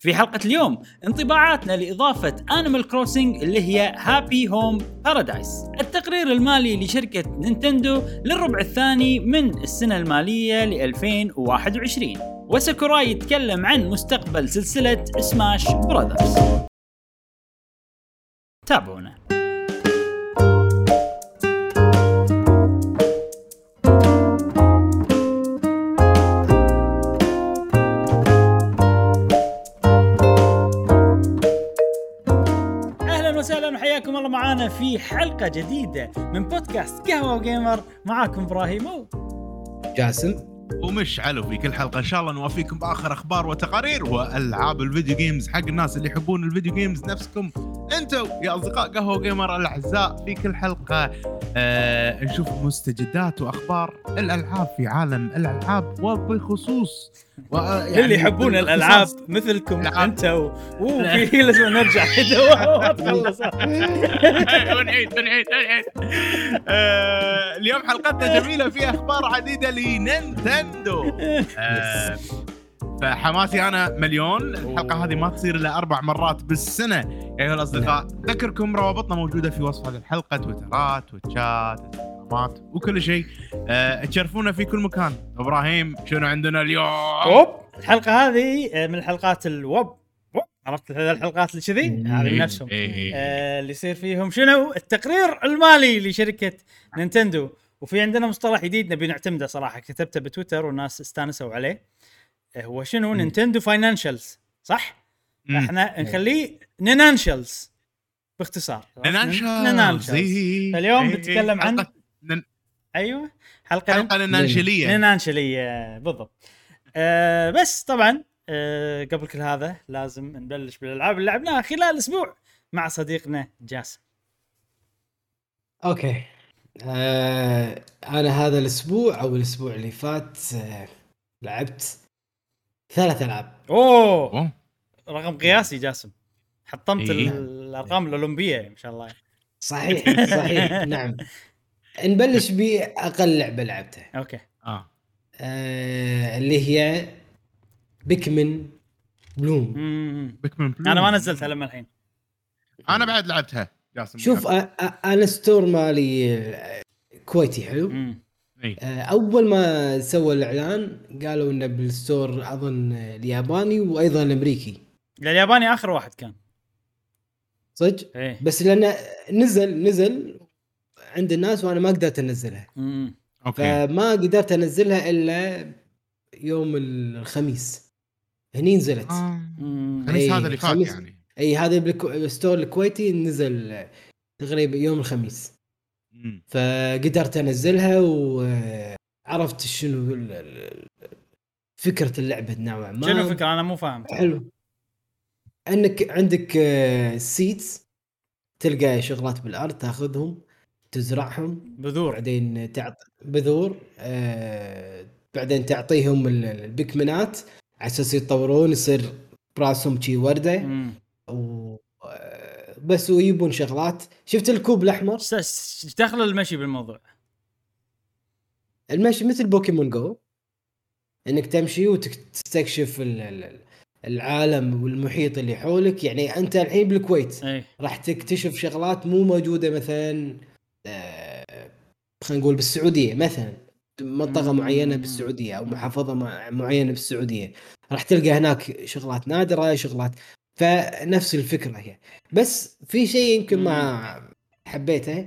في حلقة اليوم انطباعاتنا لإضافة Animal Crossing اللي هي Happy Home Paradise، التقرير المالي لشركة نينتندو للربع الثاني من السنة المالية ل 2021، وساكوراي يتكلم عن مستقبل سلسلة سماش براذرز. تابعونا. حياكم الله معانا في حلقة جديدة من بودكاست قهوة وجيمر، معاكم إبراهيم وجاسم ومشعل، وفي كل حلقة إن شاء الله نوافيكم بآخر أخبار وتقارير وألعاب الفيديو جيمز حق الناس اللي يحبون الفيديو جيمز نفسكم أنتوا يا أصدقاء قهوة وجيمر الأعزاء. في كل حلقة نشوف مستجدات وأخبار الألعاب في عالم الألعاب، وبخصوص يعني اللي يحبون الألعاب مثلكم أنتوا. وفي لازم نرجع وخلص ونعيد. اليوم حلقتنا جميلة فيها أخبار عديدة لنينتندو، فحماسي أنا مليون. الحلقة هذه ما تصير إلا 4 مرات بالسنة يا أيها الأصدقاء. ذكركم روابطنا موجودة في وصف هذه الحلقة، تويترات وتشات وكل شيء، تشرفونا في كل مكان. إبراهيم شنو عندنا اليوم؟ الحلقة هذه من الحلقات الوب، عرفت هذه الحلقات اللي كذي هذه نفسهم اللي يصير فيهم شنو التقرير المالي لشركة نينتندو، وفي عندنا مصطلح جديد نبي نعتمده صراحة، كتبته بتويتر والناس استانسوا عليه، هو شنو نينتندو فاينانشلز، صح؟ احنا نخليه نينانشلز باختصار، نينانشلز. اليوم بنتكلم عن ايوه حلقه نينانشليه بالضبط. بس طبعا قبل كل هذا لازم نبلش بالالعاب اللي لعبناها خلال اسبوع مع صديقنا جاسم. اوكي، انا هذا الاسبوع او الاسبوع اللي فات لعبت 3 ألعاب. اوه رقم قياسي جاسم، حطمت الارقام الاولمبيه ان شاء الله. صحيح. نعم، نبلش بأقل لعبة لعبتها. أوكي. اللي هي بيكمن بلوم. أنا ما نزلتها لما الحين. أنا بعد لعبتها. شوف أنا ستور مالي كويتي حلو. أول ما سووا الإعلان قالوا إنه بالستور أظن الياباني وأيضا الأمريكي. الياباني آخر واحد كان. صدق؟ إيه. بس لأنه نزل. عند الناس وانا ما قدرت انزلها. فما قدرت انزلها الا يوم الخميس هني نزلت. الخميس هذا اللي فات يعني. اي هذا بالستور الكويتي نزل تقريبا يوم الخميس. فقدرت انزلها وعرفت شنو فكرة اللعبة نوعا ما. شنو فكرة؟ انا مو فاهم. حلو، انك عندك سيدز، تلقى شغلات بالارض تاخذهم تزرعهم، بذور، بعدين تعطي بذور، بعدين تعطيهم البيكمنات على اساس يتطورون، يصير براسهم شي ورده بس ويبون شغلات. شفت الكوب الاحمر داخل المشي بالموضوع، المشي مثل بوكيمون جو، انك تمشي وتستكشف العالم والمحيط اللي حولك. يعني انت الحين بالكويت راح تكتشف شغلات مو موجوده مثلا خلينا نقول بالسعودية، مثلا منطقة معينة بالسعودية أو محافظة معينة بالسعودية راح تلقى هناك شغلات نادرة، شغلات، فنفس الفكرة هي. بس في شيء يمكن ما حبيته،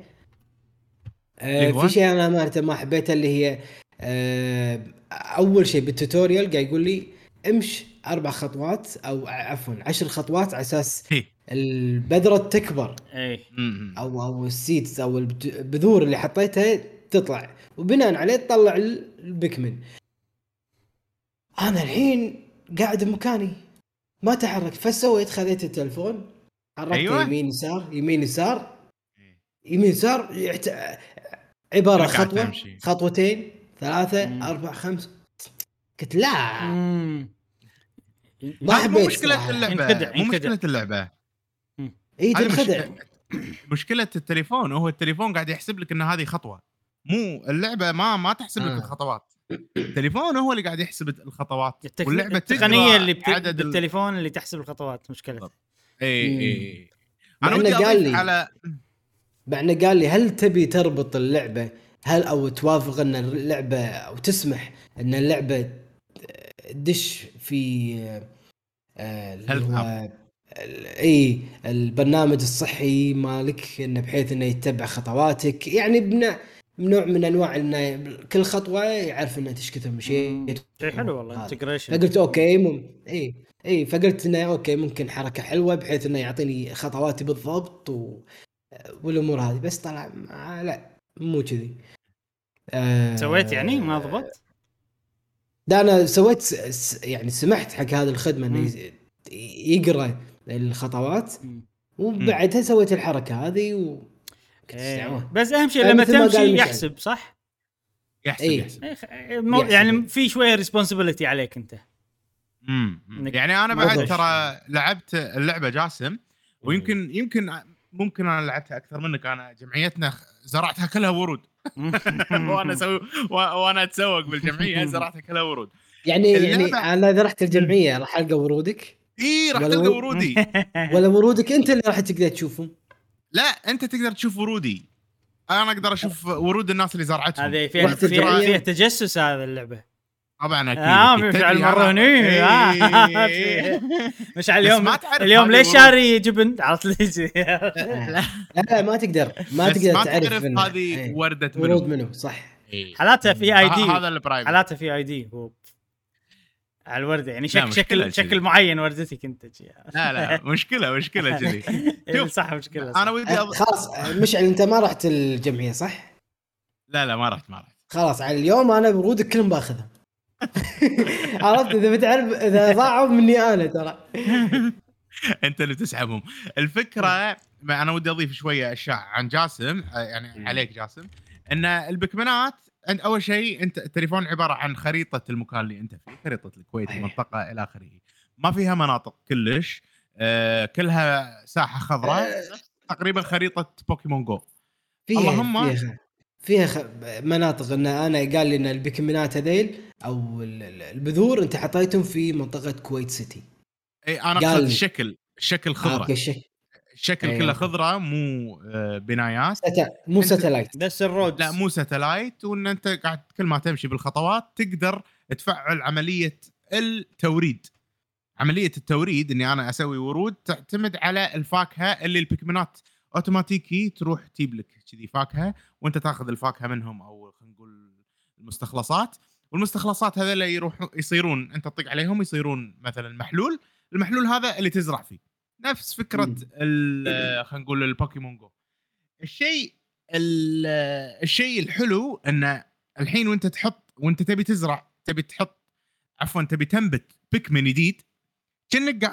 في شيء أنا ما حبيته، اللي هي أول شيء بالتوتوريال قاعد يقول لي امش 4 خطوات أو عفوا 10 خطوات على أساس البذرة تكبر أو السيدز أو البذور اللي حطيتها تطلع، وبناء عليه تطلع البيكمن. أنا الحين قاعد بمكاني ما تحرك، فسويت خذيت التلفون حركت يمين يسار يمين يسار يمين يسار، عبارة خطوة خطوتين 3 4 5، قلت لا مو مشكلة اللعبة، مو مشكلة اللعبة، اي تنخدع مشكلة التليفون. هو التليفون قاعد يحسب لك ان هذه خطوة، مو اللعبة ما تحسب لك الخطوات. التليفون هو اللي قاعد يحسب الخطوات، واللعبه التقنيه اللي بالتليفون اللي تحسب الخطوات مشكلته. اي انا ودي قال لي على معنى قال لي هل تبي تربط اللعبه، هل او توافق ان اللعبه او تسمح ان اللعبه تدش في اي البرنامج الصحي مالك، انه بحيث انه يتبع خطواتك، يعني نوع من انواع ان كل خطوه يعرف انها تشكتها شيء حلو والله انتجريشن. فقلت اوكي اي فقلت انه اوكي ممكن حركه حلوه بحيث انه يعطيني خطواتي بالضبط والامور هذه، بس طلع لا مو كذي. سويت يعني ما ضبط، ده انا سويت يعني سمحت حق هذه الخدمه انه يقرا الخطوات، وبعدها سويت الحركه هذه بس اهم شيء لما تمشي يحسب، صح؟ يحسب. يعني في شويه ريسبونسبيلتي عليك انت. يعني انا بعد ترى لعبت اللعبه جاسم، ويمكن ممكن انا لعبتها اكثر منك، انا جمعيتنا زرعتها كلها ورود وانا اتسوق بالجمعيه زرعتها كلها ورود. يعني انا اذا رحت الجمعيه راح القى ورودك. اي راح تلقى ورودي ولا ورودك انت اللي راح تقدر تشوفهم؟ لا انت تقدر تشوف ورودي، انا اقدر اشوف ورود الناس اللي زرعتهم. هذه فيها تجسس هذا اللعبه طبعا اكيد. في المرهنين مش على اليوم اليوم ليش شاري جبن؟ عرفت ليش؟ لا ما تقدر تعرف هذه وردت منه، صح؟ حالاتها في اي دي، حالاتها في اي دي على الوردة، يعني شكل معين وردتك انت. لا مشكلة جدي. شوف صح مشكلة صح. انا ودي خلاص مشعل انت ما رحت الجمعية صح؟ لا ما رحت خلاص. على اليوم انا برودك كلهم باخذها. عرفت اذا بتعرف اذا ضاعوا مني انا ترى انت اللي تسحبهم. الفكرة انا ودي اضيف شوية اشياء عن جاسم، يعني عليك جاسم، ان البكمنات أنت أول شيء أنت التليفون عبارة عن خريطة المكان اللي أنت فيه، خريطة الكويت المنطقة إلى آخره، ما فيها مناطق كلش، كلها ساحة خضراء تقريبا خريطة بوكيمون جو. فيها مناطق، إن أنا قال لي إن البيكمنات هذيل أو البذور أنت حطيتهم في منطقة كويت سيتي. أي أنا أقصد الشكل خضراء. شكل كله خضرة، مو بنايات، مو ساتلايت بس الرود، لا مو ساتلايت. وان انت قاعد كل ما تمشي بالخطوات تقدر تفعل عملية التوريد. عملية التوريد اني انا اسوي ورود تعتمد على الفاكهة اللي البيكمنات اوتوماتيكي تروح تجيب لك كذي فاكهة، وانت تاخذ الفاكهة منهم، او خلينا نقول المستخلصات. والمستخلصات هذا اللي يروحوا يصيرون انت تطق عليهم يصيرون مثلا محلول، المحلول هذا اللي تزرع فيه. نفس فكرة خلينا نقول البوكيمون جو. الشيء الحلو إنه الحين وأنت تحط وأنت تبي تزرع تبي تنبت بيكمن جديد، كأنك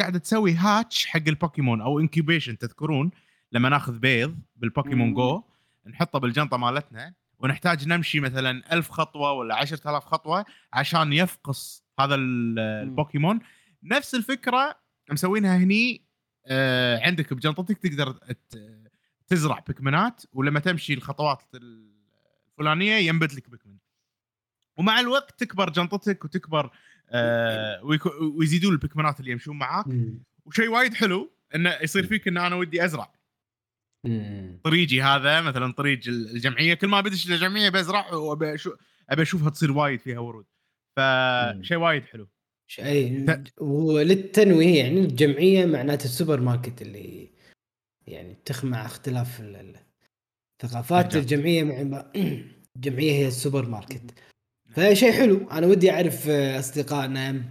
قاعد تسوي هاتش حق البوكيمون أو إنكيبيشن. تذكرون لما نأخذ بيض بالبوكيمون جو نحطه بالجنطة مالتنا، ونحتاج نمشي مثلاً 1000 خطوة ولا 10,000 خطوة عشان يفقص هذا البوكيمون. نفس الفكرة مسوينها هني، عندك بجنطتك تقدر تزرع بيكمنات، ولما تمشي الخطوات الفلانية ينبت لك بيكمن، ومع الوقت تكبر جنطتك وتكبر ويزيدون البيكمنات اللي يمشون معاك. وشيء وايد حلو انه يصير فيك ان انا ودي ازرع طريقي هذا، مثلا طريق الجمعية، كل ما بدش الجمعية بزرع وابي اشوفها تصير وايد فيها ورود. فشيء وايد حلو. شيء وللتنويه، يعني الجمعيه معناته السوبر ماركت اللي يعني تجمع اختلاف الثقافات. الجمعيه الجمعيه هي السوبر ماركت. فشيء حلو. انا ودي اعرف اصدقائنا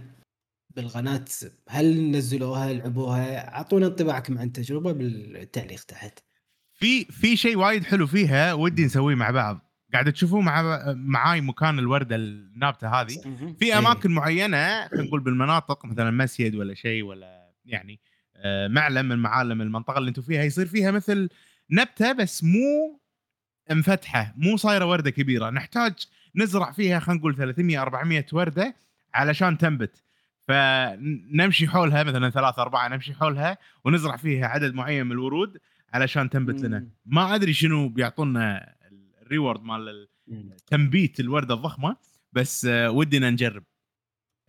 بالقناه هل نزلوها لعبوها، اعطونا انطباعكم عن التجربه بالتعليق تحت. في شيء وايد حلو فيها ودي نسويه مع بعض. قاعد تشوفوه معاي مكان الوردة النابتة هذه في أماكن معينة، نقول بالمناطق مثلا مسجد ولا شيء، ولا يعني معلم من معالم المنطقة اللي انتم فيها، يصير فيها مثل نبتة بس مو مفتحة، مو صايرة وردة كبيرة. نحتاج نزرع فيها خلينا نقول 300-400 وردة علشان تنبت، فنمشي حولها مثلا 3-4 نمشي حولها ونزرع فيها عدد معين من الورود علشان تنبت لنا. ما أدري شنو بيعطونا الريورد مال تنبيت الوردة الضخمة، بس ودنا نجرب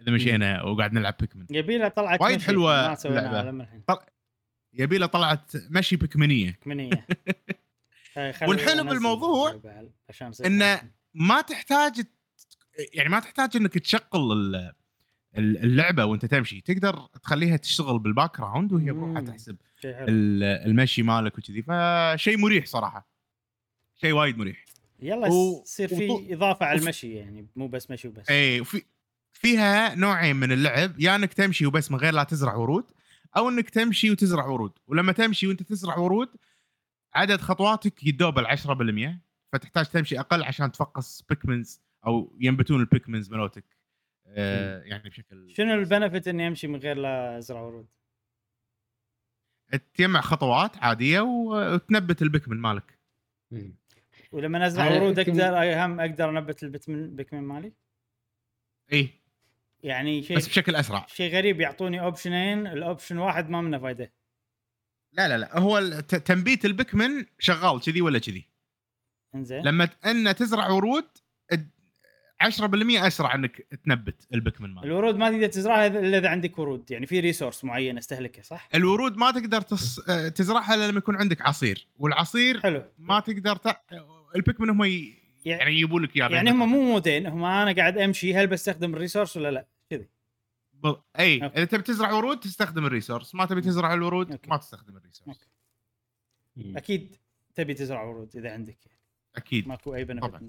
إذا مشينا وقاعد نلعب بيكمن. يبيلها طلعت وايد حلوة اللعبة، يبيلها طلعت مشي بيكمنية. والحلو بالموضوع إنه ما تحتاج، يعني ما تحتاج إنك تشغل اللعبة وأنت تمشي، تقدر تخليها تشتغل بالباك راوند وهي بروحها تحسب المشي مالك وكذي، فشيء مريح صراحة، شيء وايد مريح. يلا يصير في إضافة على المشي، يعني مو بس مشي وبس. إيه، فيها نوعين من اللعب، يعني إنك تمشي وبس من غير لا تزرع ورود، أو إنك تمشي وتزرع ورود. ولما تمشي وأنت تزرع ورود عدد خطواتك يدوب 10%، فتحتاج تمشي أقل عشان تفقص بيكمنز أو ينبتون البيكمنز ملوتك. يعني بشكل شنو البنفيت إني أمشي من غير لا أزرع ورود؟ تجمع خطوات عادية وتنبت البيكمن مالك. ولما أزرع ورود أقدر أنبت البيكمن مالي. إيه يعني شيء بس بشكل أسرع. شيء غريب، يعطوني أوبشنين، الأوبشن واحد ما منه فايدة. لا هو تنبيت البيكمن شغال كذي ولا كذي. إنزين. لما أن تزرع ورود 10% أسرع إنك تنبت البيكمن مالك. الورود ما تقدر تزرعها إلا إذا عندك ورود، يعني في ريسورس معين استهلكها صح؟ الورود ما تقدر تزرعها إلا لما يكون عندك عصير، والعصير حلو. ما تقدر البيكمن هم يعني يجيبوا لك اياه، يعني هم مو مودين، هم انا قاعد امشي هل بستخدم الريسورس ولا لا كذي. اي اذا تبي تزرع ورود تستخدم الريسورس، ما تبي تزرع الورود أوكي. ما تستخدم الريسورس أوكي. اكيد تبي تزرع ورود اذا عندك، يعني اكيد ماكو اي بنفع.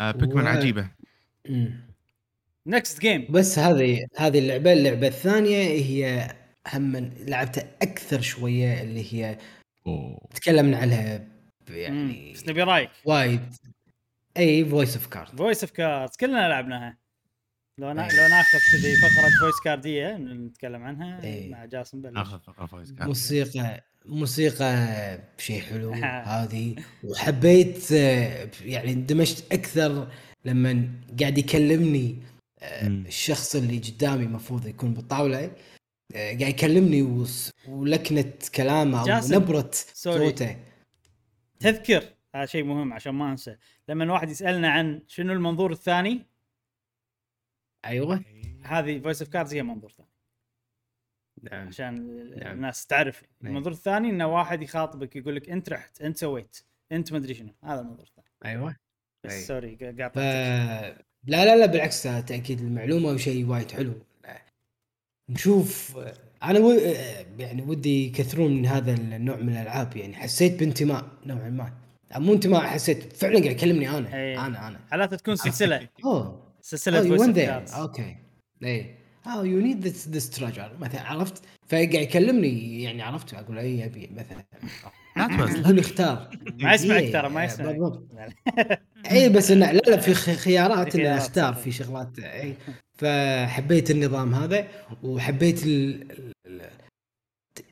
بيكمن عجيبه. نكست جيم، بس هذه اللعبه الثانيه هي هم لعبتها اكثر شويه، اللي هي تكلمنا عليها يعني بس نبي رايك وايد. اي فويس اوف كاردز كلنا لعبناها. لو ناخذ كذي فقره فويس كارديه نتكلم عنها مع جاسم، ناخذ فقره فويس كارد. موسيقى شيء حلو هذه، وحبيت يعني اندمجت اكثر لما قاعد يكلمني الشخص اللي قدامي، مفروض يكون بالطاوله، قاعد يكلمني ولكنة كلامه ونبرة صوته. تذكر هذا شيء مهم عشان ما انسى، لما الواحد يسألنا عن شنو المنظور الثاني. ايوه هذه فويس اوف كاردز هي منظور ثاني. نعم. عشان نعم. الناس تعرف. نعم. المنظور الثاني انه واحد يخاطبك يقول لك انت رحت، انت سويت، انت ما ادري شنو، هذا المنظور الثاني. ايوه بس سوري قاطعت. لا بالعكس، تأكيد المعلومة وشيء وايد حلو. نشوف انا يعني ودي يكثرون من هذا النوع من الالعاب، يعني حسيت بانتماء نوعا ما، مو انتماء، حسيت فعلا قاعد يكلمني انا. أيه. انا حالات تكون سلسله فويس اوكي اي هاو يو نيد ذس تراجر مثلا، عرفت؟ فقاعد يكلمني يعني، عرفت؟ اقول اي ابي مثلا هو يختار ما يسمعك، ترى ما يسمعك اي بس أنا لا في خيارات اني اختار في شغلات. اي فحبيت النظام هذا، وحبيت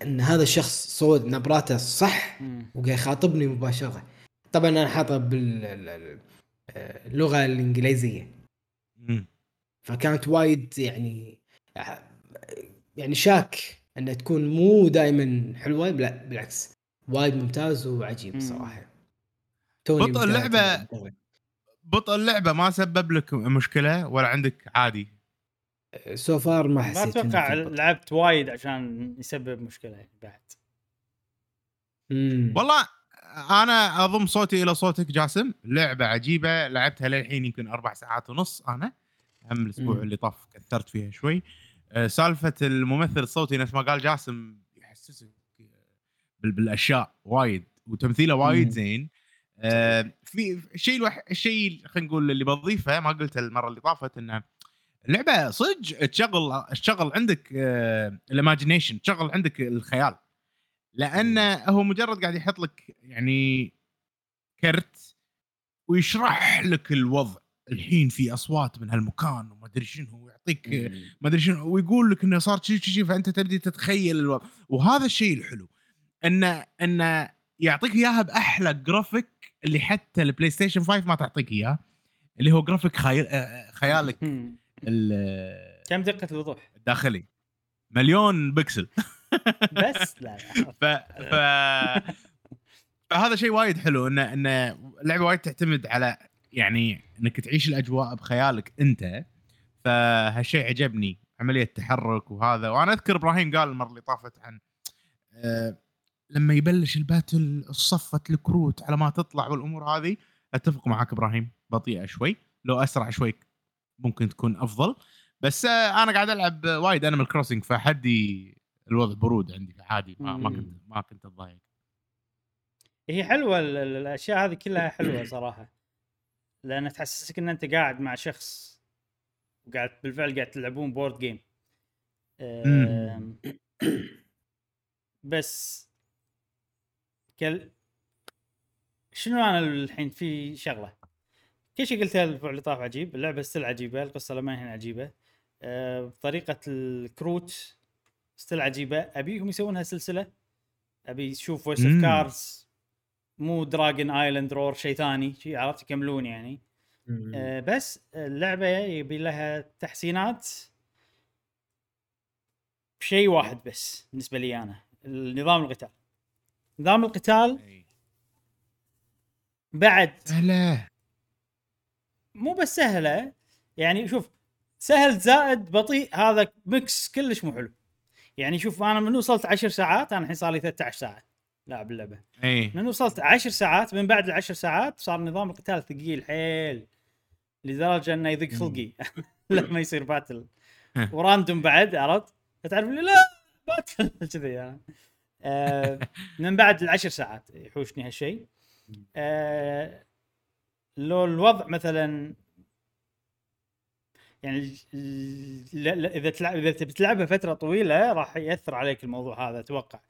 ان هذا الشخص صوت نبراته صح وقاعد يخاطبني مباشره. طبعا انا حاطه باللغه الانجليزيه، فكانت وايد يعني شاك ان تكون مو دائما حلوه، لا بالعكس وايد ممتاز وعجيب صراحه. بطء اللعبه ما سبب لك مشكله ولا عندك عادي؟ سو فار ما حسيت. ما اتوقع لعبت وايد عشان يسبب مشكله بعد. والله انا اضم صوتي الى صوتك جاسم، لعبه عجيبه لعبتها للحين يمكن 4.5 ساعات. انا هم الاسبوع اللي طاف كثرت فيها شوي. سالفه الممثل الصوتي نفس ما قال جاسم، يحسسك بالاشياء وايد، وتمثيله وايد زين. في شيء خلينا نقول اللي بضيفه ما قلته المره اللي طافت، ان اللعبه صدق تشغل عندك الايماجينيشن، تشغل عندك الخيال، لانه هو مجرد قاعد يحط لك يعني كرت ويشرح لك الوضع. الحين في اصوات من هالمكان وما ادري شنو، ويعطيك ما ادري شنو، ويقول لك انه صار شيء، فانت تبدي تتخيل الوضع. وهذا الشيء الحلو ان يعطيك اياها باحلى جرافيك، اللي حتى البلاي ستيشن 5 ما تعطيك اياه، اللي هو جرافيك خيالك. كم دقه الوضوح الداخلي؟ 1,000,000 بكسل بس. لا فهذا شيء وايد حلو انه اللعبه وايد تعتمد على يعني انك تعيش الاجواء بخيالك انت، فهالشيء عجبني عمليه التحرك وهذا. وانا اذكر ابراهيم قال المره اللي طافت عن لما يبلش الباتل الصفة الكروت على ما تطلع والامور هذه. اتفق معك ابراهيم، بطيئه شوي، لو اسرع شوي ممكن تكون افضل، بس انا قاعد العب وايد انيمال كروسنج فحدي الوضع برود عندي عادي، ما كنت اتضايق. هي حلوه الاشياء هذه كلها حلوه صراحه، لان تحسسك ان انت قاعد مع شخص وقاعد بالفعل قاعد تلعبون بورد جيم. بس شنو انا الحين في شغله كل شيء قلتها الاسبوع اللي طاف عجيب، اللعبه ستيل عجيبه، القصه لما هي عجيبه، طريقه الكروت ستيل عجيبه. ابيهم يسوونها سلسله، ابي اشوف فويس اوف كارز مو دراجون ايلاند رور شيء ثاني، شيء عرفت يكملون يعني. بس اللعبه يبي لها تحسينات بشيء واحد بس بالنسبه لي انا، النظام القتال. نظام القتال بعد سهله، مو بس سهله يعني، شوف سهل زائد بطيء، هذا ميكس كلش مو حلو يعني. شوف انا من وصلت 10 ساعات، انا الحين صار لي 13 ساعه لاعب اللعبه. من وصلت 10 ساعات، من بعد ال10 ساعات صار نظام القتال ثقيل حيل، لدرجه انه يضيق خلقي لما يصير باتل وراندوم بعد، عرفت تعرف لا باتل كذي يعني. من بعد ال10 ساعات يحوشني هالشيء. لو الوضع مثلا يعني اذا بتلعبها فتره طويله راح ياثر عليك الموضوع هذا، اتوقع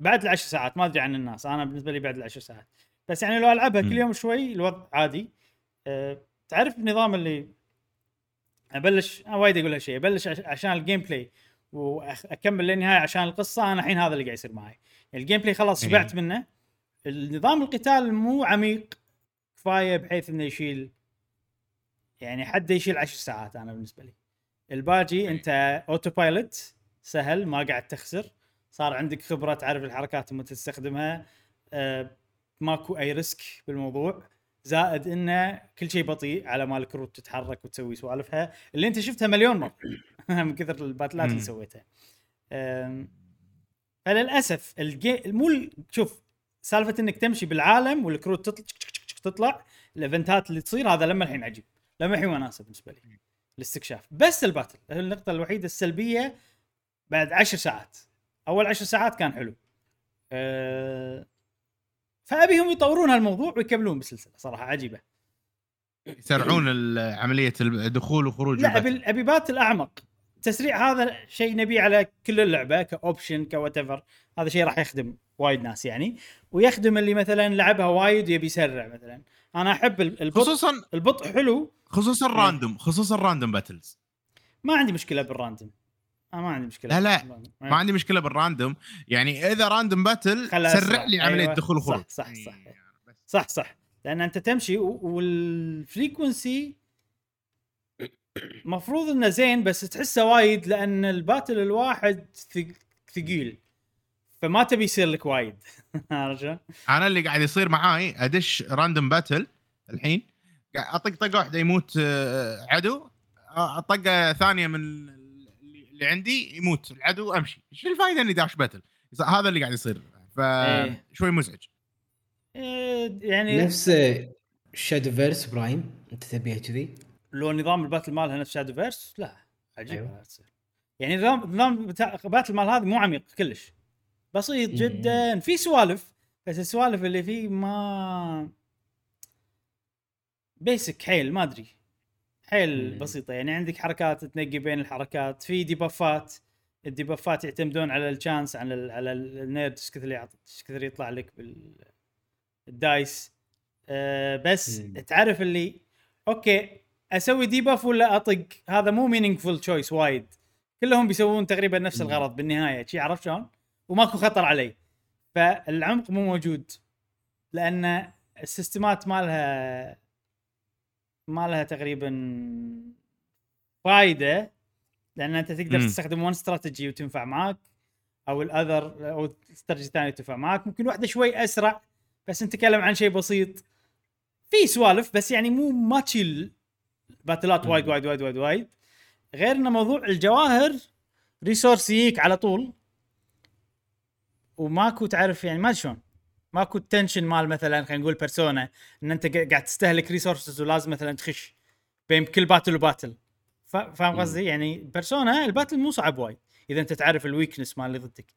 بعد ال10 ساعات. ما ادري عن الناس، انا بالنسبه لي بعد ال10 ساعات بس يعني. لو العبها كل يوم شوي الوضع عادي. تعرف النظام اللي ابلش انا وايد اقول هالشيء، ابلش عشان الجيم بلاي واكمل للنهايه عشان القصه. انا الحين هذا اللي قاعد يصير معي، الجيم بلاي خلاص شبعت منه، النظام القتال مو عميق كفايه بحيث انه يشيل يعني حد يشيل 10 ساعات. انا بالنسبه لي الباجي انت اوتو بايلوت سهل، ما قاعد تخسر، صار عندك خبره، تعرف الحركات اللي تستخدمها، ماكو اي ريسك بالموضوع. زائد انه كل شيء بطيء على ما الكروت تتحرك وتسوي سوالفها اللي انت شفتها مليون مره من كثر الباتلات اللي سويتها. فللاسف شوف سالفه انك تمشي بالعالم والكروت تطلع الايفنتات اللي تصير، هذا لما الحين عجيب، لما الحين مناسب بالنسبه لي الاستكشاف. بس الباتل النقطه الوحيده السلبيه بعد 10 ساعات. اول 10 ساعات كان حلو، فابيهم يطورون هالموضوع ويكملون بسلسله صراحه عجيبه، يسرعون عمليه الدخول وخروج. لا ابي باتل اعمق، تسريع هذا شيء نبي على كل اللعبه كاوبشن كواتيفر، هذا شيء راح يخدم وايد ناس يعني، ويخدم اللي مثلا لعبها وايد يبي يسرع مثلا. انا احب البطء، خصوصا البطء حلو، خصوصا الراندوم، خصوصا الراندوم باتلز. ما عندي مشكله بالراندوم، ما عندي مشكله. لا ما عندي مشكله بالراندوم يعني، اذا راندوم باتل سرع لي عمليه دخول وخروج. صح، لان انت تمشي والفريكونسي مفروض انه زين، بس تحسه وايد لان الباتل الواحد ثقيل، فما تبي يصير لك وايد. انا اللي قاعد يصير معاي ادش راندوم باتل الحين، اطق طقه واحده يموت عدو، طقه ثانيه من اللي عندي يموت العدو، امشي. شو الفائده اني داش باتل؟ هذا اللي قاعد يصير، فشوي مزعج يعني. نفس شادو فيرس ابراهيم انت تبيها كذي؟ لو نظام الباتل مالها نفس شادو فيرس؟ لا عجيب. أيوة. يعني نظام باتل مال هذا مو عميق كلش، بسيط جدا، في سوالف بس السوالف اللي فيه ما بيسك حيل، ما ادري حيل بسيطه يعني. عندك حركات تنقي بين الحركات، في ديبافات، الديبافات يعتمدون على الشانس، على النيردز كثر يطلع لك بالدايس. بس تعرف اللي اوكي اسوي ديباف ولا اطق، هذا مو مينينجفول تشويس وايد، كلهم بيسوون تقريبا نفس الغرض بالنهايه شي، عرفت شلون؟ وماكو خطر علي، فالعمق مو موجود لان السيستمات ما لها تقريبا فايده، لان انت تقدر تستخدم وان استراتيجي وتنفع معك، او الاذر او استراتيجي ثانيه تنفع معك. ممكن واحده شوي اسرع بس نتكلم عن شيء بسيط في سوالف، بس يعني مو ما تشيل باتلات وايد وايد وايد وايد وايد، غير ان موضوع الجواهر ريسورس يجيك على طول، وماكو تعرف يعني ما شلون، ماكو التنشن مال مثلا خلينا نقول بيرسونا ان انت قاعد تستهلك ريسورسز ولازم مثلا تخش بين كل باتل وباتل، فاهم قصدي؟ يعني بيرسونا الباتل مو صعب وايد اذا انت تعرف الويكنس مال اللي ضدك،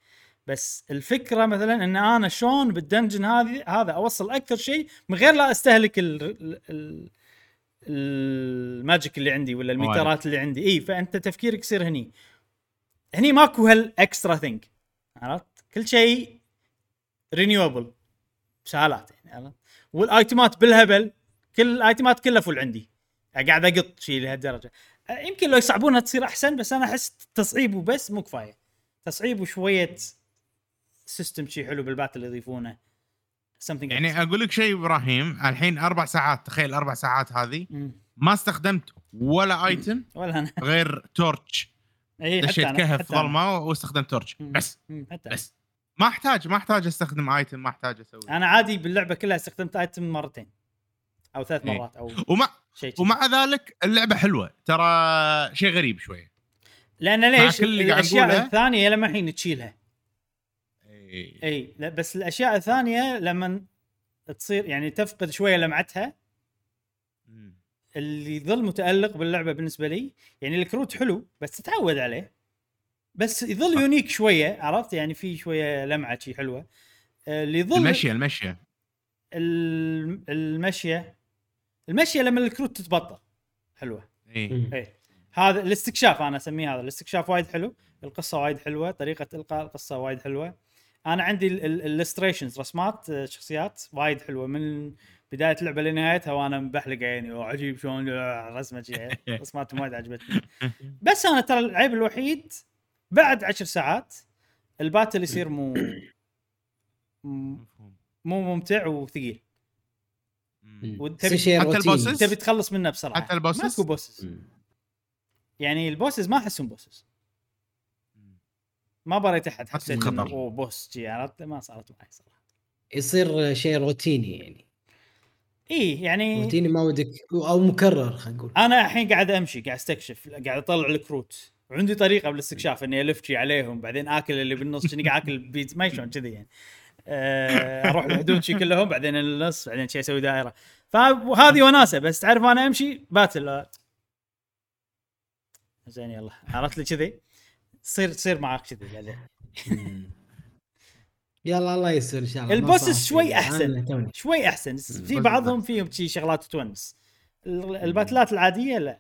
بس الفكره مثلا ان انا شلون بالدنجن هذا اوصل اكثر شيء من غير لا استهلك الماجيك اللي عندي ولا الميترات اللي عندي. اي فانت تفكيرك يصير هني ماكو هالاكسترا ثينك، عرفت؟ كل شيء رينيوبل سهالات يعني، عرفت؟ والايتمات بالهبل، كل الايتمات كلها فل عندي، قاعد اقط شيء لهالدرجه. يمكن لو يصعبونها تصير احسن، بس انا احس تصعيبه بس مو كفايه، تصعيب وشويه سيستم شيء حلو بالبات اللي يضيفونه يعني. اقول لك شيء ابراهيم، الحين 4 ساعات، تخيل 4 ساعات هذه ما استخدمت ولا ايتم ولا أنا. غير تورتش دشيت كهف ظلمه واستخدم تورتش بس ما احتاج استخدم ايتم، ما احتاج اسوي. انا عادي باللعبه كلها استخدمت ايتم 2 أو 3 مرات او ومع ذلك اللعبه حلوه ترى، شيء غريب شويه لان ليش الاشياء الثانيه لما الحين تشيلها اي لا، بس الاشياء الثانيه لما تصير يعني تفقد شويه لمعتها. اللي يظل متالق باللعبه بالنسبه لي يعني الكروت حلو بس تتعود عليه، بس يظل يونيك شويه، عرفت يعني في شويه لمعه شي حلوه. اللي يظل المشيه لما الكروت تتبطل حلوه. اي هذا الاستكشاف، انا اسميه هذا الاستكشاف وايد حلو، القصه وايد حلوه، طريقه القاء القصه وايد حلوه. انا عندي الالستريشنز رسمات شخصيات وايد حلوه من بدايه اللعبه لنهايتها، وانا مبحلق عيني وعجيب شلون رسمه رسمات وايد عجبتني. بس انا ترى العيب الوحيد بعد 10 ساعات الباتل يصير مو ممتع وثقيل، حتى البوسز تبي تخلص منه بسرعه، حتى البوسز ماكو بوسز يعني، البوسز ما احسهم بوسز، ما بريت احد حسيت انه او بوس جي، عرفت؟ ما صارت معي صراحه، يصير شيء روتيني يعني. ايه يعني روتيني ما ودك او مكرر، خلينا نقول. انا الحين قاعد امشي، قاعد استكشف، قاعد اطلع الكروت، وعندي طريقه بالاستكشاف اني الف شي عليهم بعدين اكل اللي بالنص، شني قاعد اكل بيت ما شلون كذي يعني، اروح الحدود شي كلهم بعدين النص، بعدين شي اسوي دائره، فهذه وناسه. بس تعرف انا امشي باتل زين، يلا عرفت لي كذي تصير معك كذي لذي. يلا الله يسر ان شاء الله. البوسس شوي احسن، شوي احسن في بعضهم، فيهم شي شغلات تونس. الباتلات العاديه لا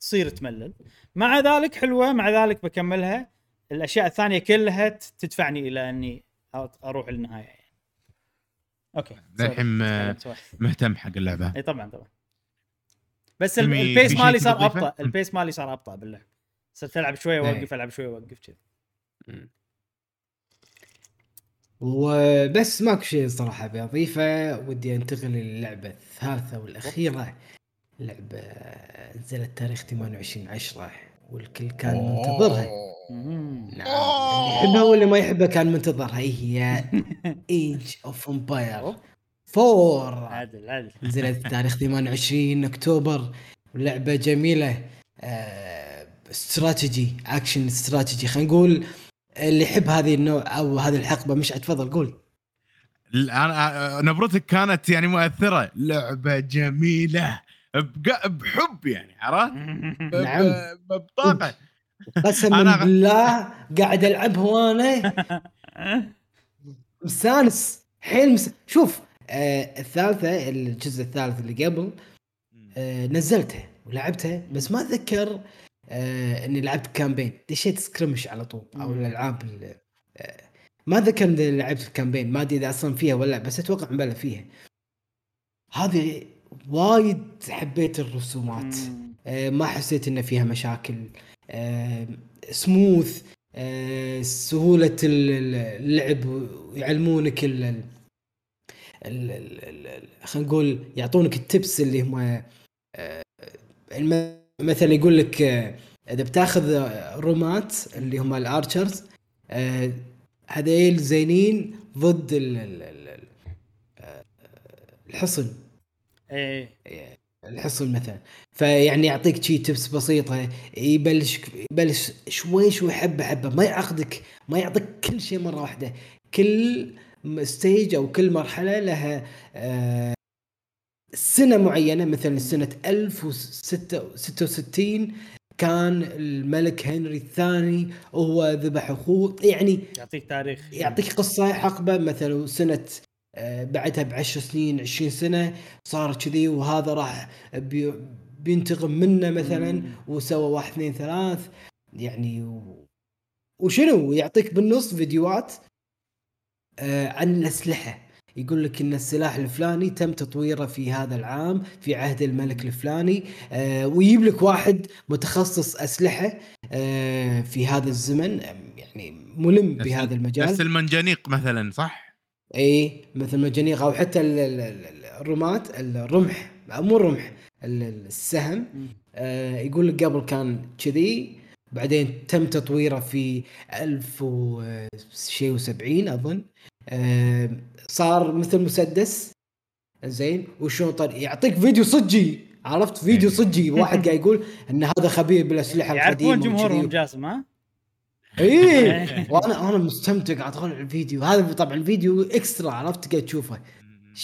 تصير تملل، مع ذلك حلوه، مع ذلك بكملها. الاشياء الثانيه كلها تدفعني الى اني اروح للنهايه يعني. اوكي الحين مهتم حق اللعبه؟ اي طبعا بس البيس مالي صار ابطا، باللعب صرت ألعب شوية ووقف، ألعب شوية ووقف كذا. وبس ماكو شيء صراحة بأضيفة، ودي أنتقل للعبة الثالثة والأخيرة، لعبة نزلت تاريخ 28/10 والكل كان منتظرها. نعم يحبها ولا ما يحبها كان منتظرها، هي Age of Empire 4. عدل نزلت تاريخ 28 أكتوبر، واللعبة جميلة، استراتيجي اكشن استراتيجي، خلينا نقول اللي يحب هذه النوع او هذه الحقبه. مش اتفضل قول. انا نبرتك كانت يعني مؤثره، لعبه جميله بحب يعني، عرفت؟ نعم بطاقه قسما بالله قاعد العبها وانا مستانس حيل شوف الثالثه، الجزء الثالث اللي قبل نزلتها ولعبتها، بس ما اتذكر اني لعبت كامبين، دشيت سكرمش على طول او الالعاب ما ذكر اني لعبت الكامبين، ما ادري اذا اصلا فيها ولا، بس اتوقع مبالغ فيها. هذه وايد حبيت الرسومات، ما حسيت ان فيها مشاكل، سموث، سهوله اللعب، يعلمونك خلينا نقول يعطونك التبس اللي هم مثلا يقول لك اذا بتاخذ رومات اللي هم الارشرز، هذيل زينين ضد الحصن. الحصن مثلا. فيعني يعطيك شيء تبس بسيطة، يبلش شوي شوي حبة حبة، ما يعقدك، ما يعطيك كل شيء مرة واحدة. كل ستيج أو كل مرحلة لها سنة معينة. مثلا سنة 1066 كان الملك هنري الثاني وهو ذبح أخوه، يعني يعطيك تاريخ، يعطيك قصة حقبة. مثلا سنة بعدها ب10 سنين 20 سنة صارت كذي، وهذا راح بينتقم منه مثلا وسوى 1 2 3 يعني. وشنو يعطيك بالنص فيديوهات عن الأسلحة، يقول لك إن السلاح الفلاني تم تطويره في هذا العام في عهد الملك الفلاني، ويجيب لك واحد متخصص أسلحة في هذا الزمن، يعني ملم بهذا المجال. بس المنجنيق مثلا، صح؟ اي مثل المنجنيق، أو حتى الرمات، الرمح، مو الرمح، السهم. يقول لك قبل كان كذي، بعدين تم تطويره في 1070 أظن، صار مثل مسدس زين. وشو طر يعطيك فيديو صجي، عرفت؟ فيديو صجي واحد قاعد يقول ان هذا خبير بالاسلحه القديمه. يعرفون جمهورهم جاسم، ها؟ اي وانا مستمتع قاعد ادخل الفيديو هذا. طبعا الفيديو اكسترا، عرفت؟ قاعد تشوفه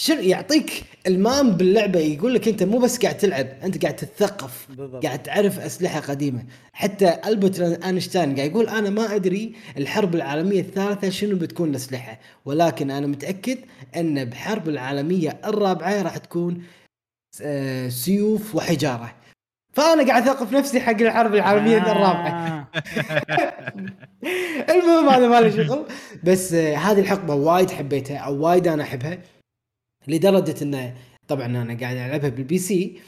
يعطيك المام باللعبه، يقول لك انت مو بس قاعد تلعب، انت قاعد تتثقف، قاعد تعرف اسلحه قديمه. حتى ألبرت أينشتاين قاعد يقول انا ما ادري الحرب العالميه الثالثه شنو بتكون الاسلحه، ولكن انا متاكد ان بحرب العالميه الرابعه راح تكون سيوف وحجاره. فانا قاعد اثقف نفسي حق الحرب العالميه الرابعه. المهم انا ما لي شغل، بس هذه الحقبه وايد حبيتها، او وايد انا احبها، لدرجة أنه طبعاً أنا قاعد ألعبها بالبي سي،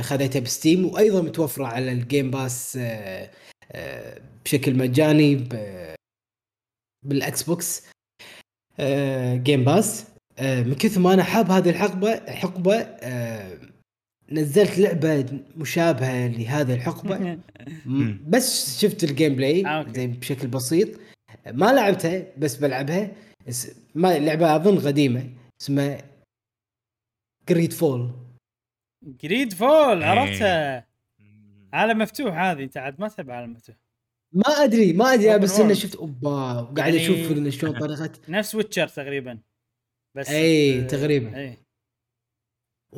خذيتها بستيم، وأيضاً متوفرة على الجيم باس بشكل مجاني بالأكس بوكس جيم باس. من كثر ما أنا حاب هذه الحقبة نزلت لعبة مشابهة لهذه الحقبة، بس شفت الجيم بلاي بشكل بسيط، ما لعبتها بس بلعبها. ما لعبة أظن قديمة اسمه Greedfall، عرفتها؟ عالم مفتوح هذه، انت عاد ما تلعب عالم مفتوح؟ ما ادري بس انا شفت اوبا وقاعد اشوف ان شلون طريقه نفس ويتشر تقريبا، بس اي تقريبا اي.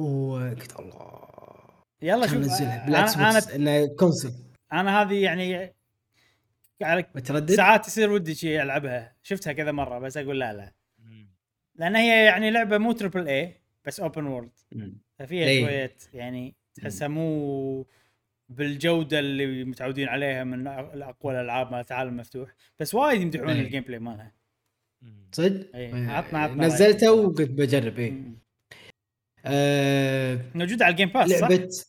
وقلت الله يلا شوف انا كونسول، انا هذه يعني عليك ساعات يصير ودي شيء العبها، شفتها كذا مره بس اقول لا لأن هي يعني لعبة مو تريبل اي بس اوبن وورلد، ففيها شوية يعني تحسها مو بالجودة اللي متعودين عليها من أقوى الألعاب مالت عالم مفتوح، بس وايد يمدحون الجيم بلاي مالها صدق. عطنا نزلتها وقلت بجرب. ايه موجودة على الجيم باس لعبة، صح؟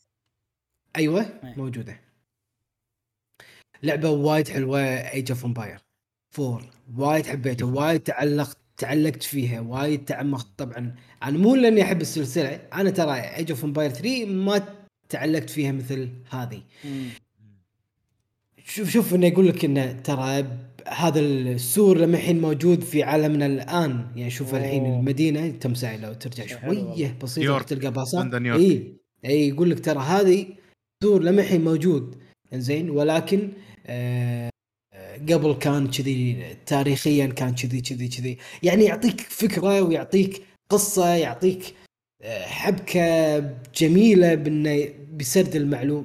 ايوه موجودة. لعبة وايد حلوة، ايج اوف امباير 4، وايد حبيتها، وايد تعلقت فيها، وايد تعمقت. طبعا انا مو لاني احب السلسله، انا ترى ايج اوف امباير 3 ما تعلقت فيها مثل هذه. شوف انه يقول لك ان ترى هذا السور لما الحين موجود في عالمنا الان، يعني شوف الحين المدينه تمسعي لو ترجع شويه بسيطه تلقى باصات. اي يقول لك ترى هذه سور لما الحين موجود زين، ولكن قبل كان كذي، تاريخيا كان كذي. يعني يعطيك فكرة ويعطيك قصة، يعطيك حبكة جميلة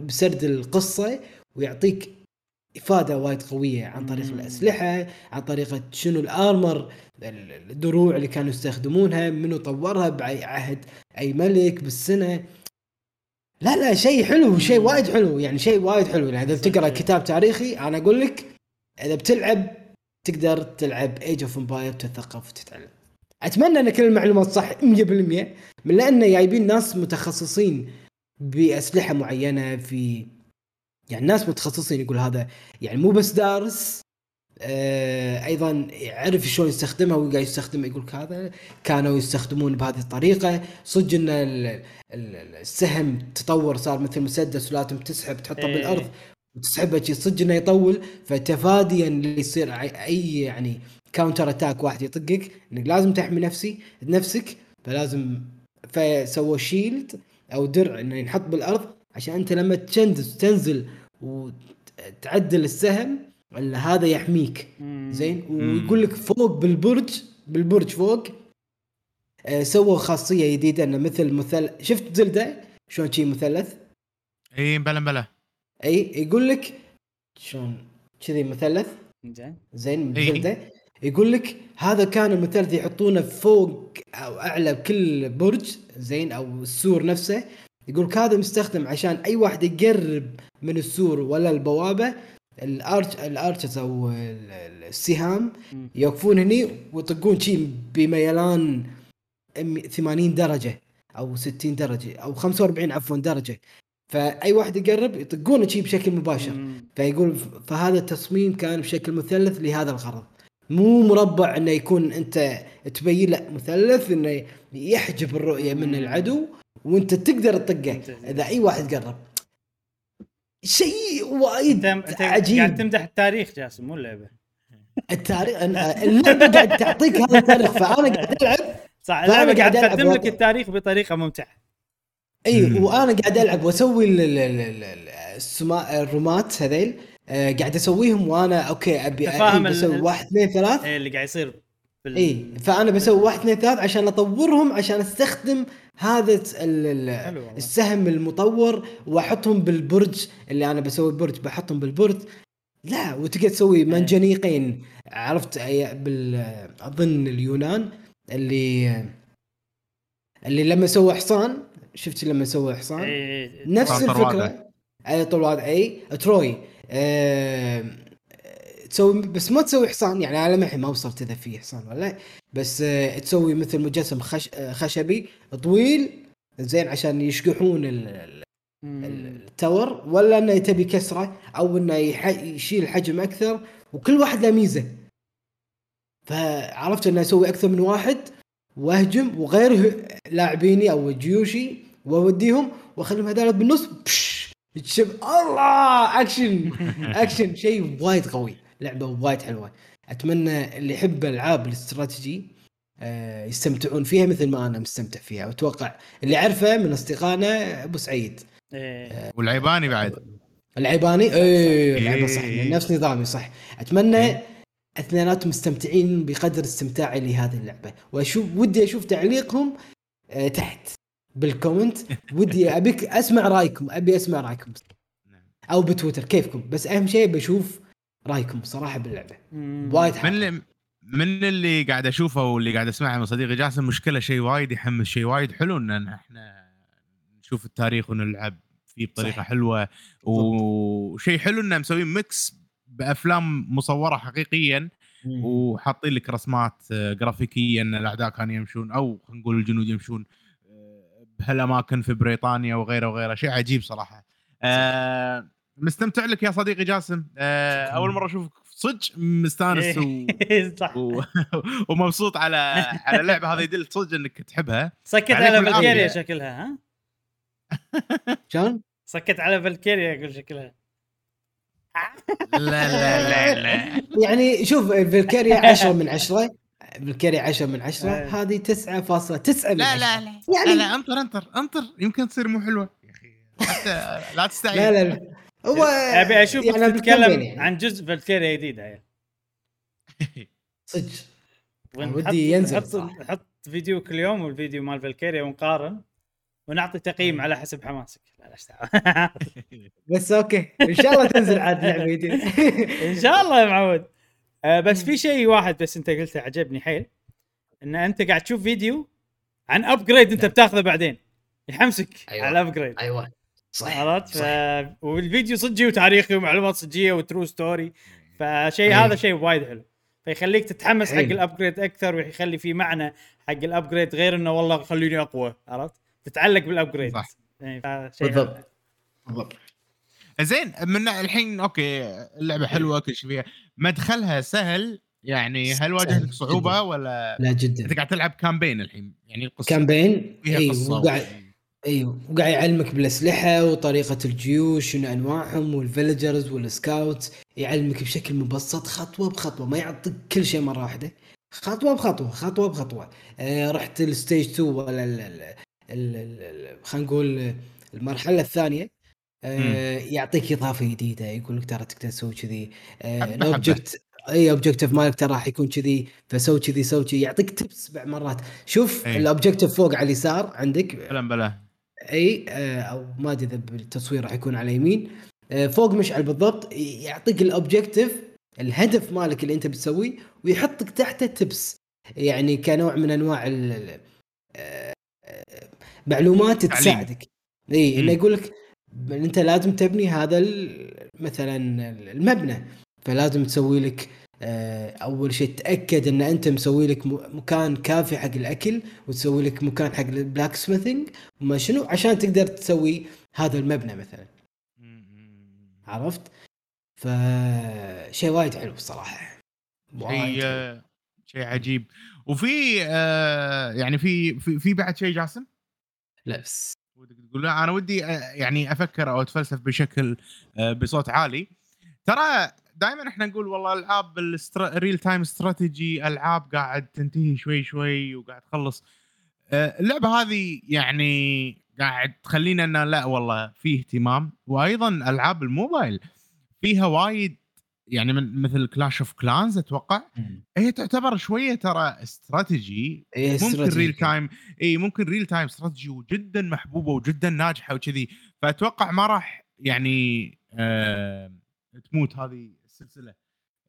بسرد القصة، ويعطيك إفادة وايد قوية عن طريق الأسلحة، عن طريقة شنو الآرمر، الدروع اللي كانوا يستخدمونها، منو طورها، بأي عهد، أي ملك، بالسنة. لا شيء حلو، شيء وايد حلو، يعني شيء وايد حلو. يعني إذا بتقرأ كتاب تاريخي، أنا أقول لك إذا بتلعب تقدر تلعب Age of Empire وتتثقف وتتعلم. أتمنى أن كل المعلومات صح 100%، من لأنه جايبين ناس متخصصين بأسلحة معينة، في يعني ناس متخصصين، يقول هذا يعني مو بس دارس، أيضا يعرف شلون يستخدمها وقاعد يستخدمها. يقول هذا كانوا يستخدمون بهذه الطريقة. صدق إن السهم تطور، صار مثل مسدس ولازم تسحب، تحطه بالأرض وتسحبه شيء، صدق انه يطول. فتفاديا اللي يصير اي يعني كاونتر اتاك واحد يطقك، انك لازم تحمي نفسك، فلازم فسووا شيلد او درع انه ينحط بالارض عشان انت لما تنزل وتعدل السهم اللي هذا يحميك زين. ويقول لك فوق بالبرج فوق سووا خاصيه جديده انه مثل شفت زلدة شلون شيء مثلث اي بلا اي يقول لك شلون كذي مثلث زين زلدة يقول لك هذا كان المثلث يحطونه فوق او اعلى بكل برج زين او السور نفسه. يقول لك هذا مستخدم عشان اي واحد يقرب من السور ولا البوابه الارتشز او السهام يوقفون هني ويطقون شيء بميلان 80 درجه او 60 درجه او 45 درجه. فاي واحد يقرب يطقون شيء بشكل مباشر. فيقول فهذا التصميم كان بشكل مثلث لهذا الغرض مو مربع انه يكون انت تبين له مثلث انه يحجب الرؤيه من العدو وانت تقدر تطقه اذا اي واحد قرب. شيء وايد عجيب. قاعد تمدح التاريخ جاسم مو اللعبه. التاريخ انا اللعبه قاعد تعطيك هذا التاريخ فانا قاعد العب صح. انا قاعد اقدم لك التاريخ بطريقه ممتعه. اي وانا قاعد العب واسوي الرومات هذيل قاعد اسويهم وانا اوكي ابي اسوي 1 2 3 اللي قاعد يصير اي فانا بسوي 1 2 3 عشان اطورهم عشان استخدم هذا السهم المطور واحطهم بالبرج اللي انا بسوي البرج بحطهم بالبرج. لا وتقدر تسوي منجنيقين عرفت اظن اليونان اللي لما سوى حصان شفت لما سوى حصان نفس الفكره اي طلعت اي تروي تسوي بس ما تسوي حصان يعني على محي ما وصلت اذا في حصان ولا بس تسوي مثل مجسم خشبي طويل زين عشان يشقحون التور ولا انه يتبي كسره او انه يشيل حجم اكثر وكل واحد له ميزه. فعرفت انه اسوي اكثر من واحد واهجم وغير لاعبيني او جيوشي واوديهم واخليهم هذول بالنص تشب الله اكشن شيء وايد قوي. لعبه وايد حلوه اتمنى اللي يحب العاب الاستراتيجي يستمتعون فيها مثل ما انا مستمتع فيها. واتوقع اللي عرفه من اصدقائنا ابو سعيد والعيباني بعد العيباني لعبه صح نفس نظامي صح. اتمنى اثنيناتهم مستمتعين بقدر استمتاعي لهذه اللعبه واشوف ودي اشوف تعليقهم تحت بالكومنت. ودي ابيك اسمع رايكم او بتويتر كيفكم بس اهم شيء بشوف رايكم صراحه باللعبه وايد من اللي قاعد اشوفه واللي قاعد اسمعه من صديقي جاسم مشكله شيء وايد يحمس شيء وايد حلو ان احنا نشوف التاريخ ونلعب فيه بطريقه صحيح. حلوه وشيء حلو ان مسويين ميكس بافلام مصوره حقيقيا وحاطين لك رسمات جرافيكيه ان الاعداء كانوا يمشون او خلينا نقول الجنود يمشون بهالاماكن في بريطانيا وغيره شيء عجيب صراحه. مستمتع لك يا صديقي جاسم اول مره اشوفك صدق مستانس ومبسوط على اللعبه هذه يدل صدق انك تحبها. سكت على فالكيريا شكلها ها شلون سكت على فالكيريا يقول شكلها لا لا لا لا يعني شوف فالكيريا 10 من 10 بالكريا 10 من 10 هذه 9.9 لا لا لا يعني لا انطر يمكن تصير مو حلوة يا أخي حتى لا تستعجل لا هو أبي أشوف يعني تتكلم يعني. عن جزء بالكريا جديدة يعني صدق ودي ينزل حط فيديو كل يوم والفيديو مال بالكريا ونقارن ونعطي تقييم على حسب حماسك بس أوكي إن شاء الله تنزل عاد لعبة جديدة إن شاء الله يا معود. بس في شيء واحد بس انت قلته عجبني حيل ان انت قاعد تشوف فيديو عن ابجريد انت بتاخذه بعدين يحمسك أيوة. على ابجريد ايوه صح عرفت والفيديو صجي وتاريخي ومعلومات صجيه وترو ستوري فشيء أيوة. هذا شيء وايد حلو فيخليك تتحمس حق الابجريد اكثر ويخلي فيه معنى حق الابجريد غير انه والله خليني اقوى عرفت تتعلق بالابجريد صح يعني بالضبط زين. من الحين اوكي اللعبه حلوه كل شيء فيها مدخلها سهل يعني هل واجهتك صعوبه جداً. ولا لا جدا انت قاعد تلعب كامبين الحين يعني القصه كامبين وقاعد يعلمك بالاسلحه وطريقه الجيوش وانواعهم والفيلجرز والسكاوت يعلمك بشكل مبسط خطوه بخطوه ما يعطيك كل شيء مره واحده خطوه بخطوه. رحت الستيج 2 ولا خلينا نقول المرحله الثانيه، امم يعطيك اضافه جديده، يقول لك ترى تقدر تسوي كذي، حبه حبه. الاوبجكت اي اوبجكتيف مالك ترى راح يكون كذي، فسوي كذي سوي كذي، يعطيك تبس 7 مرات. شوف اي الاوبجكتيف فوق على اليسار عندك، بلا بلا اي او ما ادري اذا بالتصوير راح يكون على اليمين، فوق مشعل بالضبط، يعطيك الاوبجكتيف الهدف مالك اللي انت بتسويه، ويحطك تحته تبس، يعني كنوع من انواع آه، معلومات تعليم. تساعدك. اي انه امم يقول لك انت لازم تبني هذا مثلا المبنى، فلازم تسوي لك اول شيء تاكد ان انت مسوي لك مكان كافي حق الاكل، وتسوي لك مكان حق البلاك سميثنج وما شنو، عشان تقدر تسوي هذا المبنى مثلا، امم عرفت؟ فشيء وايد حلو بصراحه، وايد شيء حلو. شيء عجيب. وفي يعني في بعد شيء جاسم لا بس ودك تقول؟ لا انا ودي يعني افكر او اتفلسف بشكل بصوت عالي. ترى دائما احنا نقول والله العاب الريل تايم استراتيجي، العاب قاعد تنتهي شوي شوي وقاعد تخلص. اللعبه هذه يعني قاعد تخلينا ان لا والله في اهتمام. وايضا العاب الموبايل فيها وايد، يعني من مثل كلاش اوف كلانز اتوقع مم. هي تعتبر شويه ترى استراتيجي، ايه ممكن ريل استراتيجي. تايم، اي ممكن ريل تايم استراتيجي، وجدا محبوبه وجدا ناجحه وكذي. فاتوقع ما راح يعني تموت هذه السلسله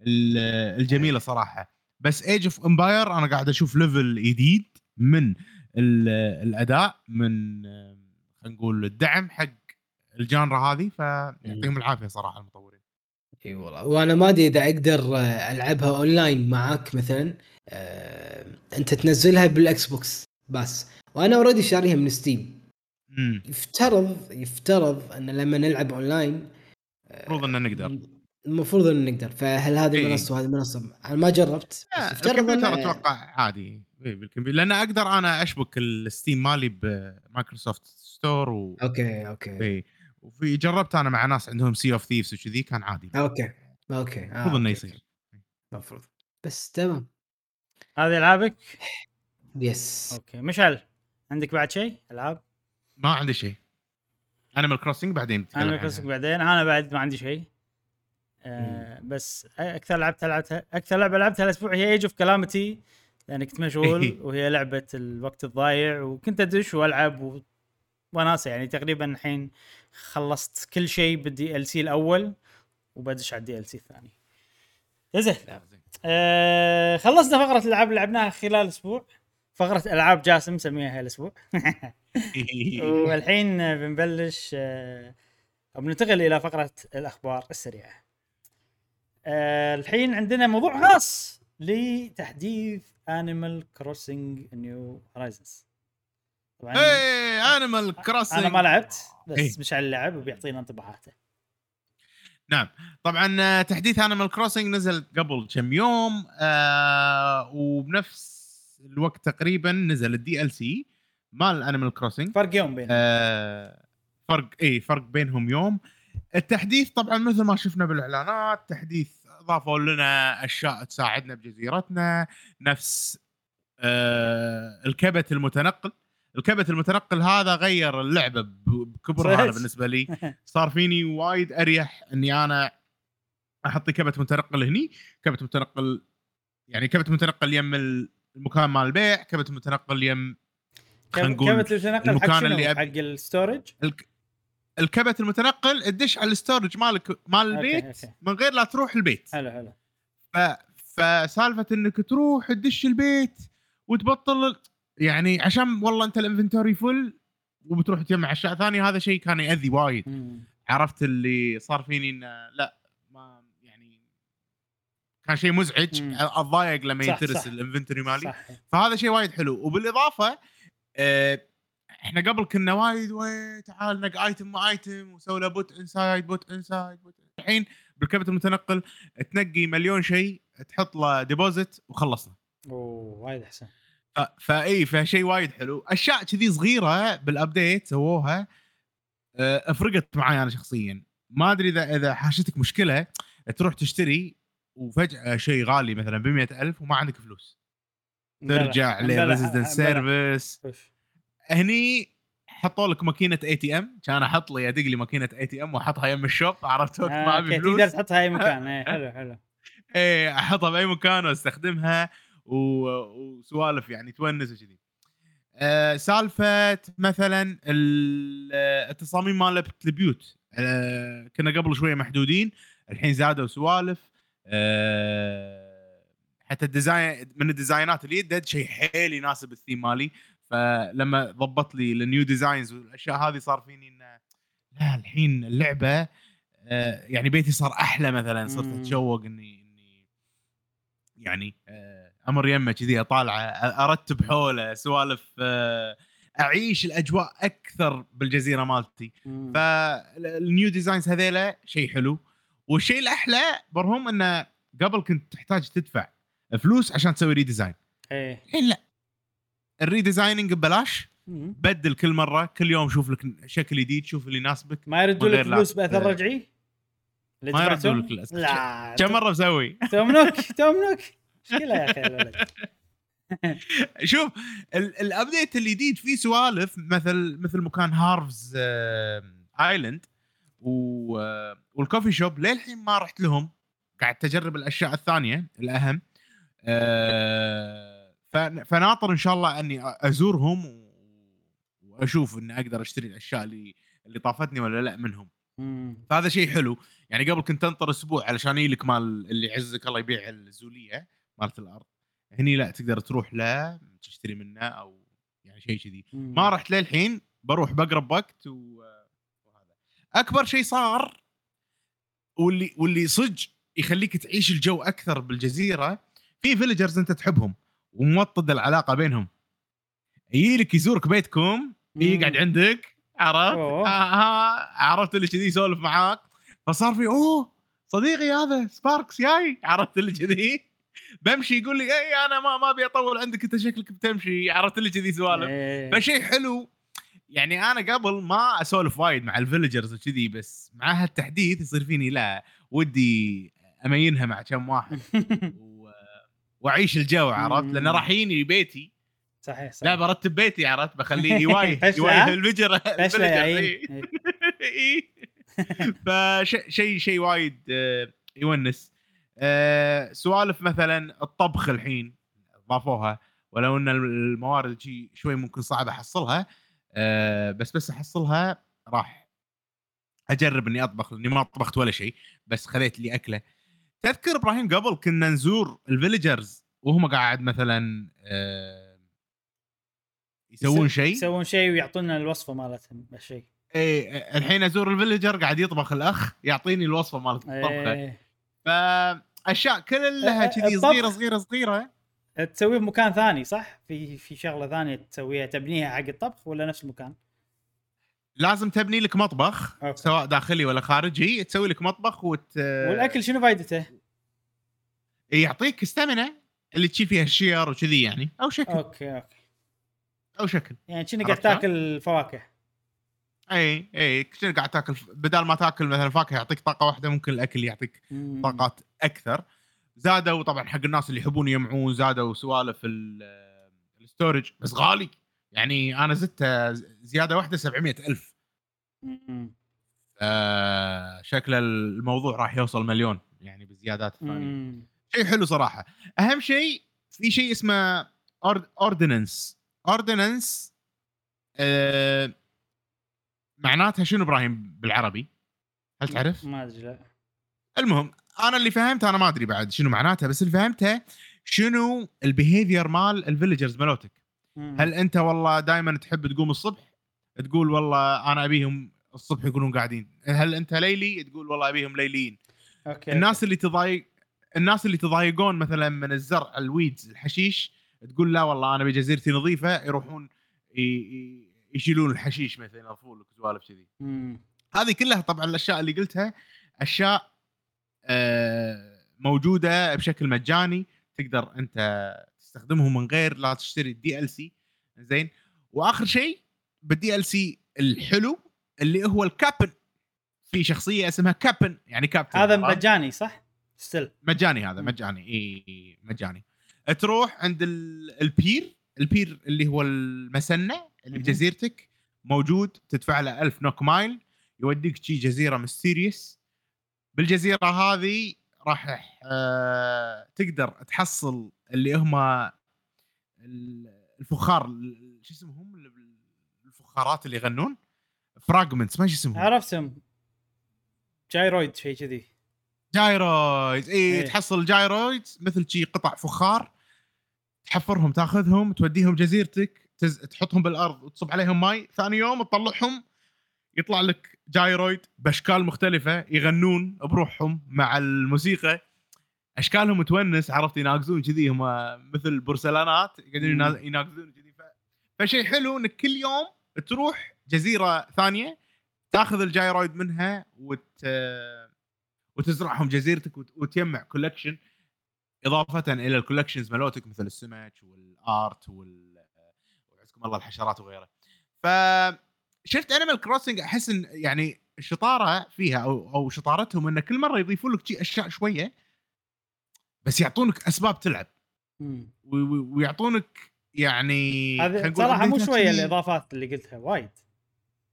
الجميله صراحه. بس ايج اوف امباير انا قاعد اشوف ليفل جديد من الاداء، من خلينا نقول الدعم حق الجانرا هذه، مم. فيعطيهم العافيه صراحه المطورين. اي والله. وانا ما ادري اذا اقدر العبها اونلاين معاك مثلا، انت تنزلها بالاكس بوكس بس، وانا اوريدي شاريها من ستيم. امم يفترض ان لما نلعب اونلاين المفروض ان نقدر المفروض ان نقدر، فهل هذه اي المنصه وهذه المنصه انا ما جربت، بس لا، يفترض الكمبيوتر ان اتوقع عادي إيه بالكمبيوتر، لان اقدر انا اشبك الستيم مالي بمايكروسوفت ستور اوكي إيه. وفي جربت انا مع ناس عندهم سي اوف ثيفز وكذي، كان عادي اوكي اوكي المفروض انه اوكي يصير. المفروض بس تمام. هذه العابك؟ يس اوكي. مشعل عندك بعد شيء العاب؟ ما عندي شيء. انا من الكروسنج بعدين نتكلم انا بكرسك عنها. بعدين. انا بعد ما عندي شيء. مم. بس اكثر لعبه لعبتها الاسبوع هي ايج اوف كلامتي، لان كنت مشغول وهي لعبه الوقت الضايع، وكنت ادش والعب وناسه. يعني تقريبا الحين خلصت كل شيء بالدي ال سي الاول، وبدش على الدي ال سي الثاني. زين لا زين. خلصنا فقره الالعاب اللي لعبناها خلال اسبوع، فقره العاب جاسم سميها هالاسبوع. والحين بنبلش بننتقل الى فقره الاخبار السريعه. الحين عندنا موضوع خاص لتحديث Animal Crossing New Horizons. طبعا ايه انيمال انا ما كروسنج لعبت، بس ايه مشعل لعب وبيعطينا انطباعاته. نعم طبعا. تحديث انيمال كروسنج نزل قبل كم يوم، وبنفس الوقت تقريبا نزل الدي ال سي مال انيمال كروسنج. فرق يوم بينهم. فرق بينهم يوم. التحديث طبعا مثل ما شفنا بالاعلانات، تحديث اضافوا لنا اشياء تساعدنا بجزيرتنا، نفس الكبت المتنقل. الكبت المتنقل هذا غير اللعبه بكبرها. انا صحيح. بالنسبه لي صار فيني وايد اريح اني انا احط كبت متنقل هني، كبت متنقل يعني كبت متنقل يم المكان مال البيع، كبت متنقل يم خلينا نقول كبت التنقل حق المكان شنو؟ اللي حق الستورج. الك... الكبت المتنقل تدش على الستورج مالك مال اوكي البيت اوكي من غير لا تروح البيت. حلو حلو. ف... فسالفه انك تروح تدش البيت وتبطل، يعني عشان والله انت الانفنتوري فل وبتروح تجمع اشياء ثانيه، هذا شيء كان يأذي وايد. مم. عرفت اللي صار فيني ان لا ما يعني كان شيء مزعج، مم. اتضايق لما صح ينترس صح الانفنتوري مالي، صح. فهذا شيء وايد حلو. وبالاضافه احنا قبل كنا وايد تعال نق ايتم ما ايتم وسوي له بوت انسايد بوت انسايد. الحين بالكبت المتنقل تنقي مليون شيء، تحط له ديبوزيت وخلصنا. اوه وايد احسن. فاي فشيء وايد حلو. اشياء كذي صغيره بالابديت سووها، افرقت معي انا شخصيا. ما ادري اذا حاشتك مشكله تروح تشتري وفجاه شيء غالي مثلا ب100,000 وما عندك فلوس، امبلا ترجع امبلا للريزيدنت امبلا سيرفيس هني حطوا لك ماكينه اي تي ام، كان احط لي ادق لي ماكينه اي تي ام واحطها يم الشوب، عرفت وقت ما ابي فلوس تقدر تحطها اي مكان. اي حلو حلو، اي احطها باي مكان واستخدمها وسوالف يعني تونس وكذي. سالفه مثلا التصاميم مال البيوت، كنا قبل شويه محدودين، الحين زادوا سوالف. حتى الديزاين من الديزاينات اللي يدد شيء حيل يناسب الثيم مالي، فلما ضبط لي النيو ديزاينز والاشياء هذه صار فيني ان لا الحين اللعبه يعني بيتي صار احلى مثلا، صرت اتشوق اني يعني امر يمه كذي اطالع ارتب حوله سوالف، اعيش الاجواء اكثر بالجزيره مالتي. فالنيو ديزاينز هذيله شيء حلو، والشيء الاحلى برهم انه قبل كنت تحتاج تدفع فلوس عشان تسوي ريديزاين، الحين لا، الريديزايننج ببلاش، بدل كل مره كل يوم شوف لك شكل جديد، شوف اللي يناسبك، ما يردوا لك فلوس باثر رجعي، ما يردوا لك للاسف. كم مره مسوي تمنك مشكله يا اخي الولد. شوف الابديت الجديد فيه سوالف مثل مكان هارفز ايلاند والكوفي شوب، للحين ما رحت لهم، قاعد تجرب الاشياء الثانيه الاهم. فناطر ان شاء الله اني ازورهم واشوف ان اقدر اشتري الاشياء اللي طافتني ولا لا منهم. فهذا شيء حلو، يعني قبل كنت انطر اسبوع علشان يجيلك مال اللي يعزك الله يبيع الزوليه مالت الارض، هني لا تقدر تروح لا تشتري منه او يعني شيء كذي. ما رحت للحين، بروح بقرب وقت. وهذا اكبر شيء صار واللي صدق يخليك تعيش الجو اكثر بالجزيره. في فيليجرز انت تحبهم وموطد العلاقه بينهم، يجيلك يزورك بيتكم، يقعد عندك، عرفت عرفت اللي كذي، يسولف معاك، فصار في صديقي هذا سباركس جاي، عرفت اللي كذي، بمشي يقول لي اي انا ما ابي اطول عندك، انت شكلك بتمشي، عرفت اللي كذي سوالف. فشيء حلو، يعني انا قبل ما اسولف وايد مع الفيليجرز وكذي، بس مع هالتحديث يصير فيني لا ودي امينها مع كم واحد وعيش الجو، عرفت، لأنه راح يجيني بيتي. صحيح. لا برتب بيتي، عرفت، بخليه يوايه الفجر فشيء وايد يونس. سوالف مثلا الطبخ الحين ضافوها، ولو ان الموارد شوي ممكن صعب احصلها، بس احصلها راح اجرب اني اطبخ، لاني ما طبخت ولا شيء، بس خذيت لي اكله. تذكر إبراهيم قبل كنا نزور الفيليجرز وهم قاعد مثلا يسوون شيء ويعطونا الوصفه مالتهم الشيء. اي الحين ازور الفيليجر قاعد يطبخ، الاخ يعطيني الوصفه مالت الطبخه، فاشياء كلها كذي صغيره صغيره صغيره تسويه بمكان ثاني. صح، في شغله ثانيه تسويها تبنيها حق الطبخ ولا نفس المكان؟ لازم تبني لك مطبخ، سواء داخلي ولا خارجي، تسوي لك مطبخ والاكل شنو فايدته؟ يعطيك استمنه اللي تشي فيها الشير وكذي يعني، او شكل اوكي يعني كأنك قاعد تاكل فواكه. اي كأنك قاعد تاكل، بدل ما تاكل مثلا فاكهه يعطيك طاقه واحده، ممكن الاكل يعطيك طاقات اكثر. زادوا طبعا حق الناس اللي يحبون يجمعون، زادوا سوالف الستورج، بس غالي يعني، انا زدت زياده واحده 700,000. شكل الموضوع راح يوصل 1,000,000 يعني بالزيادات الثانيه. شيء حلو صراحه. اهم شيء في شيء اسمه اوردنانس. معناتها شنو ابراهيم بالعربي؟ هل تعرف؟ ما ادري، لا. المهم انا اللي فهمته، انا ما ادري بعد شنو معناتها، بس اللي فهمته شنو البيهيفير مال الفيليجرز مالوتك. هل انت والله دائما تحب تقوم الصبح تقول والله انا ابيهم الصبح يكونون قاعدين؟ هل انت ليلي تقول والله ابيهم ليليين؟ الناس اللي تضايق، الناس اللي تضايقون مثلا من الزرع، الويدز، الحشيش، تقول لا والله انا بجزيرتي نظيفه، يروحون يشيلون الحشيش مثلا، يرفون لك سوالف كذي. هذه كلها طبعا الاشياء اللي قلتها اشياء موجوده بشكل مجاني، تقدر انت تستخدمهم من غير لا تشتري الدي ال سي. زين، واخر شيء بالدي ال سي الحلو اللي هو الكابتن، في شخصيه اسمها كابتن، يعني كابتن. هذا مجاني صح؟ ستيل مجاني، هذا مجاني. اي مجاني. تروح عند البير اللي هو المسنه لجزيرتك موجود، تدفع له 1000 نوك مايل يوديك شي جزيرة ميستيريس. بالجزيرة هذه راح تقدر تحصل اللي هما الفخار، شو اسمهم الفخارات اللي يغنون فراغمنتس، ما شو اسمهم، عرفتهم، جايرويد شيء كذي، جايرويد اي، تحصل جايرويد مثل شي قطع فخار، تحفرهم تاخذهم توديهم جزيرتك، تحطهم بالارض وتصب عليهم ماي، ثاني يوم تطلعهم يطلع لك جايرويد باشكال مختلفه يغنون بروحهم مع الموسيقى، اشكالهم متونس، عرفت، يناقزون كذي، هم مثل برسلانات قاعدين يناقزون كذي. فشيء حلو انك كل يوم تروح جزيره ثانيه تاخذ الجايرويد منها وتزرعهم جزيرتك وتجمع كولكشن، اضافه الى الكولكشنز مالوتك مثل السمك والارت وعزكم الله الحشرات وغيره. ف شفت انيمال كروسنج احس ان يعني الشطاره فيها او شطارتهم ان كل مره يضيفوا لك شيء، اشياء شويه بس يعطونك اسباب تلعب ويعطونك يعني صراحه مو شويه، الاضافات اللي قلتها وايد،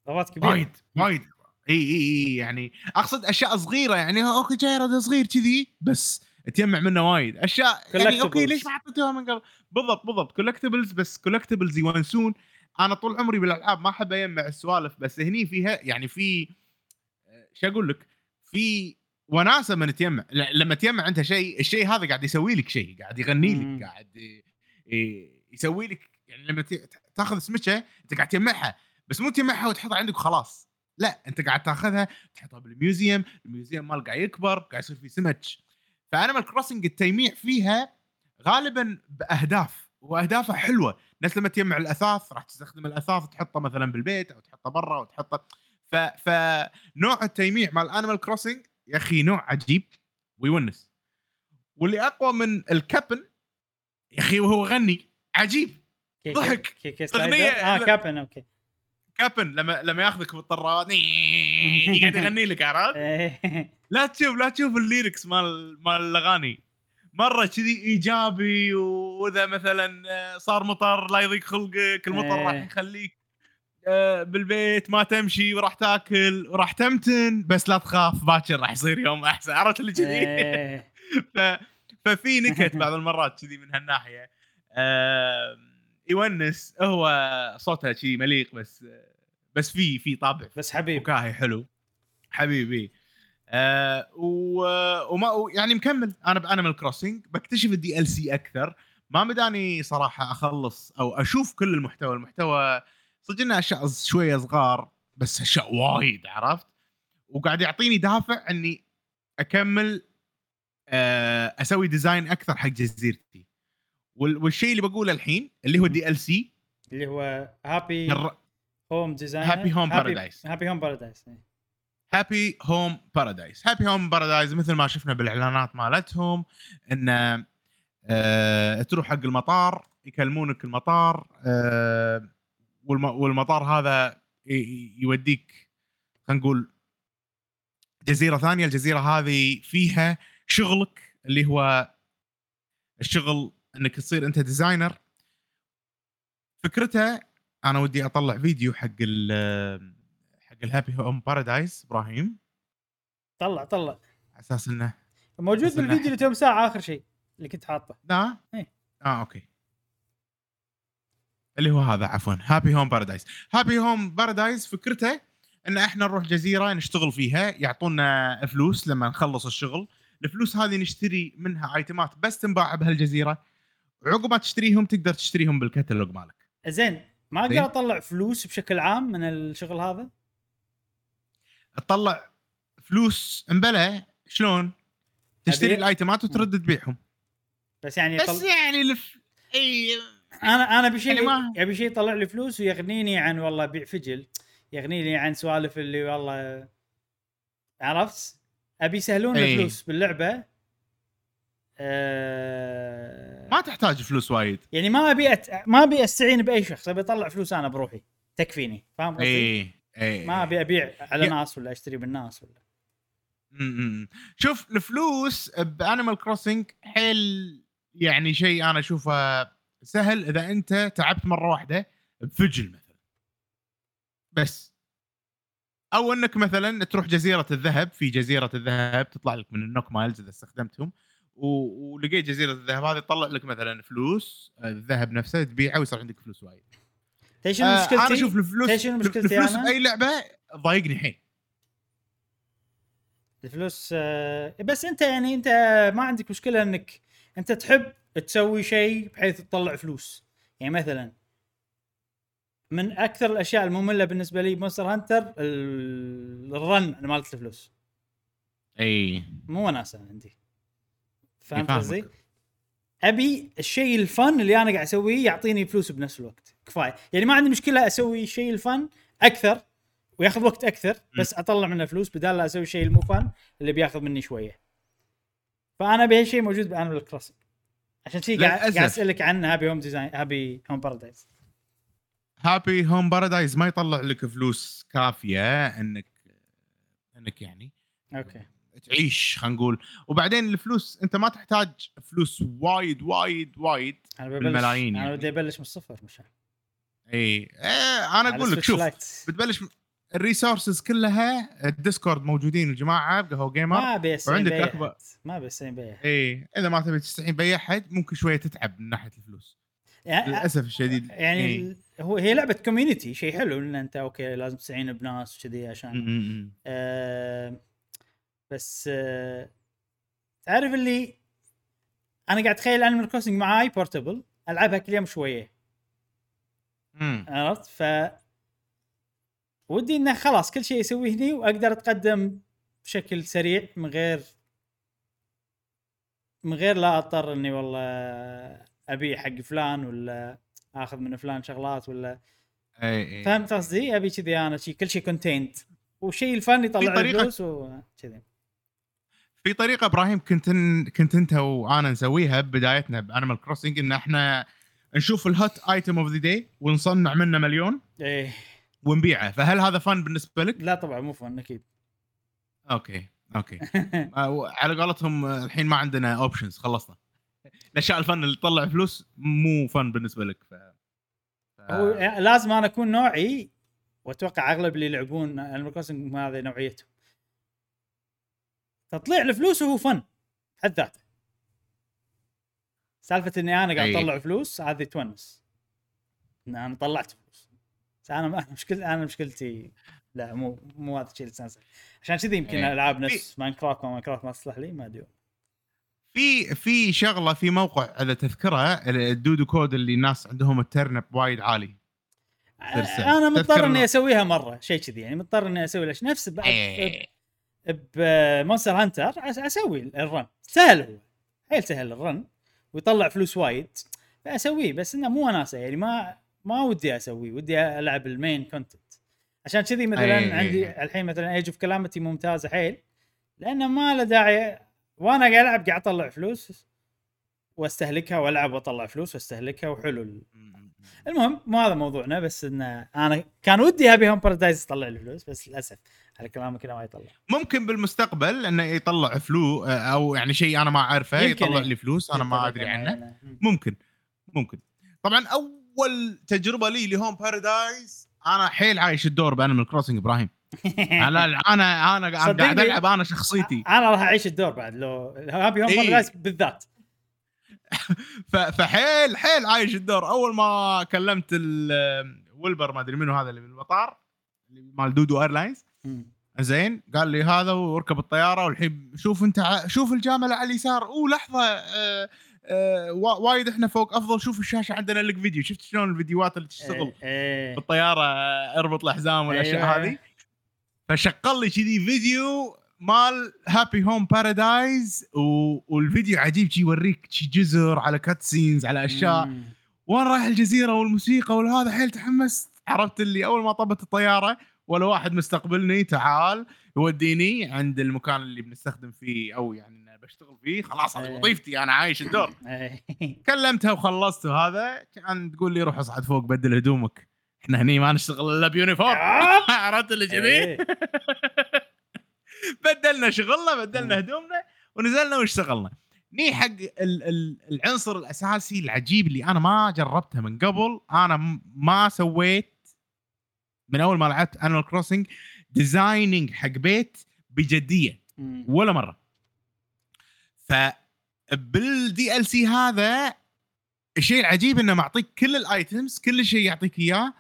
اضافات كبيره وايد اي يعني اقصد اشياء صغيره، يعني اوكي جايرد صغير كذي بس تجمع منه وايد اشياء يعني اوكي ليش ما حطيتوها من قبل. بالضبط كولكتبلز، بس كولكتبلز يونسون. انا طول عمري بالالعاب ما احب اجمع السوالف، بس هني فيها يعني في شو اقول لك، في وناسه من تجمع، لما تجمع انت شيء، الشيء هذا قاعد يسوي لك شيء، قاعد يغني لك، قاعد يسوي لك، يعني لما تاخذ سمكه انت قاعد تجمعها، بس مو تجمعها وتحطها عندك خلاص، لا انت قاعد تاخذها تحطها بالميوزيوم، الميوزيوم مال قاعد يكبر، قاعد يصير فيه سمك. فانيمال كروسنج التجميع فيها غالبا باهداف، واهدافها حلوه، ناس لما تجمع الاثاث راح تستخدم الاثاث تحطه مثلا بالبيت او تحطه برا او تحطه، فنوع التجميع مع الانيمال كروسنج يا اخي نوع عجيب ويونس. واللي اقوى من الكابن يا اخي وهو غني عجيب ضحك اغنيه، كابن اوكي، كابن لما ياخذك بالطراد يقعد يغني لك، عرفت، لا تشوف الليركس مال الاغاني، مره كذي ايجابي، واذا مثلا صار مطر لا يضيق خلقك، المطر راح يخليك بالبيت ما تمشي، وراح تاكل وراح تمتن، بس لا تخاف باكر راح يصير يوم احسن، عرفت اللي كذي. ففي نكت بعض المرات كذي من هالناحيه، يونس، هو صوتها شيء مليق، بس في طابع، بس حبيبي وكاهي حلو حبيبي. وما يعني مكمل انا بانيمال كروسنج، بكتشف الدي ال سي اكثر، ما مداني صراحه اخلص او اشوف كل المحتوى صدقنا اشياء شويه صغار بس اشياء وايد، عرفت، وقاعد يعطيني دافع اني اكمل، اسوي ديزاين اكثر حق جزيرتي. والشيء اللي بقوله الحين اللي هو الدي ال سي اللي هو هابي هوم بارادايس. مثل ما شفنا بالإعلانات مالتهم إن تروح حق المطار، يكلمونك المطار، والمطار هذا يوديك، خلينا نقول جزيرة ثانية. الجزيرة هذه فيها شغلك اللي هو الشغل إنك تصير أنت ديزاينر. فكرتها أنا ودي أطلع فيديو حق الهابي هوم بارادايس. إبراهيم طلع أساس إنه موجود بالفيديو اللي تم ساعة آخر شيء اللي كنت حاطه. لا أوكي، اللي هو هذا، عفوا، هابي هوم بارادايس فكرته إن إحنا نروح جزيرة نشتغل فيها، يعطونا فلوس لما نخلص الشغل، الفلوس هذه نشتري منها آيتمات بس تنباع بهالجزيرة، وعقب ما تشتريهم تقدر تشتريهم بالكتالوج مالك. زين، ما أقدر أطلع فلوس بشكل عام من الشغل هذا؟ تطلع فلوس مبلى شلون؟ تشتري الايتمات وترد تبيعهم، بس يعني انا بشيء يطلع لي فلوس ويغنيني عن والله بيع فجل، يغنيني عن سوالف اللي والله، عرفت، ابي يسهلون الفلوس باللعبه. ما تحتاج فلوس وايد، يعني ما ابي استعين باي شخص، ابي اطلع فلوس انا بروحي تكفيني، فاهم قصدي؟ ما ابي ابيع على ناس ولا اشتري بالناس ولا شوف، الفلوس بانيمال كروسنج حيل، يعني شيء انا اشوفه سهل اذا انت تعبت مره واحده بفجل مثلا، بس. او انك مثلا تروح جزيره الذهب، في جزيره الذهب تطلع لك من النوك مايلز اذا استخدمتهم، ولقيت جزيره الذهب هذه تطلع لك مثلا فلوس الذهب نفسه تبيعه ويصير عندك فلوس وايد. ايش المشكله؟ انا اشوف الفلوس يعني؟ باي لعبه ضايقني حين الفلوس. بس انت يعني انت ما عندك مشكله انك انت تحب تسوي شيء بحيث تطلع فلوس. يعني مثلا من اكثر الاشياء الممله بالنسبه لي مونستر هانتر الرن مالت الفلوس، اي مو وناسه عندي. فهمت قصدي؟ ابي الشيء الفن اللي انا قاعد اسويه يعطيني فلوس بنفس الوقت، كفايه يعني. ما عندي مشكله اسوي شيء الفن اكثر وياخذ وقت اكثر بس اطلع منه فلوس، بدال لا اسوي شيء المو فن اللي بياخذ مني شويه. فانا بهالشيء موجود بأنوال الكروسنج، عشان شيء قاعد اسالك عن هابي هوم ديزاين. هابي هوم بارادايز، هابي هوم بارادايز ما يطلع لك فلوس كافيه انك يعني اوكي تعيش، خلينا نقول. وبعدين الفلوس انت ما تحتاج فلوس وايد وايد وايد، الملايين. انا بدي ابلش من الصفر مشان انا اقول لك شوف بتبلش الريسورسز كلها. الديسكورد موجودين الجماعه بقهوه جيمر، وعندك اكبر ما بيستعين بيع. اي اذا ما تبي تستعين بيع حد ممكن شويه تتعب من ناحيه الفلوس يعني للاسف الشديد. يعني إيه. هو هي لعبه كوميونتي، شيء حلو ان انت اوكي لازم تستعين بناس وكذي عشان بس تعرف اللي انا قاعد اتخيل ان الكروسنج معاي بورتبل العبها كل يوم شويه. عرفت؟ ف ودي انه خلاص كل شيء يسويه هني واقدر اتقدم بشكل سريع من غير لا اضطر اني والله ابيع حق فلان ولا اخذ من فلان شغلات ولا اي. فهمت قصدي؟ ابي كذي انا شيء كل شيء كونتينت وشيء الفن يطلع الفلوس وكذا. في طريقه ابراهيم كنت انت وانا نسويها بدايتنا بانيمال كروسنج، ان احنا نشوف الهوت ايتم اوف ذا داي ونصنع منه مليون ايه ونبيعه. فهل هذا فن بالنسبه لك؟ لا طبعا مو فن اكيد. اوكي على قولتهم الحين ما عندنا اوبشنز، خلصنا الاشياء الفن اللي تطلع فلوس مو فن بالنسبه لك. لازم انا اكون نوعي، واتوقع اغلب اللي يلعبون المكاسب هذه نوعيتهم. تطلع الفلوس هو فن حد ذاته، سالفه اني انا قاعد اطلع فلوس هذه تونس ان انا طلعت فلوس. انا مشكلتي لا مو هذا الشيء اللي عشان كذا يمكن العاب نفس ماينكرافت ما تصلح لي، ما ادري. في شغله في موقع اذا تذكرها، الدودو كود اللي الناس عندهم الترنب وايد عالي. انا مضطر اني اسويها مره شيء كذي، يعني مضطر اني اسوي ليش نفس بمونستر هانتر اسوي الرن سهل، هو حيل سهل الرن ويطلع فلوس وايد فاسويه، بس انه مو وناسه يعني ما ودي اسويه، ودي العب المين كونتنت. عشان كذي مثلا عندي الحين مثلا ايج اوف كلامتي ممتازه حيل، لانه ما له داعي وانا قاعد العب قاعد اطلع فلوس واستهلكها والعب واطلع فلوس واستهلكها وحلو. المهم مو هذا موضوعنا، بس ان انا كان ودي هابي هوم بارادايز يطلع الفلوس، بس للاسف على كلامك انه ما يطلع. ممكن بالمستقبل انه يطلع فلوس او يعني شيء انا ما اعرفه يطلع لي فلوس انا ما ادري عنه. ممكن طبعا. اول تجربه لي هوم بارادايز انا حيل عايش الدور بانيمال كروسنج ابراهيم. انا قاعد العب انا شخصيتي، انا راح اعيش الدور بعد لو هابي هوم بارادايز بالذات. فحيل عايش الدور. اول ما كلمت الولبر ما ادري منو هذا اللي بالمطار اللي مال دودو ايرلاينز، زين قال لي هذا واركب الطياره، والحين شوف انت شوف الجامعه على اليسار. لحظه وايد احنا فوق افضل، شوف الشاشه عندنا لك فيديو. شفت شلون الفيديوهات اللي تشتغل بالطياره اربط الاحزام والاشياء هذه؟ فشغل لي كذي فيديو مال هابي هوم بارادايز، والفيديو عجيب شي يوريك شي جزر على كاتسينز على اشياء وين رايح الجزيره والموسيقى وهذا. حيل تحمست، عرفت اللي اول ما طبت الطياره ولا واحد مستقبلني، تعال يوديني عند المكان اللي بنستخدم فيه او يعني انا بشتغل فيه. خلاص هذه وظيفتي، انا عايش الدور. كلمتها وخلصت هذا، كان تقول لي روح اصعد فوق بدل هدومك، احنا هني ما نشتغل الا بيونيفورم. عرفت اللي كذي؟ بدلنا شغلنا، بدلنا هدومنا ونزلنا واشتغلنا. ني حق العنصر الأساسي العجيب اللي أنا ما جربته من قبل. أنا ما سويت من اول ما لعبت انيمال كروسنج ديزايننج حق بيت بجديه ولا مره. فبالدي ال سي هذا الشيء العجيب انه معطيك كل الايتمز كل شيء يعطيك اياه،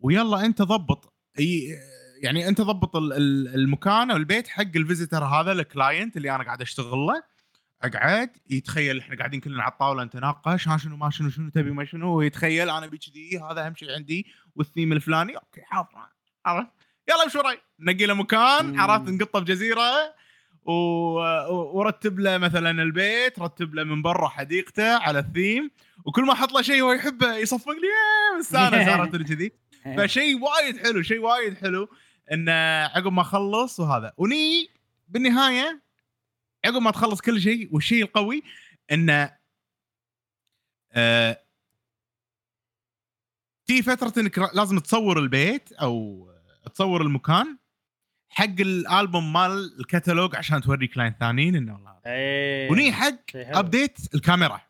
ويلا انت ضبط، يعني انت ضبط المكان او البيت حق الفيزيتر هذا الكلاينت اللي انا قاعد اشتغل له، اقعد يتخيل احنا قاعدين كلنا على الطاوله نتناقش ها شنو ما شنو شنو تبي ما شنو، ويتخيل انا بي كذي هذا اهم شيء عندي والثيم الفلاني اوكي حاضر عرفت يلا امشي وراي نقي له مكان عرفت نقطه بجزيره ورتب له مثلا البيت، رتب له من برا حديقته على الثيم، وكل ما احط له شيء هو يحبه يصفق لي مستانه صارت كذي. فشيء وايد حلو، شيء وايد حلو ان عقب ما اخلص وهذا وني بالنهايه عقب ما تخلص كل شيء. والشيء القوي ان في فتره انك لازم تصور البيت او تصور المكان حق الالبوم مال الكتالوج عشان توري كلاينت ثانيين انه والله أيه. وني حق ابديت الكاميرا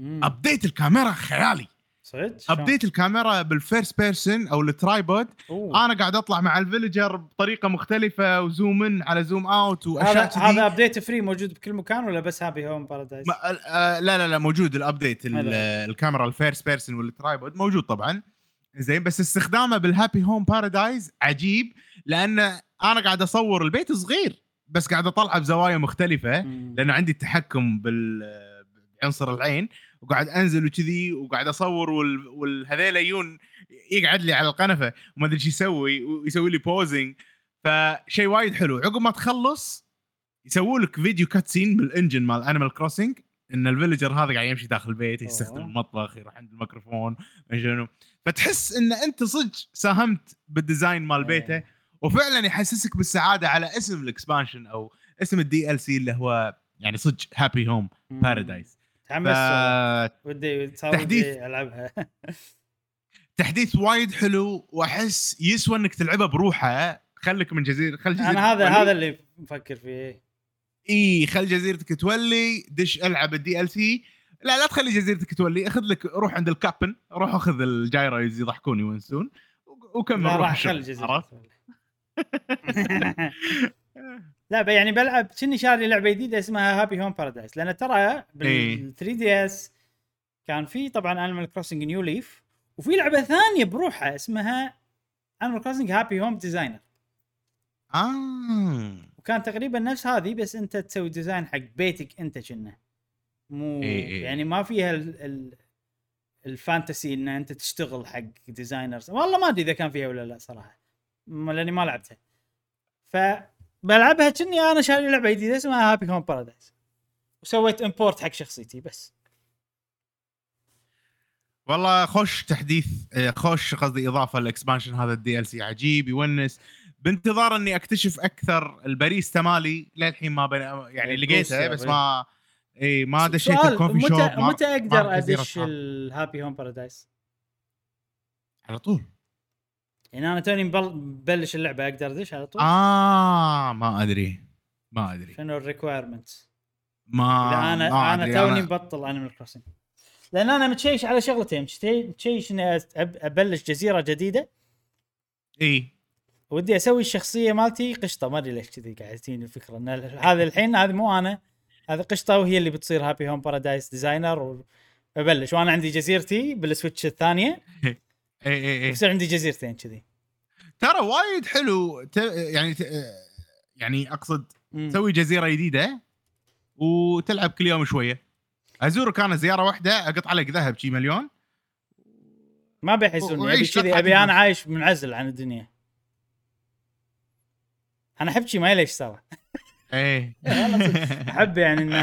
ابديت الكاميرا خيالي صدق. ابديت الكاميرا بالفيرست بيرسون او الترايبود، انا قاعد اطلع مع الفيلجر بطريقه مختلفه وزوم ان على زوم اوت واشياء كذي. هذا ابديت فري موجود بكل مكان ولا بس هابي هوم بارادايس؟ لا لا لا موجود الابديت الكاميرا الفيرست بيرسون والترايبود موجود طبعا زين، بس استخدامه بالهابي هوم بارادايس عجيب لان انا قاعد اصور البيت صغير بس قاعد اطلعه بزوايا مختلفه لانه عندي التحكم بعنصر العين، وقاعد انزل وكذي وقاعد اصور والهذيل عيون يقعد لي على القنفه وما ادري ايش يسوي ويسوي لي بوزنج. فشيء وايد حلو. عقب ما تخلص يسووا لك فيديو كاتسين بالانجن مال انيمال كروسنج ان الفيليجر هذا قاعد يمشي داخل البيت يستخدم المطبخ يروح عند الميكروفون شنو، فتحس ان انت صدق ساهمت بالديزاين مال بيته، وفعلا يحسسك بالسعاده على اسم الاكسبانشن او اسم الدي ال سي اللي هو يعني صدق هابي هوم بارادايس. تحمس ودي تحديث العبها تحديث وايد حلو، واحس يسوى انك تلعبها بروحها. خليك من جزيره خل جزيرة انا هذا اللي مفكر فيه اي خل جزيرتك تولي دش العب الدي ال سي. لا تخلي جزيرتك تولي، اخذ لك روح عند الكابتن روح اخذ الجايره يضحكوني وينسون وكمل روح الشغل عرفت. لا يعني بلعب كني شاري لعبه جديده اسمها هابي هوم بارادايس، لان ترى بال 3 دي اس كان في طبعا انيمال كروسنج نيو ليف، وفي لعبه ثانيه بروحها اسمها انيمال كروسنج هابي هوم ديزاينر وكان تقريبا نفس هذه بس انت تسوي ديزاين حق بيتك انت كنه مو يعني ما فيها الفانتسي ان انت تشتغل حق ديزاينرز. والله ما ادري اذا كان فيها ولا لا صراحه لاني ما لعبتها. ف بلعبها كني انا شاري لعبه جديده اسمها هابي هوم بارادايس وسويت امبورت حق شخصيتي بس. والله خوش تحديث، خوش قصدي اضافه الاكسبانشن هذا الدي ال سي عجيب يونس. بانتظار اني اكتشف اكثر الباريس تمالي للحين ما يعني لقيته بس ما اي ما دشيت الكوفي شوب. متى اقدر ادش الهابي هوم بارادايس على طول؟ يعني أنا توني ببلش اللعبة أقدر دش على طول؟ ما أدري شنو الريكويرمنت. أنا توني ببطل أنيمال كروسنج لأن أنا متشيش على شغلتين، متشيش إني أبلش جزيرة جديدة. إيه. ودي أسوي الشخصية مالتي قشطة، ما أدري ليش كذي قاعدتين الفكرة إن هذا الحين هذا مو أنا، هذا قشطة وهي اللي بتصير هابي هوم بارادايس ديزاينر وأبلش وأنا عندي جزيرتي بالسويتش الثانية. اي بس عندي جزيرتين كذي ترى وايد حلو. يعني اقصد تسوي جزيره جديده وتلعب كل يوم شويه. ازور كان زياره واحده اقطع لك ذهب شي مليون ما بيحسون كذي. ابي انا عايش منعزل عن الدنيا، انا احب شي ما ليش سوا اي احب يعني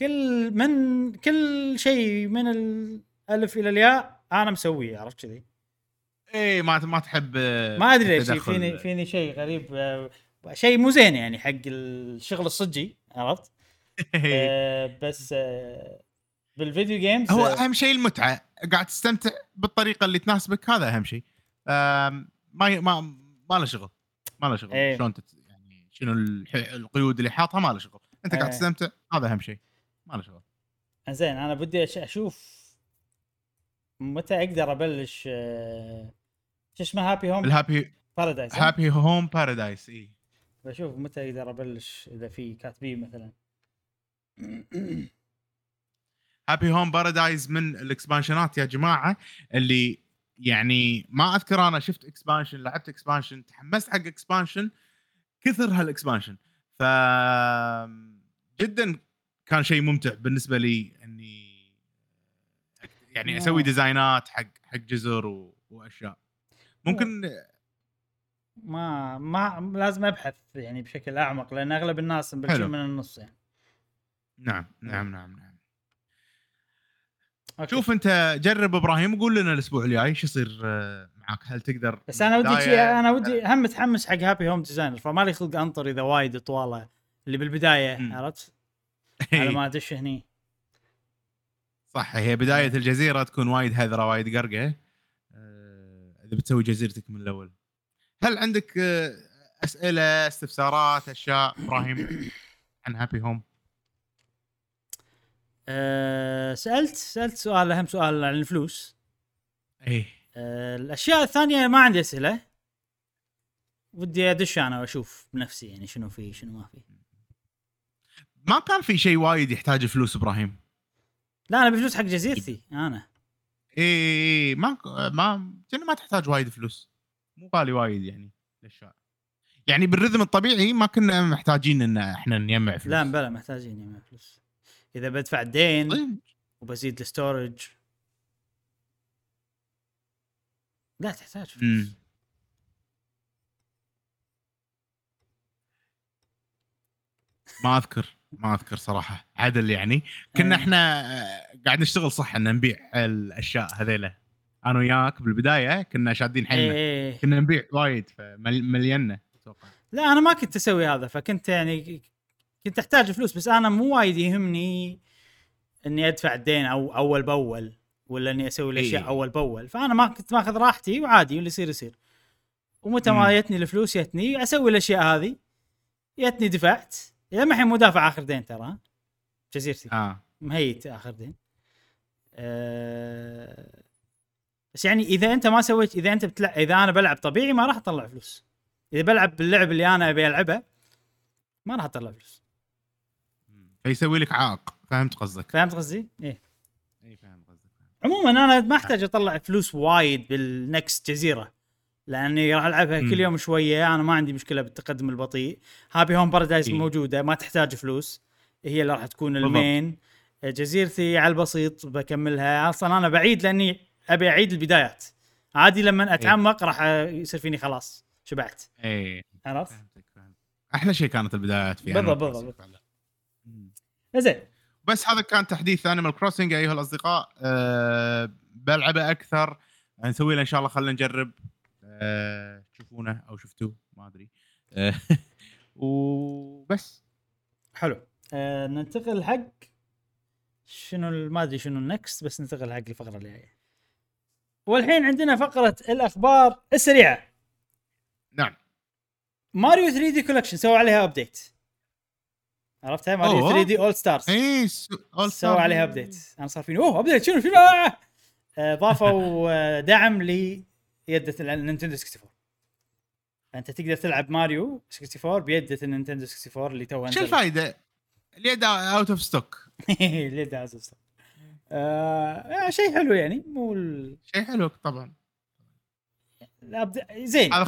ان كل شيء من الالف الى الياء انا مسويه عرفت كذي. ايه ما تحب ما ادري ايش فيني شيء غريب، شيء مو زين يعني حق الشغل الصجي عرفت. بس بالفيديو جيمز هو اهم شيء المتعه، قاعد تستمتع بالطريقه اللي تناسبك هذا اهم شيء. ما له شغل شلون يعني شنو القيود اللي حاطها ما له شغل، انت قاعد تستمتع هذا اهم شيء ما له شغل. زين انا بدي اشوف متى اقدر ابلش شو اسمه هابي هوم الهابي بارادايس هابي هوم بارادايس. اي بشوف متى اقدر ابلش اذا في كاتبين مثلا هابي هوم بارادايس من الاكسبانشنات يا جماعه اللي يعني ما اذكر انا شفت اكسبانشن لعبت اكسبانشن تحمست حق اكسبانشن كثر هالاكسبانشن ف جدا كان شيء ممتع بالنسبه لي اني يعني اسوي ديزاينات حق جزر واشياء ممكن ما لازم ابحث يعني بشكل اعمق لان اغلب الناس بلشوا من النص يعني. نعم نعم نعم نعم أوكي. شوف انت جرب ابراهيم وقول لنا الاسبوع الجاي شو يصير معك هل تقدر بس انا ودي هم متحمس حق هابي هوم ديزاينر فما لي خلق انطر اذا وايد طواله اللي بالبدايه عرفت على ما ادش هني صح هي بدايه الجزيره تكون وايد هذره وايد قرقه اذا بتسوي جزيرتك من الاول. هل عندك اسئله استفسارات اشياء ابراهيم عن هابي هوم؟ سالت سؤال اهم سؤال عن الفلوس ايه الاشياء الثانيه ما عندي اسئله ودي ادش انا واشوف بنفسي يعني شنو فيه شنو ما فيه. ما كان في شيء وايد يحتاج فلوس ابراهيم. لا انا بفلوس حق جزيرتي انا ايه ما تحتاج وايد فلوس مو غالي وايد يعني للشارع يعني بالرذم الطبيعي ما كنا محتاجين ان احنا نجمع فلوس. لا بلا محتاجين نجمع فلوس اذا بدفع دين وبزيد الستورج لا تحتاج فلوس. ما اذكر صراحه عدل يعني كنا احنا قاعد نشتغل صح ان نبيع الاشياء هذيله انا وياك بالبدايه كنا شادين حيلنا كنا نبيع وايد فملينا اتوقع. لا انا ما كنت اسوي هذا فكنت يعني كنت احتاج فلوس بس انا مو وايد يهمني اني ادفع الدين او اول باول ولا اني اسوي الاشياء اول باول فانا ما كنت ماخذ راحتي وعادي واللي يصير ومتى ما جتني الفلوس جتني اسوي الاشياء هذه جتني دفعت يا ما الحين مدافع اخر دين ترى جزيرتي مهيت اخر دين بس يعني اذا انت ما سويت اذا انت اذا انا بلعب طبيعي ما راح اطلع فلوس اذا بلعب باللعب اللي انا ابي العبه ما راح اطلع فلوس هيسوي لك عائق. فهمت قصدي ايه فاهم قصدك. عموما انا ما احتاج اطلع فلوس وايد بالنكست جزيره لاني راح العبها كل يوم شويه انا ما عندي مشكله بالتقدم البطيء. هابي هوم بارادايس موجوده ما تحتاج فلوس هي اللي راح تكون المين. جزيرتي على البسيط بكملها اصلا انا بعيد لاني ابي اعيد البدايات عادي لما اتعمق راح يصير فيني خلاص شبعت عرفت احلى شيء كانت البدايات فيها بالضبط. زين بس هذا كان تحديث انيمال كروسنج ايها الاصدقاء بلعبه اكثر نسوي له ان شاء الله خلينا نجرب تشوفونه او شفتوه ما ادري وبس حلو ننتقل حق شنو ما ادري شنو النكست بس ننتقل حق الفقره اللي جايه والحين عندنا فقره الاخبار السريعه. نعم ماريو 3 دي كولكشن سووا عليها ابديت عرفتها ماريو 3 دي اول ستارز اي اول سووا عليها ابديت انا صار فيني ابديت شنو ضافوا دعم ل يدة النينتندو 64 انت تقدر تلعب ماريو 64 بيدة النينتندو 64 اللي توه شو الفائده اليد اوت اوف ستوك اليد اوت اوف ستوك شيء حلو يعني مو شيء حلو طبعا زين هذا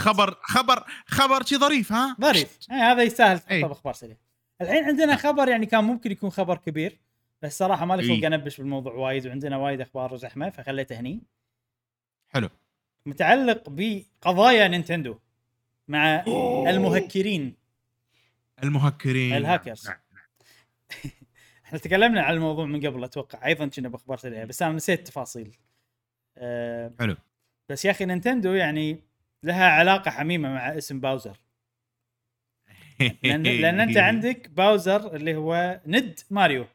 خبر شيء ظريف ها ظريف هذا يستاهل طب اخبار سريع. الحين عندنا خبر يعني كان ممكن يكون خبر كبير بس صراحه ما لي خلق انبش بالموضوع وايد وعندنا وايد اخبار وزحمه فخليته هني حلو متعلق بقضايا نينتندو مع المهكرين الهاكرز. احنا تكلمنا عن الموضوع من قبل اتوقع ايضا كنا باخبار سريعه بس انا نسيت تفاصيل حلو بس يا اخي نينتندو يعني لها علاقه حميمه مع اسم باوزر لان انت عندك باوزر اللي هو ند ماريو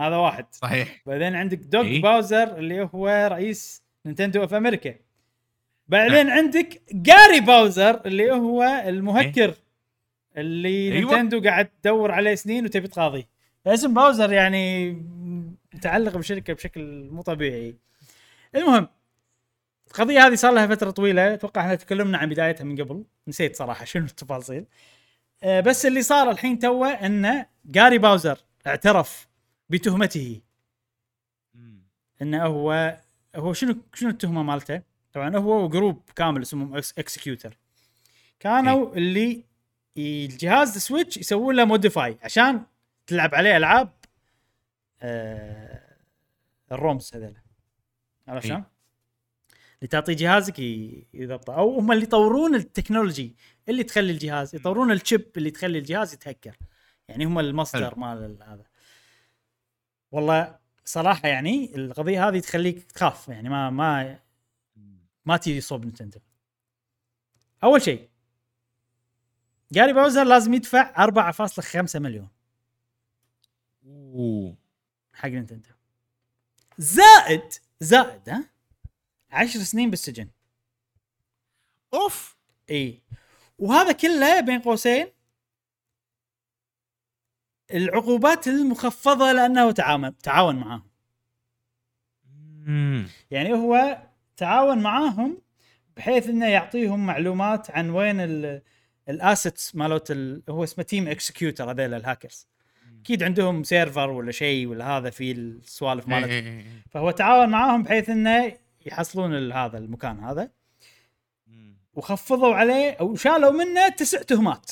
هذا واحد صحيح بعدين عندك دوغ باوزر اللي هو رئيس نينتندو في امريكا بعدين عندك جاري باوزر اللي هو المهكر اللي نينتندو قاعد تدور عليه سنين وتبي تقاضيه. اسم باوزر يعني متعلق بشركه بشكل مو طبيعي. المهم القضية هذه صار لها فترة طويلة، أتوقع احنا تكلمنا عن بدايتها من قبل، نسيت صراحة شنو التفاصيل. بس اللي صار الحين توه أن جاري باوزر اعترف بتهمته، أنه هو شنو التهمة مالته؟ طبعا هو وجروب كامل اسمهم اكسكيوتر، كانوا اللي الجهاز السويتش يسوون له موديفاي عشان تلعب عليه ألعاب الرومس هذول، عرفت شلون؟ اللي تعطي جهازك يضبطه، او هم اللي يطورون التكنولوجي اللي تخلي الجهاز، يطورون الشيب اللي تخلي الجهاز يتهكر، يعني هم المصدر مال هذا. والله صراحة يعني القضية هذه تخليك تخاف، يعني ما تيجي صوب نتندو. اول شيء جاري باوزر لازم يدفع 4.5 مليون حق نتندو، زائد 10 سنين بالسجن. اوف اي، وهذا كله بين قوسين العقوبات المخفضة لأنه تعاون معاهم. يعني هو تعاون معاهم بحيث انه يعطيهم معلومات عن وين الاسيتس مالوت، هو اسمه تيم اكسكيوتر، هذول الهاكرز اكيد عندهم سيرفر ولا شيء ولا هذا في السوالف مالت، فهو تعاون معاهم بحيث انه يحصلون هذا المكان هذا، وخفضوا عليه او شالوا منه 9 تهمات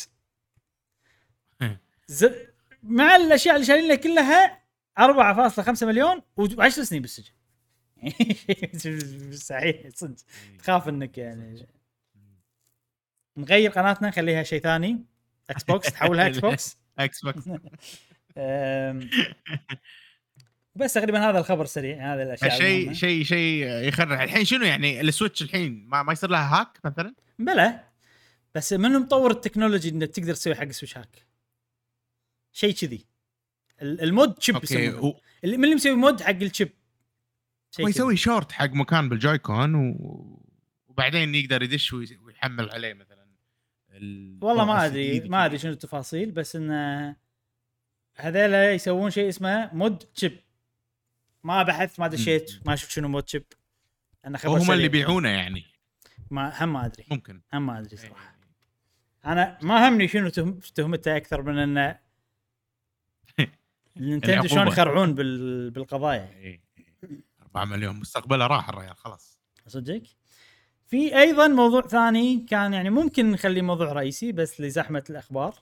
مع الاشياء اللي شالينها كلها 4.5 مليون و10 سنين بالسجن. صحيح صدق تخاف انك يعني. نغير قناتنا نخليها شيء ثاني، اكس بوكس تحولها اكس بوكس بس تقريبا هذا الخبر سريع، هذا الاشياء شيء يخرع. الحين شنو يعني السويتش الحين ما يصير لها هاك مثلا؟ بلا، بس منو مطور التكنولوجي انه تقدر تسوي حق السويتش هاك شيء كذي؟ المود تشيب يسمونه، من اللي مسوي مود حق التشيب ويسوي شورت حق مكان بالجويكون وبعدين يقدر يدش ويحمل عليه مثلا والله ما ادري شنو التفاصيل، بس ان هذول يسوون شيء اسمه مود تشيب. ما بحث، ما دشيت، ما شفت شنو مود تشيب، انا خبر هم اللي بيعونه يعني، ما ادري ممكن، ما ادري صراحه. انا ما همني شنو تهمته اكثر من ان نتندو شلون يخرعون بالقضايا. 4 مليون مستقبله راح الريال خلاص صدق. في ايضا موضوع ثاني كان يعني ممكن نخليه موضوع رئيسي بس لزحمه الاخبار،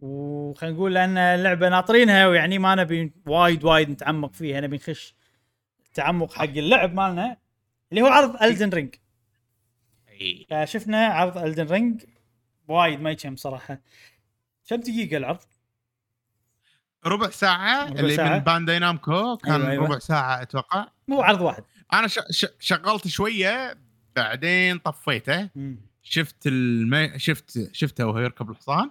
وخلينا نقول لان اللعبه ناطرينها ويعني ما نبي وايد نتعمق فيها، نبي نخش تعمق حق اللعب مالنا اللي هو عرض ألدن رينج. شفنا عرض ألدن رينج وايد ما يكم صراحه، كم دقيقه العرض؟ ربع ساعة اللي من بانداي نامكو كان. أيوة. ربع ساعة أتوقع، مو عرض واحد. أنا شغلت شوية بعدين طفيته. شفت شفته وهو يركب الحصان.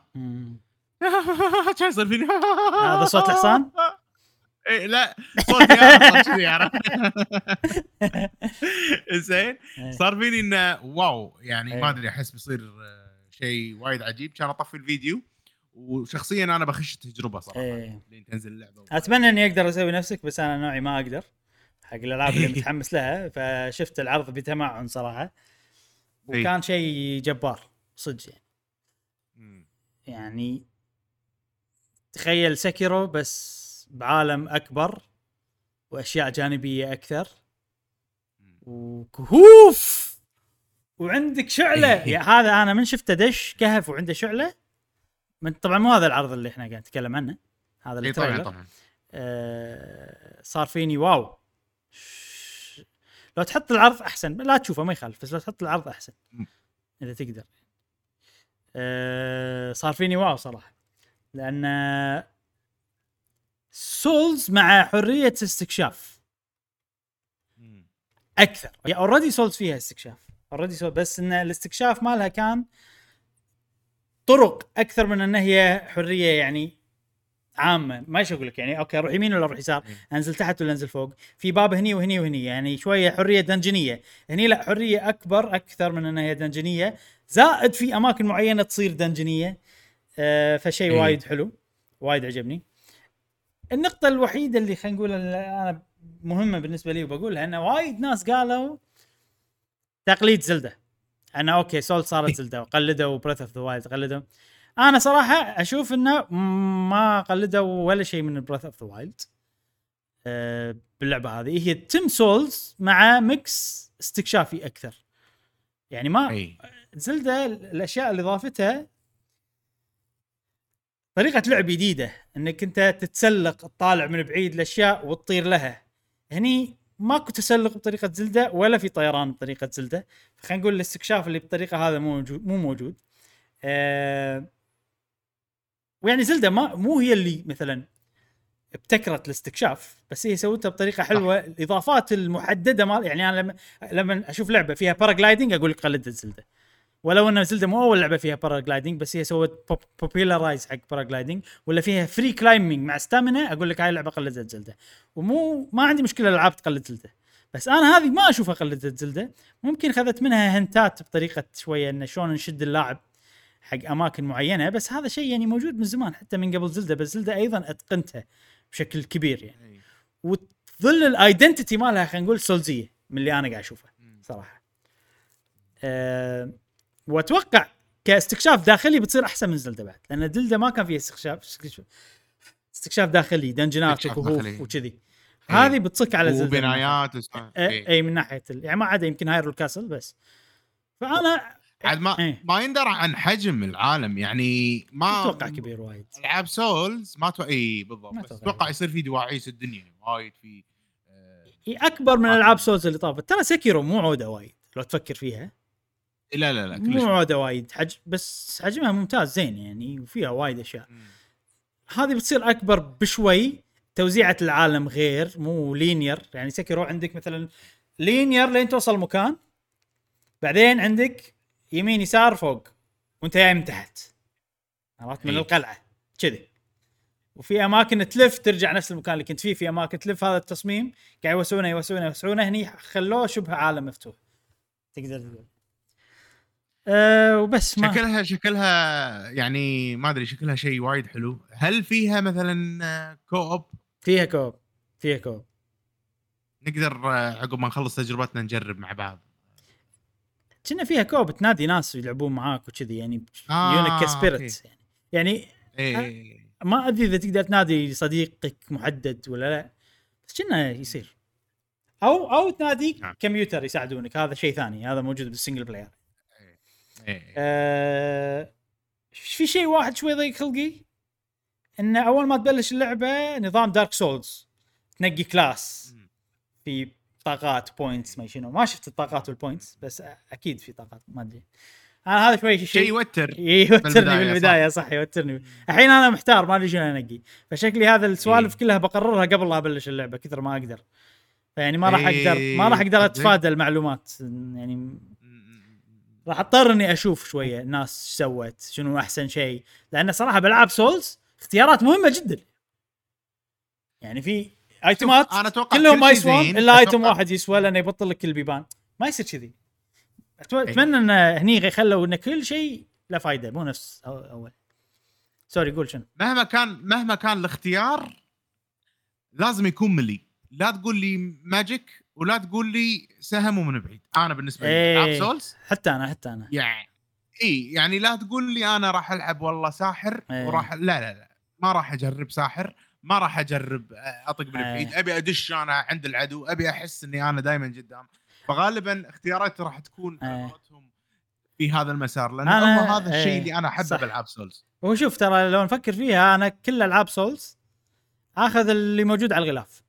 شو يصير فيني؟ هذا صوت الحصان؟ إيه لا صوت يا إنسان. صار فيني إنه واو يعني. أيوة. ما أدري أحس بيصير شيء وايد عجيب، كان أطفي الفيديو. وشخصيا انا بخش تجربه صراحه. أيه. لين تنزل اللعبه اتمنى اني اقدر اسوي نفسك، بس انا نوعي ما اقدر حق الالعاب اللي متحمس لها. فشفت العرض بتمعن صراحه، وكان شيء جبار صدق يعني تخيل سكيرو بس بعالم اكبر واشياء جانبيه اكثر وكهوف وعندك شعله. يعني هذا انا من شفته دش كهف وعنده شعله. طبعا مو هذا العرض اللي احنا قاعد نتكلم عنه، هذا التريلر. طبعا. صار فيني واو. لو تحط العرض احسن، لا تشوفه ما يخالف، بس لو تحط العرض احسن اذا تقدر. صار فيني واو صراحه، لان سولز مع حريه استكشاف اكثر. يعني اوريدي سولز فيها استكشاف اوريدي سولز، بس ان الاستكشاف مالها كان طرق اكثر من ان هي حريه يعني عامه. ما اقول لك يعني اوكي اروح يمين ولا اروح يسار، انزل تحت ولا انزل فوق، في باب هني وهني وهني، يعني شويه حريه دنجنيه هني. لا حريه اكبر اكثر من ان هي دنجنيه، زائد في اماكن معينه تصير دنجنيه. فشيء وايد حلو، وايد عجبني. النقطه الوحيده اللي خلينا نقول انا مهمه بالنسبه لي وبقولها، ان وايد ناس قالوا تقليد زلدة. أنا أوكي سول صارت زلدة وقلده، وبريث أوف ذا وايلد قلده. أنا صراحة أشوف إنه ما قلده ولا شيء من بريث أوف ذا وايلد باللعبة هذه. هي تيم سولز مع ميكس استكشافي أكثر يعني. ما زلدة الأشياء اللي ضافتها طريقة لعب جديدة، انك انت تتسلق تطالع من بعيد الاشياء وتطير لها. هني ماكو تسلق بطريقة زلدة ولا في طيران بطريقة زلدة، فخلينا نقول الاستكشاف اللي بالطريقة هذا مو موجود. ويعني زلدة مو هي اللي مثلا ابتكرت الاستكشاف، بس هي سوتها بطريقة حلوة. الاضافات المحددة ما يعني، انا لما اشوف لعبة فيها باراجلايدنج اقول لك قلدت زلدة، ولو أن زلدة مو أول لعبة فيها باراجلايدنج، بس هي سوت بوبيلارايز حق باراجلايدنج. ولا فيها فري كلايمينج مع ستامينا، أقول لك هاي لعبة قلدت زلدة. ومو ما عندي مشكلة الألعاب تقلد زلدة، بس أنا هذه ما أشوفها قلدت زلدة. ممكن خذت منها هنتات بطريقة شوية إن شلون نشد اللاعب حق أماكن معينة، بس هذا شيء يعني موجود من زمان حتى من قبل زلدة. بس زلدة أيضا أتقنتها بشكل كبير يعني، وتظل الأيدنتيتي مالها خلينا نقول سولزية من اللي أنا قاعد أشوفها صراحة. واتوقع كاستكشاف داخلي بتصير احسن من زلدة بعد، لان زلدة ما كان فيها استكشاف داخلي، دنجنات وكهوف وكذي. هذه بتصك على زلدة وبنايات اي من ناحيه يعني ما عاد يمكن هايرول كاسل بس. فانا عاد ما يندرى عن حجم العالم يعني، ما اتوقع كبير وايد. العاب سولز ما توقع بالضبط، اتوقع يصير في دواعيس الدنيا وايد، في اكبر من العاب سولز اللي طافت. ترى سكيرو مو عوده وايد لو تفكر فيها، لا كلش مو عوده وايد بس حجمها ممتاز زين يعني، وفيها وايد اشياء. هذه بتصير اكبر بشوي، توزيعه العالم غير مو لينير يعني. سكيرو عندك مثلا لينير لين توصل مكان، بعدين عندك يمين يسار فوق وانت جاي من تحت، عرفت، من القلعه كذي. وفي اماكن تلف ترجع نفس المكان اللي كنت فيه، في اماكن تلف. هذا التصميم قاعد يوسعونه هني، خلوه شبه عالم مفتوح تقدر تقول. وبس ما شكلها يعني ما ادري، شكلها شيء وايد حلو. هل فيها مثلا كوب؟ فيها كوب نقدر عقب ما نخلص تجربتنا نجرب مع بعض. كنا فيها كوب تنادي ناس يلعبون معاك وكذي يعني، يونك كسبيرت يعني إيه. ما ادري اذا تقدر تنادي صديقك محدد ولا لا، بس كنا يصير او تنادي كمبيوتر يساعدونك. هذا شيء ثاني، هذا موجود بالسنجل بلاير. في شيء واحد شوي ضيق خلقي، إن أول ما تبلش اللعبة نظام دارك سولز، تنقي كلاس في طاقات بوينتس ما شنو. ما شفت الطاقات والبوينتس، بس أكيد في طاقات ما أدري. أنا هذا شوي شيء يوترني بالبداية صح يوترني. الحين أنا محتار ما أدري شنو أنقي، فشكلي هذا السوالف كلها بقررها قبل لا أبلش اللعبة كثر ما أقدر. فيعني ما راح أقدر أتفادى المعلومات يعني. راح اضطر اني اشوف شويه الناس سوت شنو احسن شيء، لان صراحه بالعاب سولز اختيارات مهمه جدا يعني. في ايتمات كلهم ما يسوون الا ايتم واحد يسوى، لانه يبطل لك البيبان. ما يصير كذي. اتمنى ان هني خلوا ان كل شيء لا فايده، مو نفس اول. سوري قول شنو. مهما كان الاختيار لازم يكون ملي. لا تقول لي ماجيك ولا تقول لي سهم من بعيد. انا بالنسبه لي العب سولز، حتى انا يعني يعني لا تقول لي انا راح العب والله ساحر وراح لا ما راح اجرب ساحر، ما راح اجرب اطق من بعيد. ابي ادش انا عند العدو، ابي احس اني انا دائما قدام. فغالبا اختياراتي راح تكون في هذا المسار، لان هذا الشيء اللي انا احبه بالعاب سولز. وشوف ترى لو نفكر فيها، انا كل العاب سولز اخذ اللي موجود على الغلاف،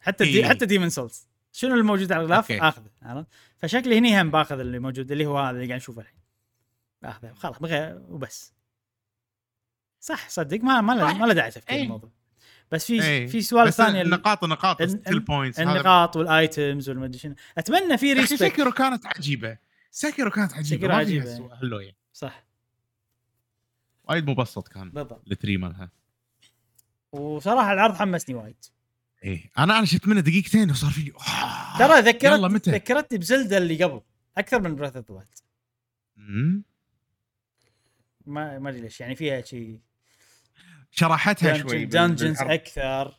حتى حتى ديمن سولز شنو الموجود على الغلاف اخذه. عرفت، فشكلي هني هم باخذ اللي موجود اللي هو هذا اللي قاعد نشوفه الحين، باخذه خلاص وبس. صح، صدق ما له داعي تفكير الموضوع. بس في سؤال ثاني، النقاط النقاط والايتمز والمدشين. اتمنى في ريسبكت. سكيرو كانت عجيبه هلو يعني. صح، وايد مبسط كان التري مالها، وصراحه العرض حمسني وايد. انا شفت منه دقيقتين وصار في ترى ذكرتني بزلدة اللي قبل اكثر من بريث اوف ذا وايلد. ما ادري ليش يعني، فيها شيء شرحتها شوي دنجنز اكثر.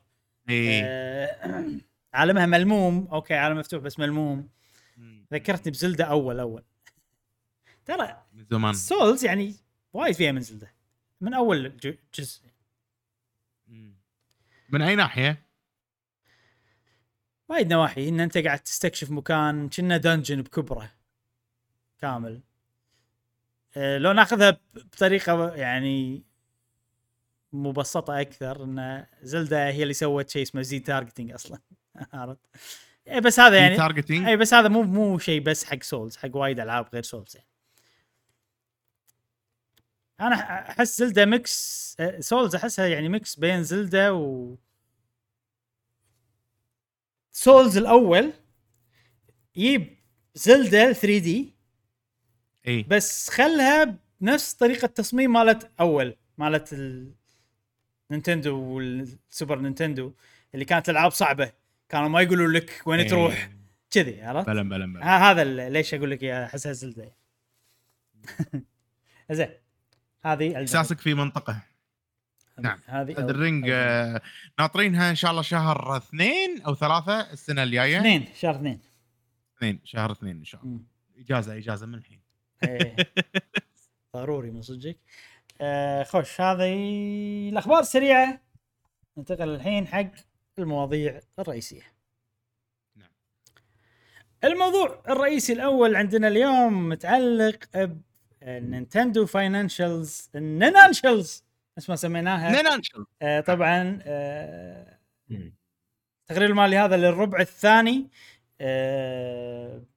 عالمها ملموم، اوكي عالم مفتوح بس ملموم. ذكرتني بزلدة اول ترى من زمان سولز يعني وايد فيها من زلدة من اول جزء. من اي ناحيه؟ وايد نواحي، ان انت قاعد تستكشف مكان كنا دنجن بكبره كامل. لو ناخذها بطريقه يعني مبسطه اكثر، ان زلدة هي اللي سوت شيء اسمه زي تارجتنج اصلا. عرفت؟ بس هذا يعني اي، بس هذا مو شيء بس حق سولز، حق وايد العاب غير سولز يعني. انا احس زلدة ميكس سولز، احسها يعني ميكس بين زلدة و سولز. الاول يجيب زلدة 3D اي، بس خلها بنفس طريقه التصميم مالت اول، مالت النينتندو والسوبر نينتندو، اللي كانت العاب صعبه كانوا ما يقولوا لك وين أيه تروح كذي. عرفت؟ بلم. هذا ليش اقول لك يا احسها زلدة. زين هذه احساسك في منطقه. نعم هذه الرينج ناطرينها ان شاء الله شهر 2 أو 3 السنه الجايه. 2 شهر 2 2 شهر 2 ان شاء الله. اجازه من الحين. ايه ضروري من صدقك. خوش، هذه الاخبار السريعه. ننتقل الحين حق المواضيع الرئيسيه. نعم، الموضوع الرئيسي الاول عندنا اليوم متعلق نينتندو فاينانشلز، النانشلز اسمها سميناها. طبعا التقرير المالي هذا للربع الثاني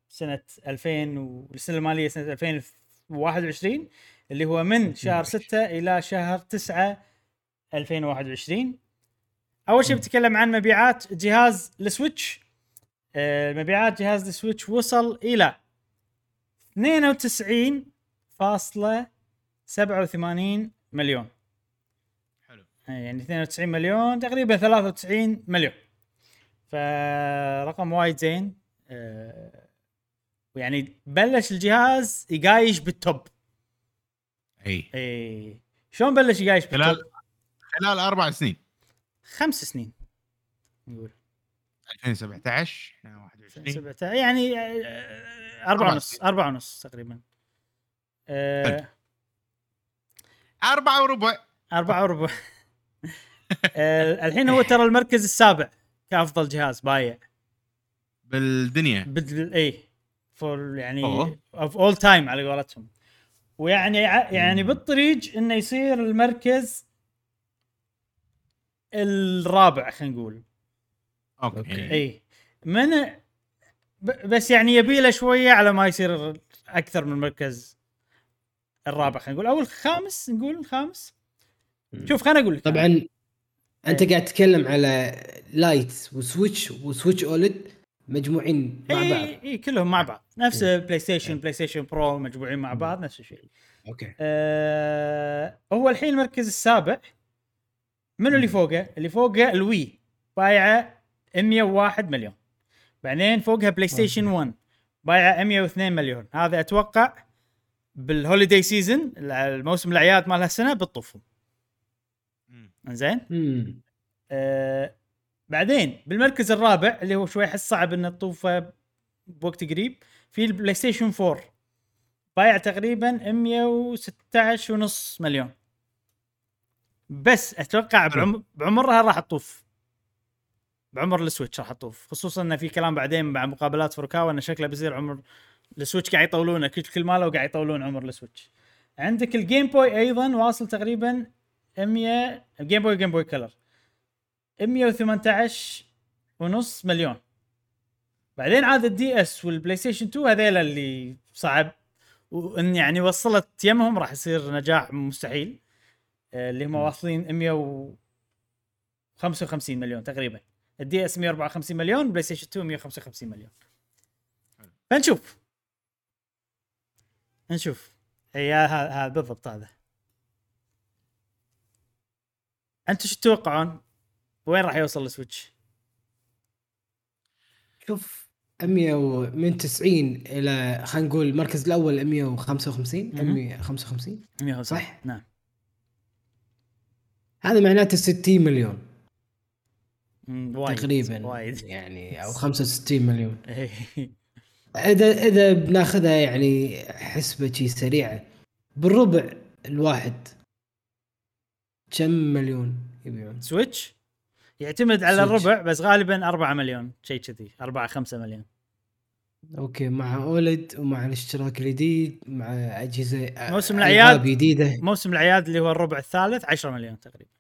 سنه 2000 والسنه الماليه سنه 2021، اللي هو من شهر 6 الى شهر 9 2021. اول شيء بتكلم عن مبيعات جهاز السويتش. مبيعات جهاز السويتش وصل الى 92.87 مليون. حلو، يعني 92 مليون تقريبا 93 مليون، فرقم وايد زين. ويعني بلش الجهاز يقايش بالتوب. اي شلون بلش يقايش بالتوب؟ خلال 5 سنين نقول 2017 21 يعني 4.5 تقريبا. 4.25. الحين هو ترى المركز السابع كأفضل جهاز بايع بالدنيا اي فور يعني of all time على قولتهم. ويعني بالطريق انه يصير المركز الرابع خلينا نقول. اوكي اي من بس يعني يبي له شويه على ما يصير اكثر من المركز الرابع خلينا نقول، او الخامس، نقول الخامس. شوف خلينا اقول لك طبعا انت قاعد تتكلم على لايتس وسويتش اولد مجموعين مع بعض. اي كلهم مع بعض نفس بلاي ستيشن بلاي ستيشن برو مجموعين مع بعض نفس الشيء. اوكي هو الحين المركز السابع. منو اللي فوقه؟ اللي فوقه الوي بايعه 101 مليون، بعدين فوقها بلاي ستيشن 1 بايعه 102 مليون. هذا اتوقع بالهوليداي سيزن، الموسم العياد مال هالسنه بتطوفهم. زين بعدين بالمركز الرابع اللي هو شوي حس صعب ان تطوفه بوقت قريب، في البلاي ستيشن 4 بايع تقريبا 116.5 مليون، بس اتوقع بعمرها راح تطوف، بعمر السويتش راح تطوف، خصوصا ان في كلام بعدين مع مقابلات فوركاوا ان شكله بيصير عمر السويتش قاعد يطولونه كل ماله، وقاعد يطولون عمر السويتش. عندك الجيم بوي ايضا واصل تقريبا 100، الجيم بوي كلر 118.5 مليون. بعدين عاد الدي اس والبلاي ستيشن 2 هذيل اللي صعب وان يعني وصلت يمهم راح يصير نجاح مستحيل، اللي هم واصلين 155 مليون تقريبا، الدي اس 154 مليون، بلاي ستيشن 2 155 مليون. نشوف هي هذا بالضبط. هذا انتم شو تتوقعون وين راح يوصل السويتش؟ شوف 100 من 90 الى خلينا نقول المركز الاول 155 صح؟ نعم، هذا معناته 60 مليون تقريبا وايد. يعني او 65 مليون. إذا بناخذها يعني حسبة شيء سريعة بالربع الواحد كم مليون يبيعون سويتش؟ يعتمد على سويتش. الربع بس غالبا 4 مليون شيء كذي 4-5 مليون اوكي مع اولد ومع الاشتراك الجديد مع اجهزه موسم العياد جديده موسم العياد اللي هو الربع الثالث 10 مليون تقريبا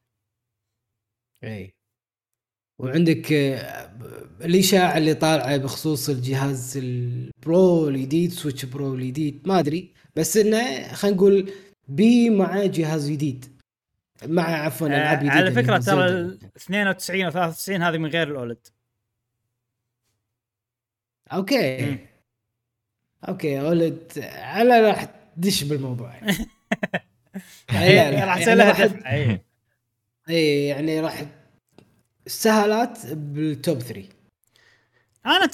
اي وعندك الاشاعه اللي طالعه بخصوص الجهاز البرو الجديد سويتش برو الجديد ما ادري بس انه خلينا نقول بي مع جهاز جديد مع عفوا العاب جديده على فكره ترى 92 و93 هذه من غير الاولد اوكي اوكي اولد على راح تدش بالموضوع يعني راح اسالها اي يعني راح السهالات بالتوب 3 انا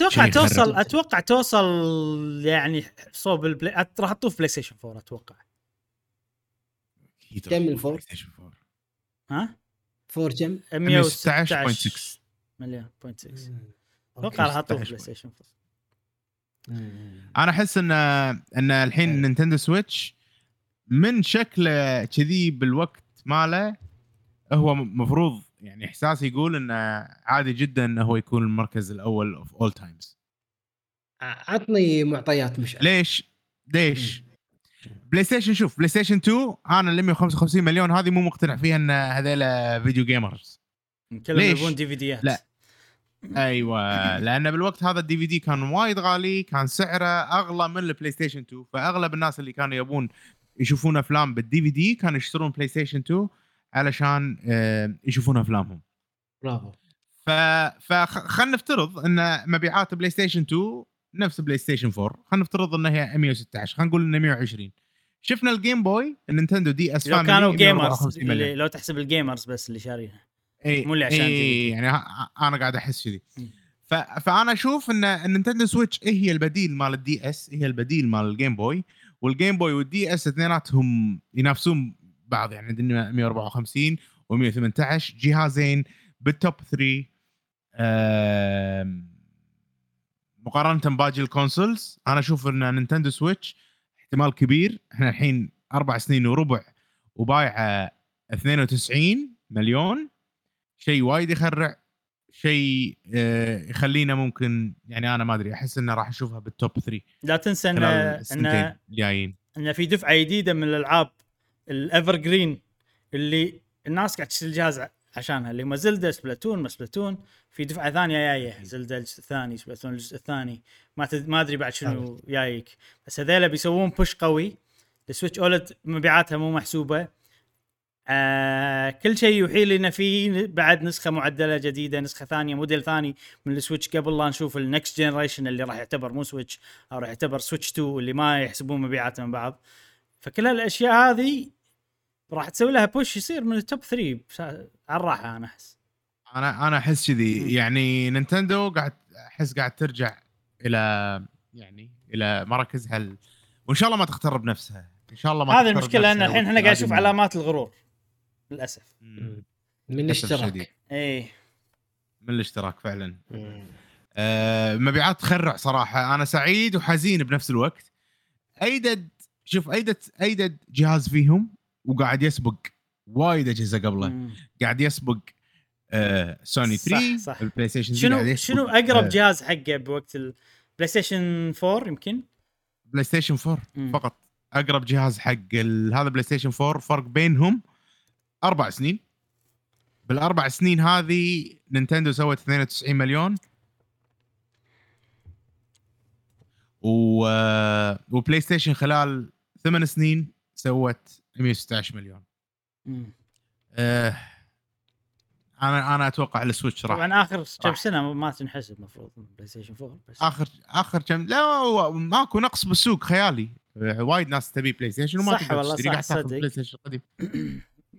اتوقع توصل يعني صوب البلاي راح تطوف بلاي ستيشن 4 اتوقع كم 4 ها 4 كم 116.6 مليون 0.6 اتوقع راح تطوف بلاي ستيشن 4 انا احس ان الحين نينتندو سويتش من شكله كذي بالوقت ماله هو مفروض يعني احساس يقول انه عادي جدا انه هو يكون المركز الاول of all times عطني معطيات مش ليش بلاي ستيشن شوف بلاي ستيشن 2 انا اللي 155 مليون هذه مو مقتنع فيها ان هذول فيديو جيمرز كلهم يبون دي في ديات لا ايوه لان بالوقت هذا الدي في دي كان وايد غالي كان سعره اغلى من البلاي ستيشن 2 فاغلب الناس اللي كانوا يبون يشوفون افلام بالدي في دي كانوا يشترون بلاي ستيشن 2 علشان يشوفون افلامهم برافو فخلنا نفترض ان مبيعات بلاي ستيشن 2 نفس بلاي ستيشن 4 خلينا نفترض ان هي 116 خلينا نقول ان 120 شفنا الجيم بوي النينتندو دي اس فاميلي كانوا جيمرز لو تحسب الجيمرز بس اللي شاريها مو اللي عشان يعني انا قاعد احس كذي فانا اشوف ان النينتندو سويتش هي البديل مال الدي اس هي البديل مال الجيم بوي والجيم بوي والدي اس اثنيناتهم ينافسون بعض يعني عندنا 154 و118 جهازين بالتوب 3 مقارنة باقي الكونسولز انا اشوف ان نينتندو سويتش احتمال كبير احنا الحين 4.25 سنين وبايعه 92 مليون شيء وايد يخرع شيء يخلينا ممكن يعني انا ما ادري احس انه راح اشوفها بالتوب 3 لا تنسى ان في دفعه جديده من الالعاب الأفر جرين اللي الناس قاعد تشتري الجهاز عشانها اللي هم زلدة سبلاتون في دفعة ثانية جاية زلدة الجزء الثاني سبلاتون الجزء الثاني ما أدري بعد شنو جايك بس هذيلا بيسوون بوش قوي السويتش أولد مبيعاتها مو محسوبة كل شيء يوحي لنا فيه بعد نسخة معدلة جديدة نسخة ثانية موديل ثاني من السويتش قبل لا نشوف النكست جينريشن اللي راح يعتبر مو سويتش أو راح يعتبر سويتش 2 اللي ما يحسبون مبيعاته من بعض فكل هالاشياء هذه راح تسوي لها بوش يصير من التوب 3 على الراحه انا احس انا احس كذي يعني نينتندو قاعد ترجع الى مراكزها وان شاء الله ما تخترب نفسها ان شاء الله ما هذه المشكله ان الحين احنا قاعد نشوف علامات الغرور للاسف من الاشتراك اي من الاشتراك فعلا مبيعات تخرع صراحه انا سعيد وحزين بنفس الوقت شوف أيدت جهاز فيهم وقاعد يسبق وايد أجهزة قبله قاعد يسبق سوني 3 البلاي ستيشن شنو أقرب جهاز حقه بوقت البلاي ستيشن 4 يمكن بلاي ستيشن 4 فقط أقرب جهاز حق هذا بلاي ستيشن 4 فرق بينهم 4 سنين بالأربع سنين هذه نينتندو سوت 92 مليون وبلاي ستيشن خلال 8 سنين سوت 116 مليون. انا اتوقع السويتش راح طبعا اخر كم سنه ما تنحسب مفروض بلاي ستيشن 4 بس اخر كم لا ماكو نقص بالسوق خيالي وايد ناس تبي بلاي ستيشن وما تقدر تشتري قاعد تاخذ بلاي ستيشن قديم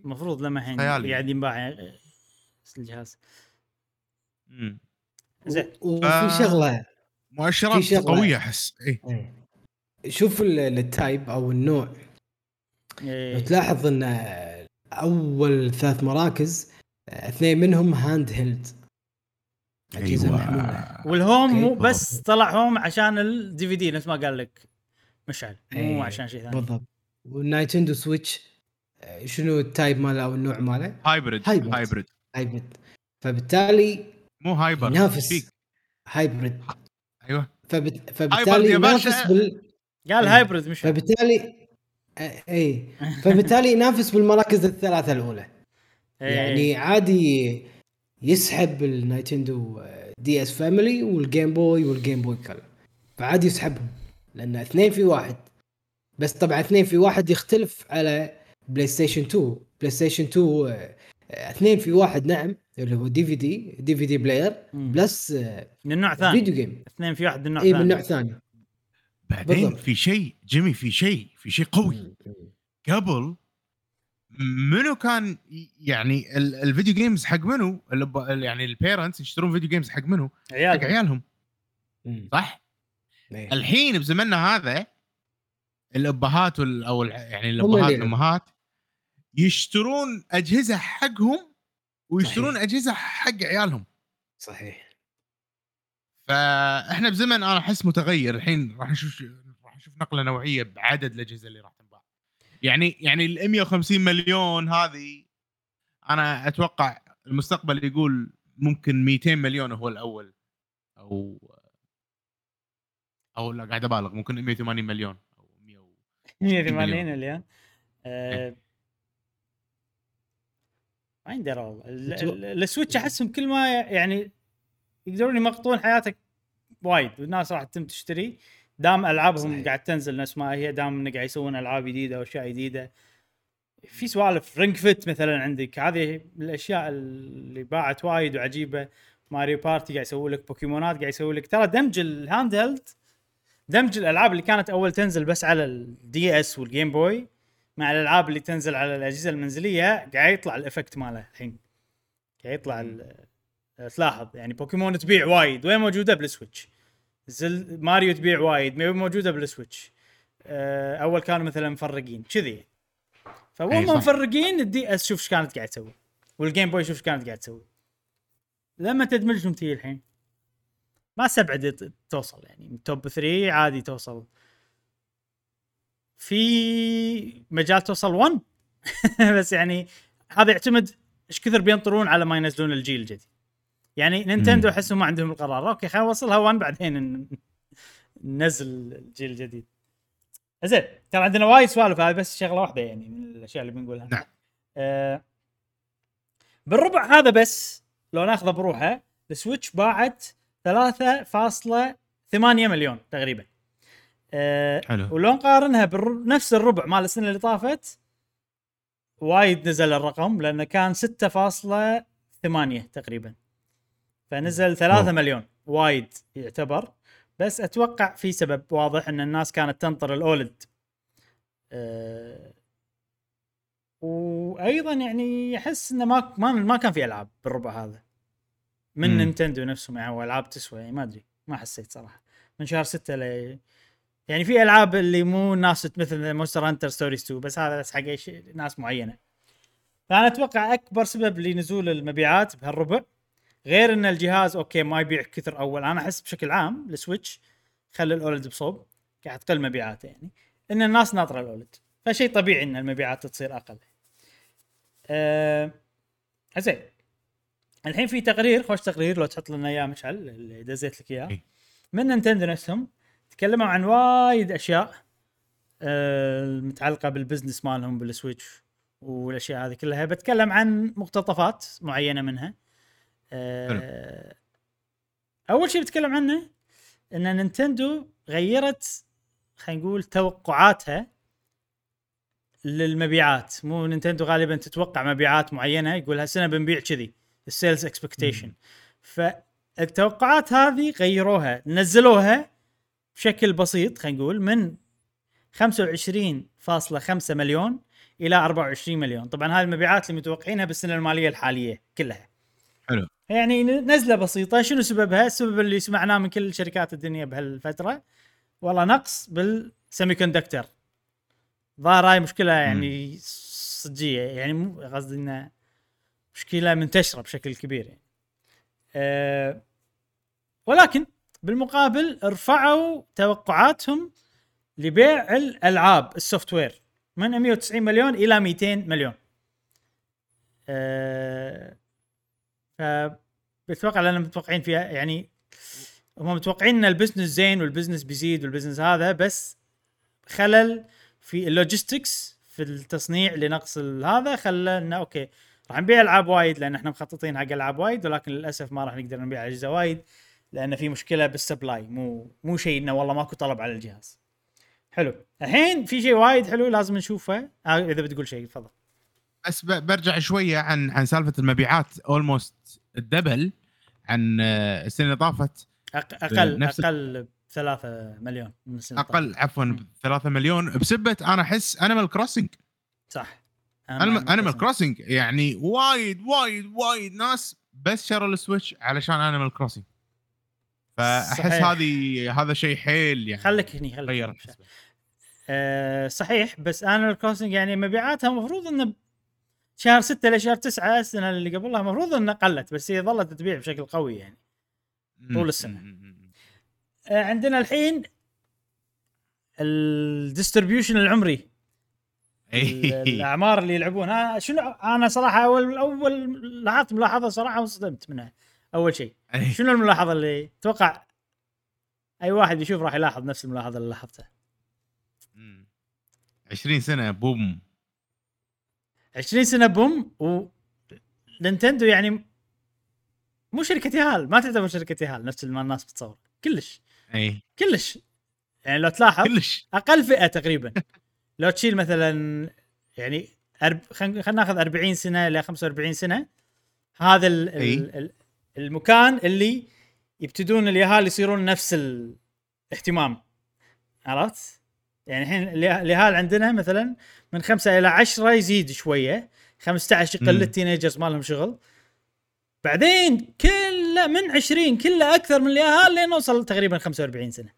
مفروض لما الحين قاعد ينباع الجهاز زين وفي شغله مؤشرات قويه احس شوف التايب او النوع تلاحظ ان اول 3 مراكز 2 منهم هاند هيلد اجهزه محموله. والهوم مو بس طلع هوم عشان الدي في دي نفس ما قال لك مشعل، مو عشان شيء ثاني بالضبط. والنايتندو سويتش شنو التايب ماله او النوع ماله؟ هايبريد. فبالتالي مو هايبر ينافس هايبريد. ايوه فبالتالي ينافس قال هايبريد مش فبالتالي اي فبالتالي ينافس بالمراكز الثلاثه الاولى. يعني عادي يسحب النايتندو دي اس فاميلي والجيم بوي كلر، فعادي يسحبهم لأن 2 في 1. بس طبعا 2 في 1 يختلف على بلاي ستيشن 2. بلاي ستيشن 2 2 في 1 نعم، اللي هو دي في دي بلاير بلس من نوع ثاني فيديو جيم. 2 في 1 من نوع ثاني، من نوع ثاني. بعدين بالضبط. في شيء جيمي، في شيء قوي. قبل منو كان يعني الفيديو جيمز حق منو؟ يعني البيرنتس يشترون فيديو جيمز حق منو؟ عيال. حق عيالهم. صح. الحين بزمننا هذا الابهات او يعني الابهات والامهات يشترون اجهزه حقهم ويشترون صحيح. اجهزه حق عيالهم. صحيح. فاحنا بزمن انا احس متغير الحين. راح نشوف نقله نوعيه بعدد الاجهزه اللي راح تنباع. يعني ال 150 مليون هذه انا اتوقع المستقبل يقول ممكن 200 مليون هو الاول او لا قاعد ابالغ، ممكن 180 مليون او 180 مليون. ما يندرى والله. السويتش احسهم كل ما يعني يقدرون يمقطون حياتك وايد، والناس راح تتم تشتري دام العابهم صحيح. قاعد تنزل نفس ما هي، دام انه قاعد يسوون العاب جديده واشياء جديده. في سوالف رينج فيت مثلا عندك، هذه الاشياء اللي باعت وايد وعجيبه. ماريو بارتي قاعد يسوي لك، بوكيمونات قاعد يسوي لك. ترى دمج الهاند هيلد، دمج الالعاب اللي كانت اول تنزل بس على الدي اس والجيم بوي مع الالعاب اللي تنزل على الاجهزه المنزليه، قاعد يطلع الايفكت ماله الحين. قاعد يطلع تلاحظ يعني بوكيمون تبيع وايد وين موجوده بالسويتش، ماريو تبيع وايد موجوده بالسويتش. اول كانوا مثلا مفرقين كذي، فهم مفرقين. الدي اس شوف ايش كانت قاعد تسوي، والجيم بوي شوف ايش كانت قاعد تسوي. لما تدمجهم تي الحين ما سبعد توصل يعني من توب 3 عادي توصل. في مجال توصل 1 بس يعني هذا يعتمد ايش كثر بينطرون على ما ينزلون الجيل الجديد. يعني نينتندو حسوا ما عندهم القرار، اوكي خلينا نوصلها 1 بعدين ننزل الجيل الجديد. زين ترى عندنا وايد سوالف، هذه بس شغله واحده يعني من الاشياء اللي بنقولها. نعم. بالربع هذا بس لو ناخذه بروحه، السويتش باعت 3.8 مليون تقريبا. ولو نقارنها بنفس الربع مال السنه اللي طافت وايد نزل الرقم، لانه كان 6.8 تقريبا، فنزل 3 مليون وايد يعتبر. بس اتوقع في سبب واضح ان الناس كانت تنطر الاولد. وايضا يعني احس انه ما كان في العاب بالربع هذا من نينتندو نفسهم، يعني العاب تسوى ما ادري، ما حسيت صراحه من شهر 6 يعني في العاب اللي مو ناس مثل مونستر هانتر ستوريز 2، بس هذا بس حق ناس معينه. فانا اتوقع اكبر سبب لنزول المبيعات بهالربع غير ان الجهاز اوكي ما يبيع كثر اول. انا احس بشكل عام السويتش خلى الاولد بصوب قاعد تقل مبيعاته، يعني ان الناس ناطره الاولد، فشيء طبيعي ان المبيعات تصير اقل. زين الحين في تقرير، خوش تقرير لو تحط لنا اياه مشعل اللي دزيت لك اياه من نينتندو نفسهم. تكلموا عن وايد اشياء متعلقه بالبزنس مالهم بالسويتش والاشياء هذه كلها. بتكلم عن مقتطفات معينه منها. اول شيء بتكلم عنه ان نينتندو غيرت، خلينا نقول توقعاتها للمبيعات. مو نينتندو غالبا تتوقع مبيعات معينه، يقول هالسنه بنبيع كذي، السيلز اكسبكتيشن. فالتوقعات هذه غيروها، نزلوها بشكل بسيط، خلينا نقول من 25.5 مليون الى 24 مليون. طبعا هذه المبيعات اللي متوقعينها بالسنه الماليه الحاليه كلها. حلو. يعني نزله بسيطه. شنو سببها؟ السبب اللي سمعناه من كل شركات الدنيا بهالفتره، والله نقص بالسيمي كوندكتر. ظاهر مشكله يعني صجيه، يعني مو قصدي انه مشكله منتشره بشكل كبير يعني. ولكن بالمقابل رفعوا توقعاتهم لبيع الألعاب السوفت وير من 190 مليون إلى 200 مليون. فبتوقع لأنهم متوقعين فيها، يعني هم متوقعين أن البزنس زين والبزنس بيزيد والبزنس هذا، بس خلل في اللوجيستكس في التصنيع لنقص هذا خلى أنه أوكي راح نبيع ألعاب وايد لأن إحنا مخططين حق ألعاب وايد، ولكن للأسف ما راح نقدر نبيع أجهزة وايد لأن في مشكلة بالسبلاي، مو شيء إنه والله ماكو طلب على الجهاز. حلو، الحين في شيء وايد حلو لازم نشوفه. إذا بتقول شيء تفضل. بس برجع شوية عن سالفة المبيعات، almost الدبل عن السنة طافت، أقل 3 مليون من السنة، أقل عفوا 3 مليون بسبة أنا أحس أنيمال كروسنج. صح، أنيمال كروسنج يعني وايد وايد وايد ناس بس شروا السويتش علشان أنيمال كروسنج، فأحس هذا شيء حيل يعني. خليك هني صحيح، بس أنيمال كروسنج يعني مبيعاتها مفروض إن شهر 6 لشهر 9 السنة اللي قبلها مفروض إن قلت، بس هي ظلت تبيع بشكل قوي يعني طول السنة. عندنا الحين الديستربيوشن العمري الأعمار اللي يلعبون. أنا صراحة أول لاحظت ملاحظة صراحة وصدمت منها. أول شيء شنو الملاحظة اللي توقع أي واحد يشوف راح يلاحظ نفس الملاحظة اللي لاحظتها؟ 20 سنة بوم، 20 سنة بوم. ونينتندو يعني مو شركة هال، ما تعتبر شركة هال نفس ما الناس بتصور كلش. كلش يعني لو تلاحظ كلش. أقل فئة تقريبا لو تشيل مثلا يعني خلينا ناخذ 40 سنة إلى 45 سنة، هذا المكان اللي يبتدون اليهال يصيرون نفس الاهتمام، عرفت؟ يعني الحين اليهال عندنا مثلا من 5 إلى 10 يزيد شوية، 15 يقل التينيجرز ما لهم شغل، بعدين كله من 20 كله أكثر من اليهال لين نوصل تقريبا 45 سنة.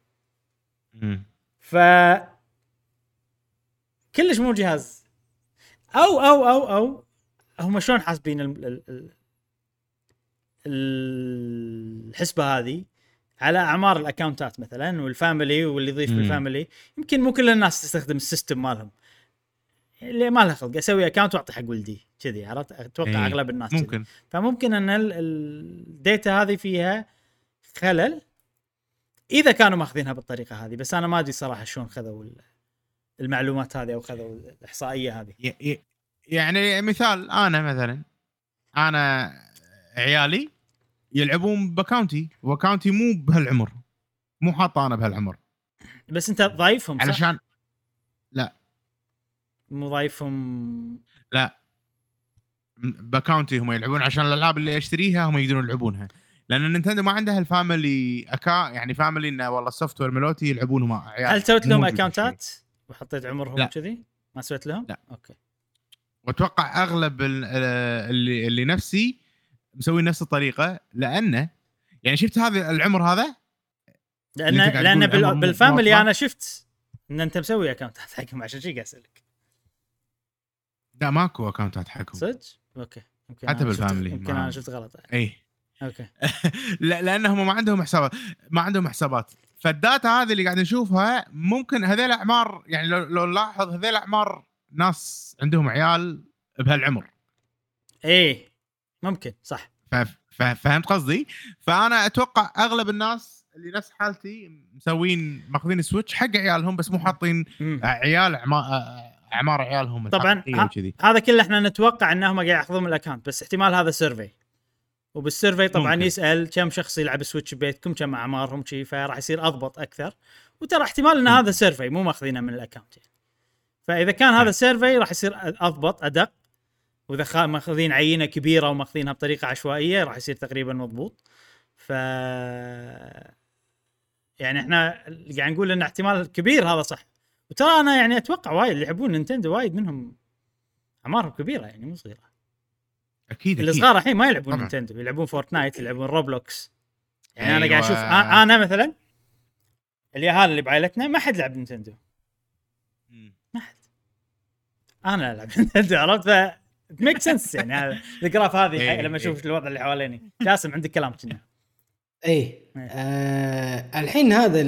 كلش مو جهاز أو أو أو أو هم شلون حاسبين الحسبة هذه على أعمار الأكاونتات مثلاً والفاميلي واللي يضيف بالفاميلي. يمكن مو كل الناس تستخدم السيستم مالهم اللي ما له خلق، أسوي أكاونت وأعطي حق ولدي كذي، عرفت؟ أتوقع أغلب الناس ممكن. فممكن أن الديتا هذه فيها خلل إذا كانوا ماخذينها بالطريقة هذه، بس أنا ما أدري صراحة شلون خذوا المعلومات هذه أو خذوا الإحصائية هذه. يعني مثال أنا عيالي يلعبون بكاونتي، وكاونتي مو بهالعمر، مو حاطه انا بهالعمر، بس انت ضايفهم علشان صح؟ لا مو ضايفهم، لا بكاونتي هم يلعبون عشان الالعاب اللي اشتريها هم يقدرون يلعبونها، لان نينتندو ما عندها الفاميلي يعني فاميلي انه والله السوفت وير ملوتي يلعبون هم عيال. هل سويت لهم اكاونتات وحطيت عمرهم كذي؟ ما سويت لهم. لا اوكي. واتوقع اغلب اللي نفسي مسوي نفس الطريقة، لأنه يعني شفت هذا العمر هذا، لأن بالفاميلي أنا شفت إن أنت مسوي أكاونتات حقهم، عشان شي قاسلك. لا ماكو أكاونتات حقهم. صدق؟ أوكي. حتى بالفاميلي. يمكن أنا شفت غلط. إيه. أوكي. لأنهم ما عندهم حسابات، فالداتا هذه اللي قاعد نشوفها ممكن هذيل أعمار، يعني لو نلاحظ هذيل أعمار ناس عندهم عيال بهالعمر. إيه. ممكن صح، فهمت قصدي؟ فأنا أتوقع أغلب الناس اللي نفس حالتي مسوين ماخذين سويتش حق عيالهم، بس مو حاطين عيال أعمار عيالهم. طبعا هذا كله إحنا نتوقع أنهم قاعد يأخذون الأكاونت، بس احتمال هذا سيرفي، وبالسيرفي طبعا ممكن يسأل كم شخص يلعب سويتش ببيتكم، كم أعمارهم شيء، فراح يصير أضبط أكثر. وترى احتمال أن هذا سيرفي مو ماخذينه من الأكاونت، فإذا كان هذا سيرفي راح يصير أضبط أدق، وإذا ماخذين عينة كبيرة وماخذينها بطريقة عشوائية راح يصير تقريبا مضبوط. يعني إحنا قاعد نقول إن احتمال كبير هذا صح. وترى أنا يعني أتوقع وايد اللي يحبون نينتندو وايد منهم أعمارهم كبيرة، يعني مو صغيرة. أكيد. الصغار الحين ما يلعبون نينتندو، يلعبون فورتنايت، يلعبون روبلوكس. يعني أنا قاعد أشوف أنا مثلا اليهال اللي بعائلتنا ما حد لعب نينتندو. ما حد. أنا ألعب نينتندو، عرفت؟ ميك سنس يعني. هذا الجراف هذه لما اشوف الوضع اللي حواليني. جاسم عندك كلام كنا ايه الحين هذا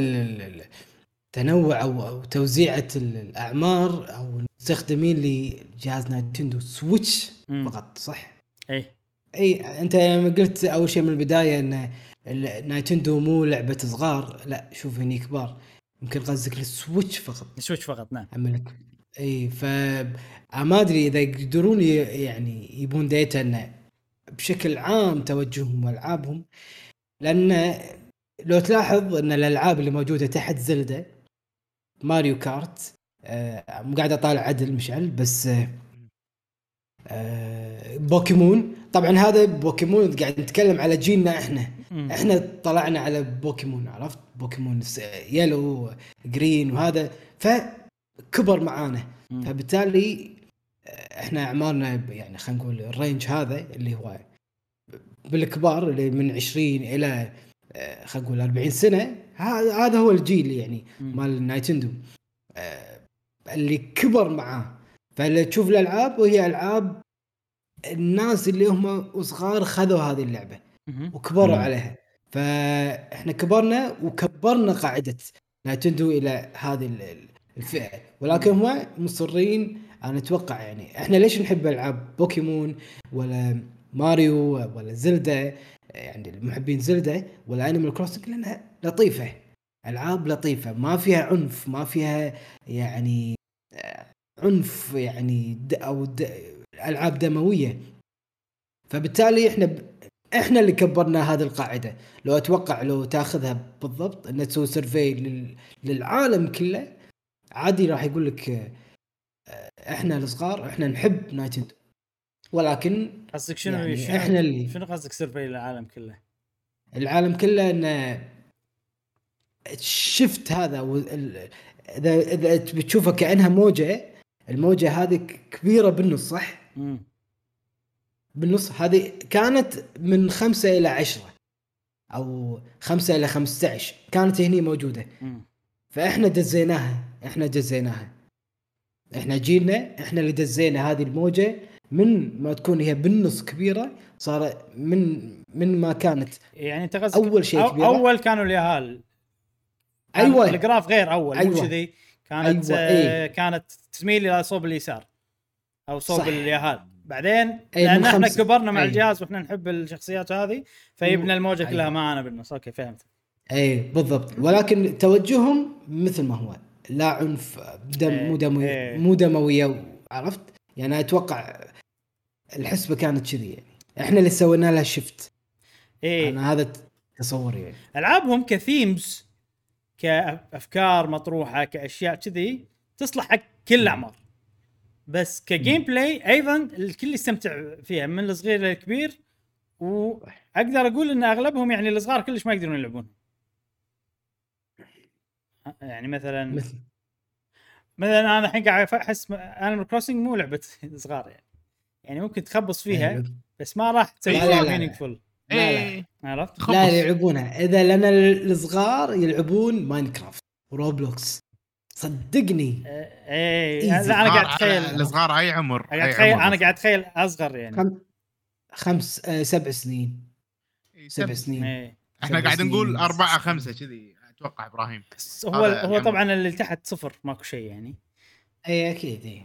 التنوع او توزيعة الاعمار او المستخدمين لجهاز نينتندو سويتش فقط، صح؟ ايه ايه، انت قلت اول شيء من البداية ان نينتندو مو لعبة صغار، لا شوف هني كبار، يمكن قصدك السويتش فقط. السويتش فقط، نعم. عملك ايه، فما ادري اذا يقدرون يعني يبون داتا ان بشكل عام توجههم والعابهم، لأن لو تلاحظ أن الألعاب اللي موجودة تحت زلدة، ماريو كارت، قاعد أطالع عدل مشعل بس، بوكيمون. طبعا هذا بوكيمون قاعد نتكلم على جيلنا، إحنا طلعنا على بوكيمون، عرفت؟ بوكيمون يلو جرين وهذا، فكبر معانا، فبالتالي إحنا أعمارنا يعني خلينا نقول الرينج هذا اللي هو بالكبار اللي من 20 إلى خلينا نقول 40 سنة، هذا هو الجيل يعني مال نايتندو اللي كبر معاه. فلتشوف الألعاب وهي ألعاب الناس اللي هم صغار خذوا هذه اللعبة وكبروا عليها، فإحنا كبرنا وكبرنا قاعدة نايتندو إلى هذه الفئة، ولكن هم مصرين. أنا أتوقع يعني إحنا ليش نحب ألعاب بوكيمون ولا ماريو ولا زلدة، يعني المحبين زلدة ولا أنيمال كروسنج، لأنها لطيفة، ألعاب لطيفة ما فيها عنف، ما فيها يعني عنف يعني ألعاب دموية، فبالتالي إحنا اللي كبرنا هذه القاعدة. لو أتوقع لو تأخذها بالضبط أن تسوي سيرفي للعالم كله عادي، راح يقول لك إحنا الصغار إحنا نحب نايتندو، ولكن قصدك شنو يعني احنا اللي شنو قصدك سيرفي للعالم كله؟ العالم كله ان شفت هذا اذا بتشوفها كانها موجه، الموجه هذه كبيره بالنص، صح؟ بالنص هذه كانت من 5 الى 10 او 5 الى 15 كانت هني موجوده. فاحنا دزيناها، احنا جيلنا احنا اللي دزينا هذه الموجه، من ما تكون هي بالنص كبيرة صار من ما كانت يعني أول شيء كبيرة. أول كانوا اليهال، أيوة، الجراف غير أول، أيوة كذي كانت، أيوة. كانت تميل إلى صوب اليسار أو صوب اليهال، بعدين لأن إحنا كبرنا مع الجهاز وإحنا نحب الشخصيات هذه فيبنى الموجة كلها معنا بالنص. أوكي فهمت، أي بالضبط، ولكن توجههم مثل ما هو، لا عنف، مو دموية، عرفت يعني؟ أتوقع الحسبة كانت كذي يعني، احنا اللي سوينا لها شفت. إيه. انا هذا تصوري يعني. العابهم كثيمز، كافكار مطروحه، كاشياء كذي تصلح حق كل الاعمار، بس كجيم بلاي ايضا الكل يستمتع فيها من الصغير للكبير، واقدر اقول ان اغلبهم يعني الصغار كلش ما يقدرون يلعبون، يعني مثلا انا الحين قاعد احس انيمال كروسنج مو لعبه صغار يعني ممكن تخبص فيها بس ما راح تسوي مينينغفول. عرفت؟ لا يلعبونها اذا لنا الصغار يلعبون ماينكرافت وروبلوكس، صدقني. انا قاعد اتخيل الصغار اي عمر، انا قاعد اتخيل اصغر يعني 7 سنين 7 سنين احنا قاعد نقول 4 5 كذي اتوقع. ابراهيم هو طبعا اللي تحت صفر ماكو شيء يعني، اي اكيد اي،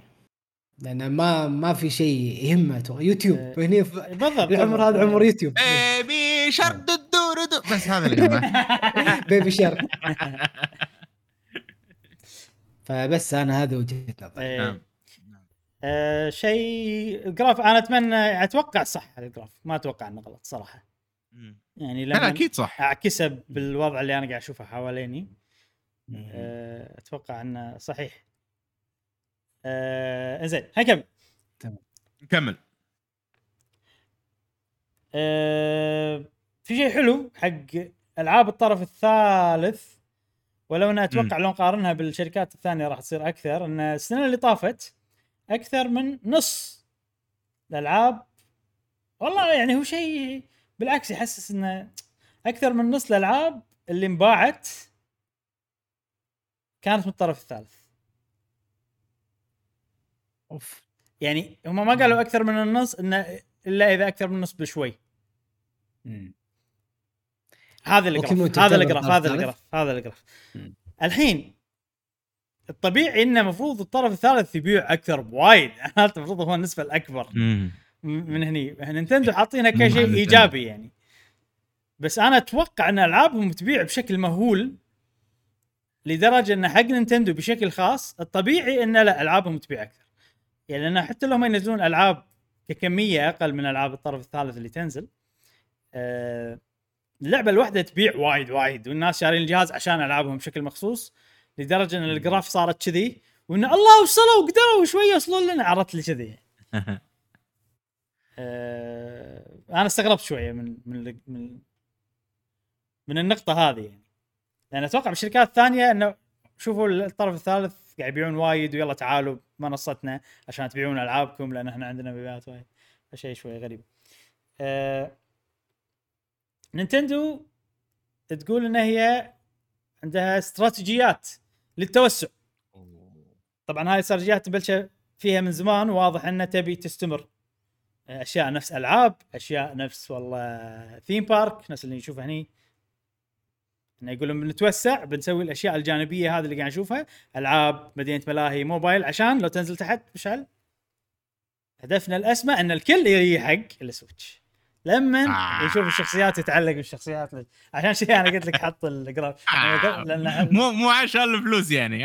لأن ما في شيء يهمته يوتيوب هنا بالضبط. العمر هذا عمر يوتيب، بيبي شرد الدور بس هذا اللي جماعة بيبي شرد. فبس أنا هذا وجهة نظري. نعم. شيء الجراف أنا أتمنى أتوقع صح، الجراف ما أتوقع إنه غلط صراحة. يعني لما أكيد صح أعكسه بالوضع اللي أنا قاعد أشوفه حواليني، أتوقع إنه صحيح. زين هكمل نكمل. في شيء حلو حق ألعاب الطرف الثالث، ولو أنا أتوقع لو نقارنها بالشركات الثانية راح تصير أكثر، أن السنة اللي طافت أكثر من نص الألعاب، والله يعني هو شيء بالعكس يحسس أنه أكثر من نص الألعاب اللي انباعت كانت من الطرف الثالث. يعني هما ما قالوا أكثر من النص، إن إلا إذا أكثر من النص بشوي. هذا الجراف هذا الجراف الحين الطبيعي انه المفروض الطرف الثالث يبيع اكثر بوايد. هذا المفروض هو النسبه الاكبر من هني. نينتندو حاطينها كشيء ايجابي يعني، بس انا اتوقع ان العابهم تبيع بشكل مهول لدرجه ان حق نينتندو بشكل خاص الطبيعي ان لا العابهم تبيع اكثر يعني، لان حتى لو ما ينزلون العاب ككميه اقل من العاب الطرف الثالث اللي تنزل، اللعبه الواحده تبيع وايد وايد، والناس شارين الجهاز عشان العابهم بشكل مخصوص، لدرجه ان الجراف صارت كذي وان الله وصلوا وقدروا شويه يوصلون لنا، عرفت لي كذي. انا استغربت شويه من من من, من النقطه هذه يعني، لان اتوقع بالشركات الثانيه انه شوفوا الطرف الثالث قاعد يبيعون وايد ويلا تعالوا منصتنا عشان تبيعون العابكم لان احنا عندنا مبيعات وايد. شيء شويه غريب. نينتندو تقول ان هي عندها استراتيجيات للتوسع. طبعا هاي استراتيجيات بلشة فيها من زمان، واضح انها تبي تستمر. اشياء نفس العاب، اشياء نفس والله ثيم بارك، نفس اللي نشوفه هني انه يقولون بنتوسع، بنسوي الاشياء الجانبيه هذه اللي قاعد نشوفها، العاب، مدينه ملاهي، موبايل، عشان لو تنزل تحت مشعل. هدفنا الاسمى ان الكل يحق السويتش لما يشوف الشخصيات يتعلق بالشخصيات، عشان شيء انا قلت لك حط الجراف مو عشان الفلوس يعني.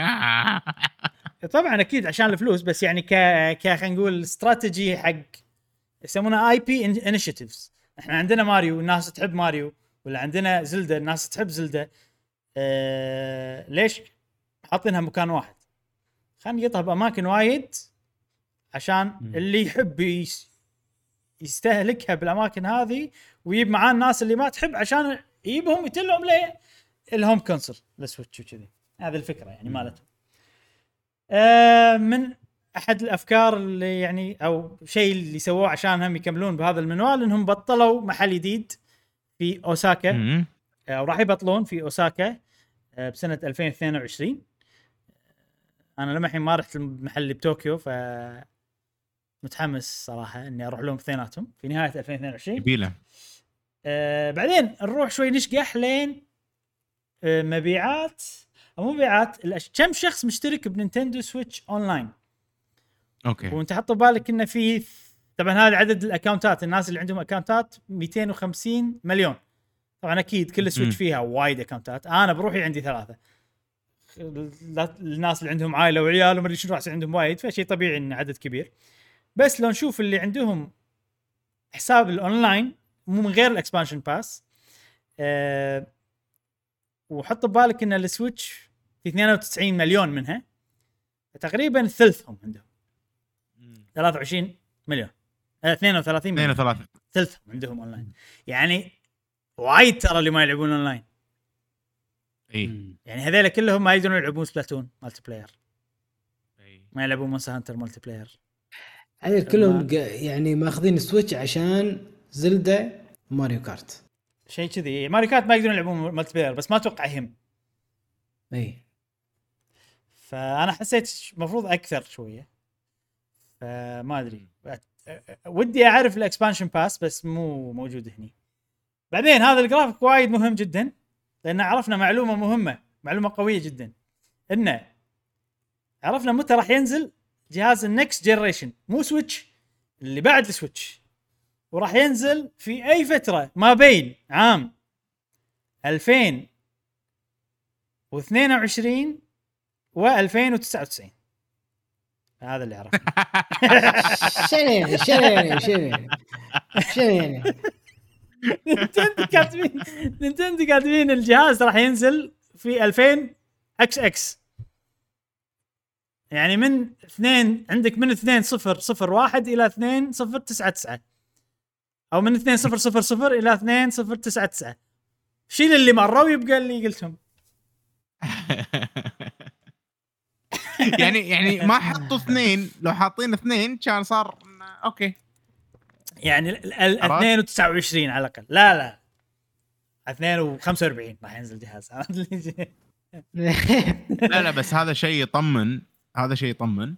طبعا اكيد عشان الفلوس، بس يعني خلينا نقول استراتيجي حق يسمونها اي بي انيشيتيفز. احنا عندنا ماريو الناس تحب ماريو، ولا عندنا زلدة الناس تحب زلدة. ليش حاطينها مكان واحد؟ خلينا نقطها بأماكن وايد عشان اللي يحب يستهلكها بالأماكن هذه، ويجيب معاه الناس اللي ما تحب عشان يجيبهم يتلهم ليه الهوم كونسول لسويتش وكذي. هذه الفكرة يعني مالتهم. من أحد الأفكار اللي يعني أو شيء اللي سووه عشان هم يكملون بهذا المنوال، إنهم بطلوا محل جديد في أوساكا، وراح يبطلون في أوساكا بسنة 2022. أنا لما الحين ما رحت المحل بطوكيو، فمتحمس صراحة إني أروح لهم اثنيناتهم في نهاية 2022. جميلة. بعدين نروح شوي نشقح لين مبيعات أو مبيعات كم شخص مشترك بنينتندو سويتش أونلاين. أوكي. وأنت حط بالك إن في طبعا هذا عدد الاكونتات، الناس اللي عندهم اكونتات 250 مليون. طبعا اكيد كل سويتش فيها وايد اكونتات، انا بروحي عندي 3. الناس اللي عندهم عائله وعيال وما ادري شنو راح عندهم وايد، فشيء طبيعي ان عدد كبير. بس لو نشوف اللي عندهم حساب الاونلاين مو من غير الاكسبانشن باس، وحط ببالك ان السويتش في 92 مليون منها، تقريبا ثلثهم عندهم 23 مليون 32 مليون 32 ثلث عندهم اونلاين. يعني وايد ترى اللي ما يلعبون اونلاين. اي يعني هذول كلهم ما يقدرون يلعبون سبلاتون مالتي بلاير، اي ما يلعبون مونستر هانتر مالتي بلاير، هذول كلهم يعني ماخذين السويتش عشان زلدة ماريو كارت شيء كذي. ماريو كارت ما يقدرون يلعبون مالتي بلاير، بس ما توقعهم. اي فانا حسيت مفروض اكثر شويه، فما ادري، ودي اعرف الاكسبانشن باس بس مو موجود هني. بعدين هذا الجرافيك وايد مهم جدا، لان عرفنا معلومه مهمه، معلومه قويه جدا، انه عرفنا متى راح ينزل جهاز النكست جنريشن، مو سويتش، اللي بعد السويتش، وراح ينزل في اي فتره ما بين عام 2022 و2099. هذا اللي عرفه. شنو يعني نينتندو كاتبين الجهاز راح ينزل في 2000 XX، يعني من 2 عندك من 2001 الى 2099، او من 2000 الى 2099. شيل اللي مروا يبقى اللي قلتهم. يعني ما حطوا 2، لو حاطين 2 كان صار اوكي، يعني 22 على الاقل. لا 42 راح ينزل جهاز. لا بس هذا شيء يطمن ان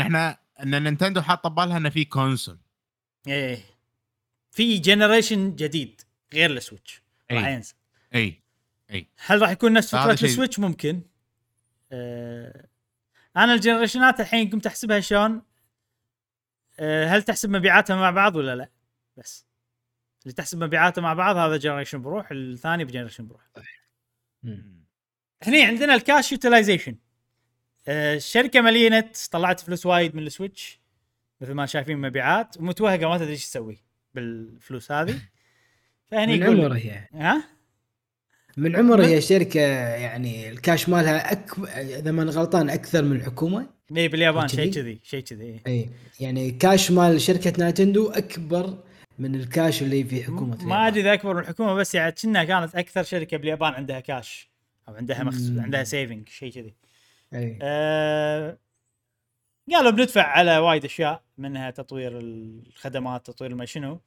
احنا ان نينتندو حاطه بالها ان في كونسول، في جنريشن جديد غير السويتش راح ينزل. اي هل راح يكون نفس فكره السويتش؟ ممكن. انا الجنريشنات الحين قمت احسبها شلون. هل تحسب مبيعاتها مع بعض ولا لا؟ بس اللي تحسب مبيعاته مع بعض هذا جنريشن بروح، الثاني بجنريشن بروح. هنا عندنا الكاش يوتيلايزيشن. الشركه ملينت، طلعت فلوس وايد من السويتش مثل ما شايفين مبيعات، ومتوهقه ما تدري ايش تسوي بالفلوس هذه. فهني يقول من عمره ها من عمره هي شركه يعني الكاش مالها اذا ما غلطان اكثر من الحكومه. اي باليابان شيء كذي. اي يعني كاش مال شركه نينتندو اكبر من الكاش اللي في حكومه اليابان. ما ادري اذا اكبر من الحكومه، بس يعني كنا كانت اكثر شركه باليابان عندها كاش او عندها عندها سيفنج شيء كذي. اي قالوا بندفع على وايد اشياء، منها تطوير الخدمات، تطوير ما شنو.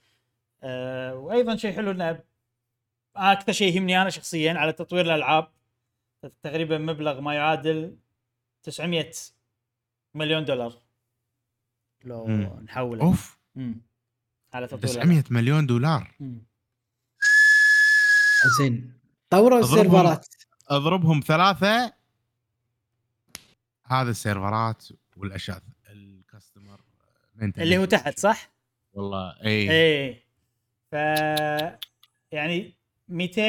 وايضا شيء حلو انه اكثر شيء يهمني انا شخصيا على تطوير الالعاب، تقريبا مبلغ ما يعادل 900 مليون دولار لو نحوله. اوف على تطوير 900 مليون دولار. زين طوروا السيرفرات، اضربهم ثلاثة، هذا السيرفرات والاشياء الكاستمر اللي هو تحت صح؟ والله اي ف يعني 200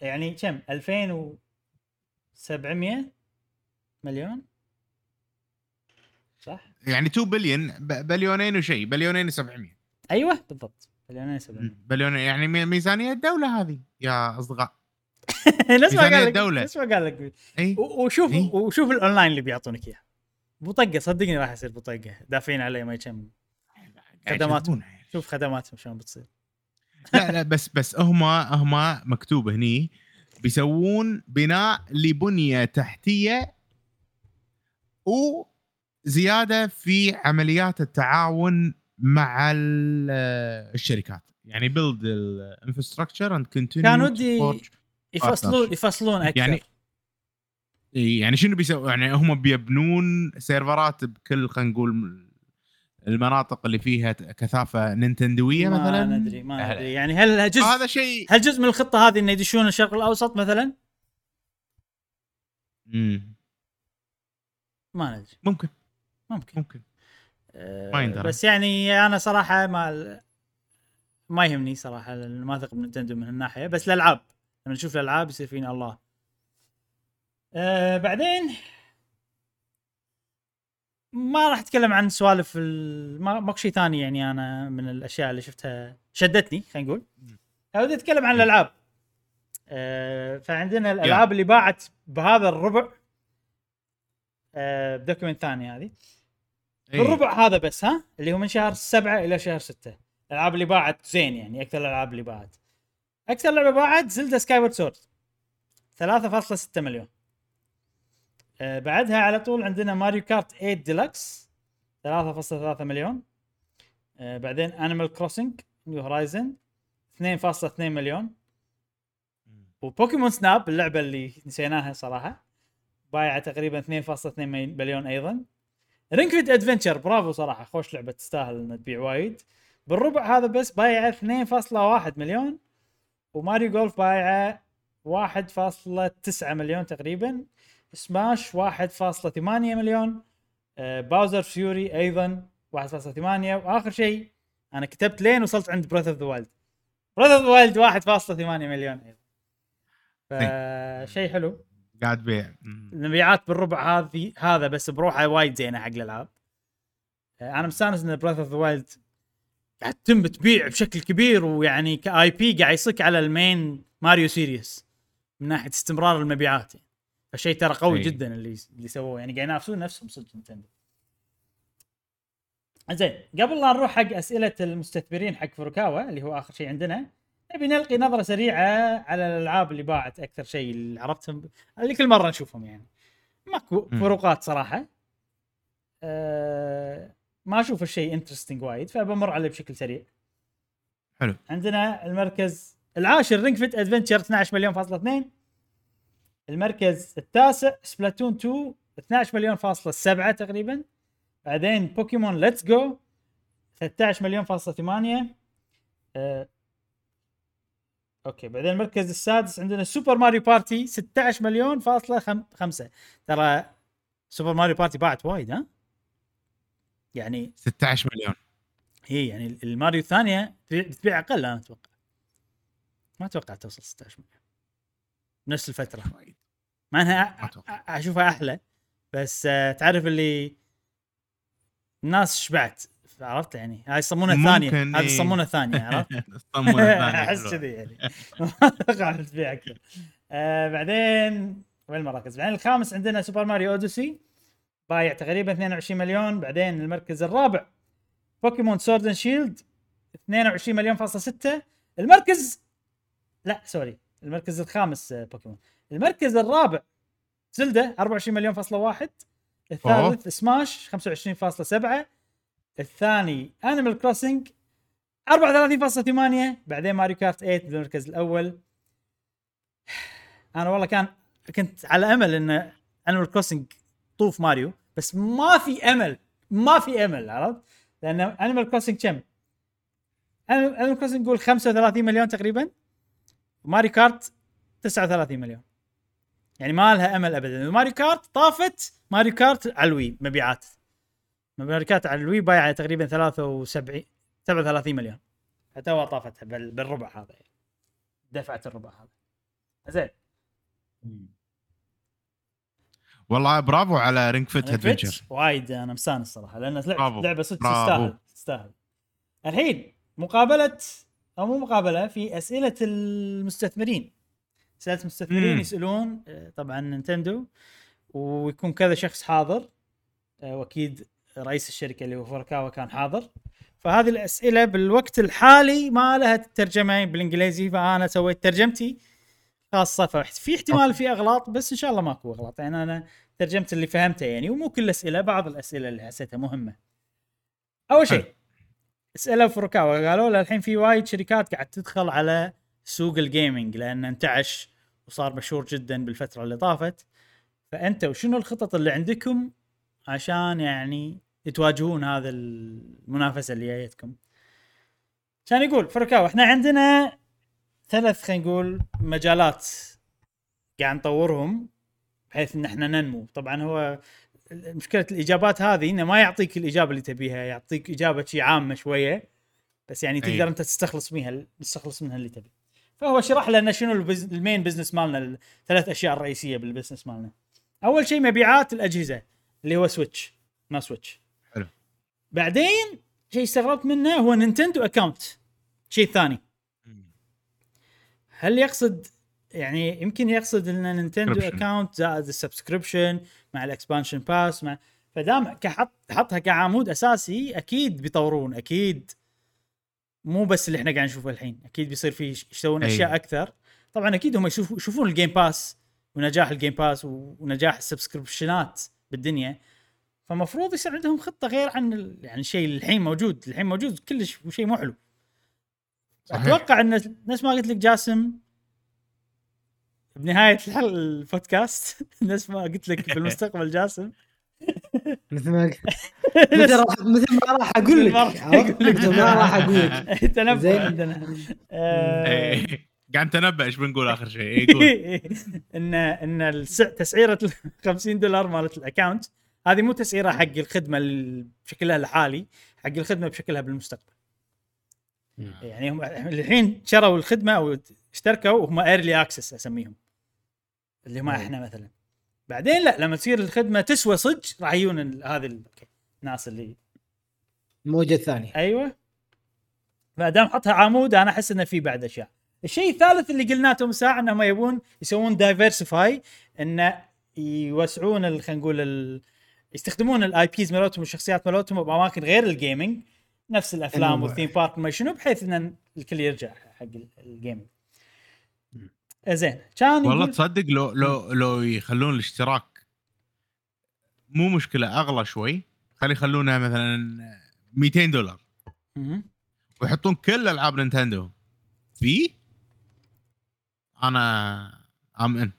يعني كم 2700 مليون صح؟ يعني 2 بليون، بليونين وشيء، بليونين و700. ايوه بالضبط، بليونين و700 بليون. يعني ميزانية الدولة هذه يا اصدقاء. لسه قال لك وشوف الاونلاين اللي بيعطونك اياه بطقه، صدقني راح يصير بطقه، دافعين عليه ما يكم خدماتهم. شوف خدماتهم شلون بتصير. لا بس هما مكتوب هني بيسوون بناء لبنية تحتية وزيادة في عمليات التعاون مع الشركات، يعني build the infrastructure and continue. كانوا يفصلون أكثر. يعني شنو بيسوون؟ يعني هم بيبنون سيرفرات بكل، خلينا نقول، المناطق اللي فيها كثافة نينتندوية مثلا. ما ندري يعني هل جزء من الخطة هذه إن يدشون الشرق الأوسط مثلا؟ ما ندري. ممكن. بس يعني أنا صراحة ما يهمني صراحة، لأن ما أثق بنينتندو من الناحية، بس الألعاب لما نشوف الألعاب يصير فينا الله. بعدين ما راح اتكلم عن سوالف ماكو شيء ثاني يعني انا من الاشياء اللي شفتها شدتني. خلينا نقول ودي اتكلم عن الالعاب. فعندنا الالعاب اللي باعت بهذا الربع. بدوكيمنت ثاني هذه الربع هذا بس، ها، اللي هو من شهر 7 الى شهر 6، الالعاب اللي باعت زين. يعني اكثر الالعاب اللي باعت، اكثر لعبه باعت زلدا سكايورد سورد 3.6 مليون. بعدها على طول عندنا ماريو كارت 8 ديلكس 3.3 مليون. بعدين انيمال كروسنج نيو هورايزن 2.2 مليون. وبوكيمون سناب اللعبة اللي نسيناها صراحة بايعة تقريبا 2.2 مليون ايضا. رينج فيت ادفنتشر برافو صراحة، خوش لعبة تستاهل انها تبيع وايد. بالربع هذا بس بايعة 2.1 مليون. وماريو جولف بايعة 1.9 مليون تقريبا. سماش 1.8 مليون. باوزر فيوري ايضا 1.8. واخر شيء انا كتبت لين وصلت عند براث اوف ذا وايلد. براث اوف ذا وايلد 1.8 مليون ايضا. شيء حلو قاعد بيع. المبيعات بالربع هذا بس بروحه وايد زينه حق الالعاب. انا مستانس ان براث اوف ذا وايلد قاعد تبيع بشكل كبير، ويعني كاي بي قاعد يصك على المين ماريو سيريس من ناحيه استمرار المبيعات. فشيء ترى قوي جدا اللي سووه، يعني قاعدين ينافسون نفسهم صدق نينتندو. زين قبل لا نروح حق اسئله المستثمرين حق فروكاوا اللي هو اخر شيء عندنا، نبي نلقي نظره سريعه على الالعاب اللي باعت اكثر شيء اللي عرفتهم اللي كل مره نشوفهم. يعني ماكو فروقات صراحه، ما اشوف الشيء انترستينج وايد، فبمر عليه بشكل سريع. حلو. عندنا المركز العاشر رينج فيت ادفنتشر 12 مليون فاصلة 2. المركز التاسع سبلاتون 2 12 مليون فاصلة 7 تقريبا. بعدين بوكيمون ليتس جو 13 مليون فاصلة 8. اوكي. بعدين المركز السادس عندنا سوبر ماريو بارتي 16.5 مليون. ترى سوبر ماريو بارتي باعت وايد ها يعني 16 مليون هي يعني الماريو الثانيه بتبيع اقل. انا اتوقع ما توقعت توصل 16 مليون نفس الفتره ما انا اشوفها احلى بس تعرف اللي الناس شبعت عرفت يعني هاي الصمونه الثانيه هذه الصمونه الثانيه عرفت الصمونه الثانيه احس كذي يعني قاعد تبيع اكثر. بعدين وين المراكز؟ بعدين الخامس عندنا سوبر ماريو اوديسي بايع تقريبا 22 مليون. بعدين المركز الرابع بوكيمون سورد اند شيلد 22.6 مليون. المركز الخامس بوكيمون. المركز الرابع زلدة 24.1 مليون. الثالث سماش 25.7. الثاني انيمال كروسنج 34.8. بعدين ماريو كارت 8 بالمركز الاول. انا والله كنت على امل ان انيمال كروسنج طوف ماريو بس ما في امل عرفت لان انيمال كروسنج كم انيمال كروسنج نقول 35 مليون تقريبا. ماريو كارت 39 مليون. يعني ما لها امل ابدا. ماريو كارت طافت ماريو كارت على الوي مبيعات على الوي بايعه تقريبا 37 مليون حتى وطافتها بالربع هذا دفعه الربع هذا زين. والله برافو على رينج فيت ادفنتشر وايد انا مسان الصراحه لان لعبه صدق تستاهل. الحين مقابله او مو مقابله في اسئله المستثمرين. اسئله المستثمرين يسالون طبعا نينتندو ويكون كذا شخص حاضر واكيد رئيس الشركه اللي هو فوركاوا كان حاضر. فهذه الاسئله بالوقت الحالي ما لها ترجمه بالانجليزي فانا سويت ترجمتي خاصه في احتمال في اغلاط بس ان شاء الله ماكو اغلاط يعني انا ترجمت اللي فهمته يعني ومو كل الاسئله بعض الاسئله اللي حسيتها مهمه. اول شيء اسئله فوركاوا قالوا له الحين في وايد شركات قاعد تدخل على سوق الجيمنج لان انتعش وصار مشهور جدا بالفتره اللي طافت فانت وشنو الخطط اللي عندكم عشان يعني تواجهون هذا المنافسه اللي جايتكم. كان يقول فوركاوا احنا عندنا ثلاث خلينا نقول مجالات قاعد نطورهم بحيث ان احنا ننمو. طبعا هو مشكله الاجابات هذه انه ما يعطيك الاجابه اللي تبيها يعطيك اجابه شيء عامه شويه بس يعني تقدر انت تستخلص منها اللي تبي. فهو شرح لنا شنو المين بزنس مالنا الثلاث اشياء الرئيسيه بالبزنس مالنا. اول شيء مبيعات الاجهزه اللي هو سويتش ما سويتش حلو. بعدين شيء استغربت منه هو نينتندو اكاونت شيء ثاني. هل يقصد يعني يمكن يقصد ان نينتندو اكاونت زائد السبسكريبشن مع الاكسبانشن باس مع فدام حطها كعمود اساسي اكيد بيطورون اكيد مو بس اللي احنا قاعد نشوفه الحين اكيد بيصير فيه يسوون اشياء اكثر. طبعا اكيد هم يشوفون الجيم باس ونجاح الجيم باس ونجاح السبسكريبشنات بالدنيا فمفروض يصير عندهم خطه غير عن يعني الشيء اللي الحين موجود. الحين موجود كلش وشيء مو حلو صحيح. اتوقع ان نفس ما قلت لك جاسم بنهايه البودكاست نفس ما قلت لك بالمستقبل جاسم مثل ما راح اقول لك تنبأ عندنا قاعد تنبأ ايش بنقول اخر شيء يقول ان تسعيره $50 مالت الاكاونت هذه مو تسعيره حق الخدمه بشكلها الحالي حق الخدمه بشكلها بالمستقبل. يعني هم الحين شروا الخدمه او اشتركوا وهم ايرلي اكسس اسميهم اللي ما احنا مثلا بعدين لا لما تصير الخدمه تسوى صدق راح يجون هذه الناس اللي موجه ثانيه ايوه. ما دام حطها عمود انا احس انه في بعد اشياء. الشيء الثالث اللي قلناته مساعه انهم يبون يسوون دايفيرسيفاي انه يوسعون خلينا نقول يستخدمون الاي بيز مالتهم والشخصيات مالتهم باماكن غير الجيمنج نفس الافلام والثيم بارك ما شنو بحيث ان الكل يرجع حق الجيمنج. زين كان والله تصدق لو يخلون الاشتراك مو مشكله اغلى شوي خلي يخلونها مثلا $200 ويحطون كل العاب نينتندو في انا ان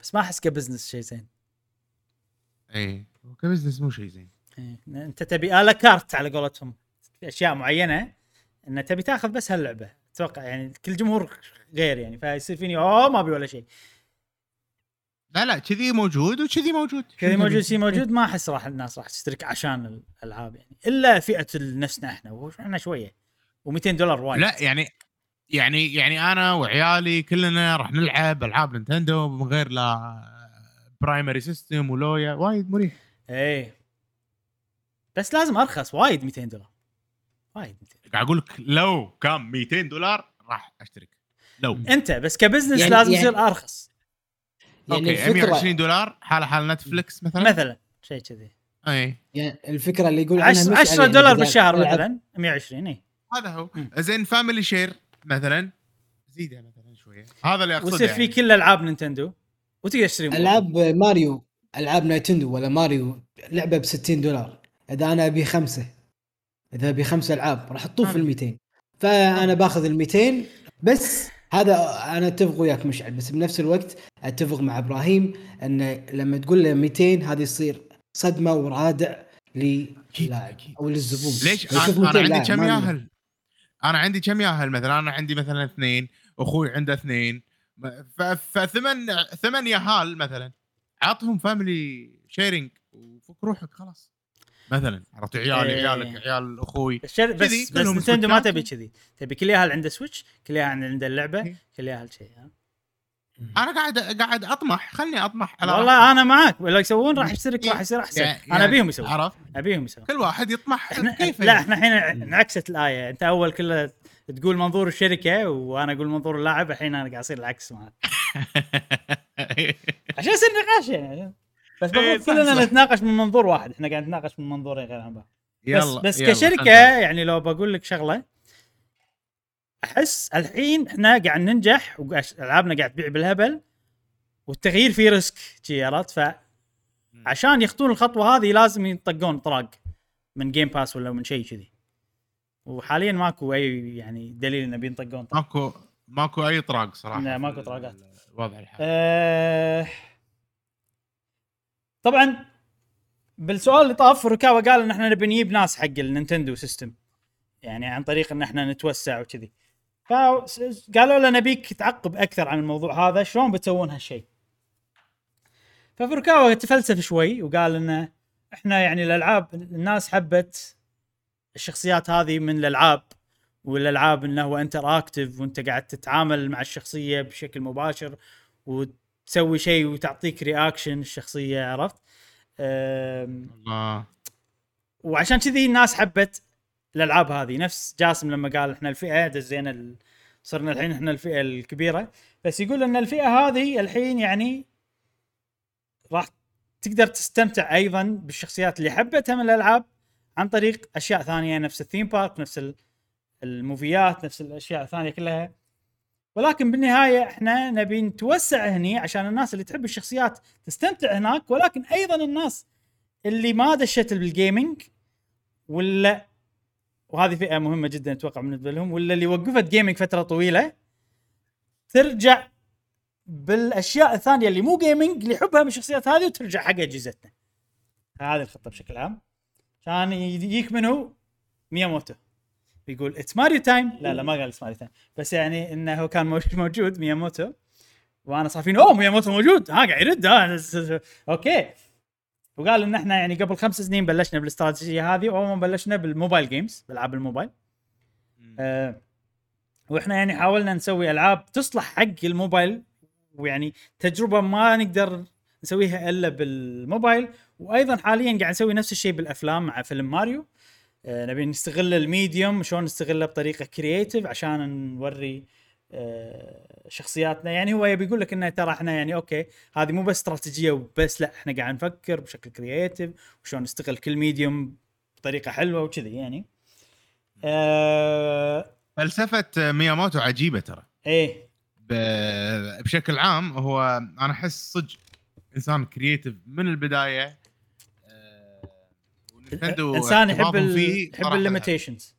بس ما احس كبزنس شيء زين. اي كبزنس مو شيء زين. انت تبي آلا كارت على قولتهم في اشياء معينه ان تبي تاخذ بس هاللعبه اتوقع يعني كل جمهور غير يعني، فيصير فيني ما ابي ولا شيء. لا كذي موجود وكذي موجود، كذي موجود شيء موجود. ما احس راح الناس راح تشترك عشان الالعاب يعني، الا فئه نفسنا احنا، واحنا شويه و$200 وايد. لا يعني انا وعيالي كلنا راح نلعب العاب نينتندو من غير لا برايمري سيستم ولويا، وايد مريح. ايه بس لازم ارخص وايد، $200 وايد. قاعد اقول لك لو كان $200 راح اشترك. لو انت بس كبزنس يعني لازم يصير يعني ارخص يعني. اوكي $120 حال نتفلكس مثلا شيء كذي. اي يعني الفكره اللي يقول عنها $10 يعني بالشهر مثلا 120. اي هذا هو. زين فاميلي شير مثلا زيدها مثلا شويه، هذا اللي اقصده. وصير في يعني كل العاب نينتندو، وتقدر تشتري العاب ماريو، العاب نينتندو ولا ماريو لعبه $60. اذا انا ابي 5 العاب راح احطوه في $200، فانا باخذ $200 بس. هذا انا اتفق وياك مشعل، بس بنفس الوقت اتفق مع ابراهيم ان لما تقول له 200 هذا يصير صدمه ورادع للاعب او للزبون. ليش انا عندي كم ياهل؟ مثلا انا عندي مثلا 2، اخوي عنده 2، ف8 ياهل مثلا، عطهم فاميلي شيرينج وفك روحك خلاص مثلا. عرفت عيالي عيالك عيال اخوي بس نينتندو ما تبي كذي، تبي كل ياهل عنده سويتش، كل ياهل عنده اللعبه، كل ياهل شيء. انا قاعد اطمح، خلني اطمح على والله رح. انا معك ولا يسوون راح يشترك راح يصير احسن يعني. انا ابيهم يسوون، ابيهم يسوون، كل واحد يطمح كيفه. لا احنا الحين انعكست الايه، انت اول كله تقول منظور الشركه وانا اقول منظور اللاعب، الحين انا قاعد اصير العكس معك عشان يصير نقاش يعني. بس كلنا نتناقش من منظور واحد، احنا قاعد نتناقش من منظورين غير عن بعض. بس كشركه يعني لو بقول لك شغله، احس الحين احنا قاعد ننجح والعابنا قاعد تبيع بالهبل، والتغيير فيه ريسك جيرات. فعشان يخطون الخطوه هذه لازم ينطقون طراق من جيم باس ولا من شيء كذي، وحاليا ماكو اي يعني دليل انه بينطقون طراق. ماكو اي طراق صراحه. لا ماكو طراقات واضح الحال. طبعا بالسؤال اللي طاف ركاوه قال ان احنا نبي نجيب ناس حق النينتندو سيستم يعني عن طريق ان احنا نتوسع وكذي، فقالوا لنا نبيك تعقب اكثر عن الموضوع هذا، شلون بتسوون هالشيء. ففركاوه تفلسف شوي وقال ان احنا يعني الالعاب الناس حبت الشخصيات هذه من الالعاب، والالعاب انه هو انتراكتيف وانت قاعد تتعامل مع الشخصيه بشكل مباشر وتسوي شيء وتعطيك رياكشن الشخصيه. عرفت الله. وعشان كذي الناس حبت الالعاب هذه. نفس جاسم لما قال احنا الفئه دزينا صرنا الحين احنا الفئه الكبيره، بس يقول ان الفئه هذه الحين يعني راح تقدر تستمتع ايضا بالشخصيات اللي حبتها من الالعاب عن طريق اشياء ثانيه، نفس الثيم بارك، نفس الموفيات، نفس الاشياء الثانيه كلها. ولكن بالنهايه احنا نبي نتوسع هني عشان الناس اللي تحب الشخصيات تستمتع هناك، ولكن ايضا الناس اللي ما دشت بالجيمنج ولا، وهذه فئة مهمة جدا أتوقع بالنسبة لهم، ولا اللي وقفت جيمينج فترة طويلة ترجع بالأشياء الثانية اللي مو جيمينج اللي يحبها من الشخصيات هذه وترجع حق أجهزتنا. هذه الخطة بشكل عام. كان يجيك منه مياموتو يقول It's Mario time. لا ما قال It's Mario time، بس يعني إنه كان موجود مياموتو، وأنا صافين مياموتو موجود ها قاعد يرد أوكي. وقالوا ان احنا يعني قبل 5 سنين بلشنا بالاستراتيجيه هذه، واول ما بلشنا بالموبايل جيمز، بالعاب الموبايل. واحنا يعني حاولنا نسوي العاب تصلح حق الموبايل، ويعني تجربه ما نقدر نسويها الا بالموبايل. وايضا حاليا قاعد نسوي نفس الشيء بالافلام مع فيلم ماريو. نبي نستغل الميديوم، شلون نستغله بطريقه كرياتيف عشان نوري شخصياتنا. يعني هو يبي يقول لك انه ترى احنا يعني اوكي هذه مو بس استراتيجيه وبس، لا احنا قاعد نفكر بشكل كرياتيف وشلون نستغل كل ميديوم بطريقه حلوه وكذي يعني. فلسفه مياموتو عجيبه ترى. ايه بشكل عام هو انا احس صدق انسان كرياتيف من البدايه، ونينتندو انسان يحب الليميتيشنز.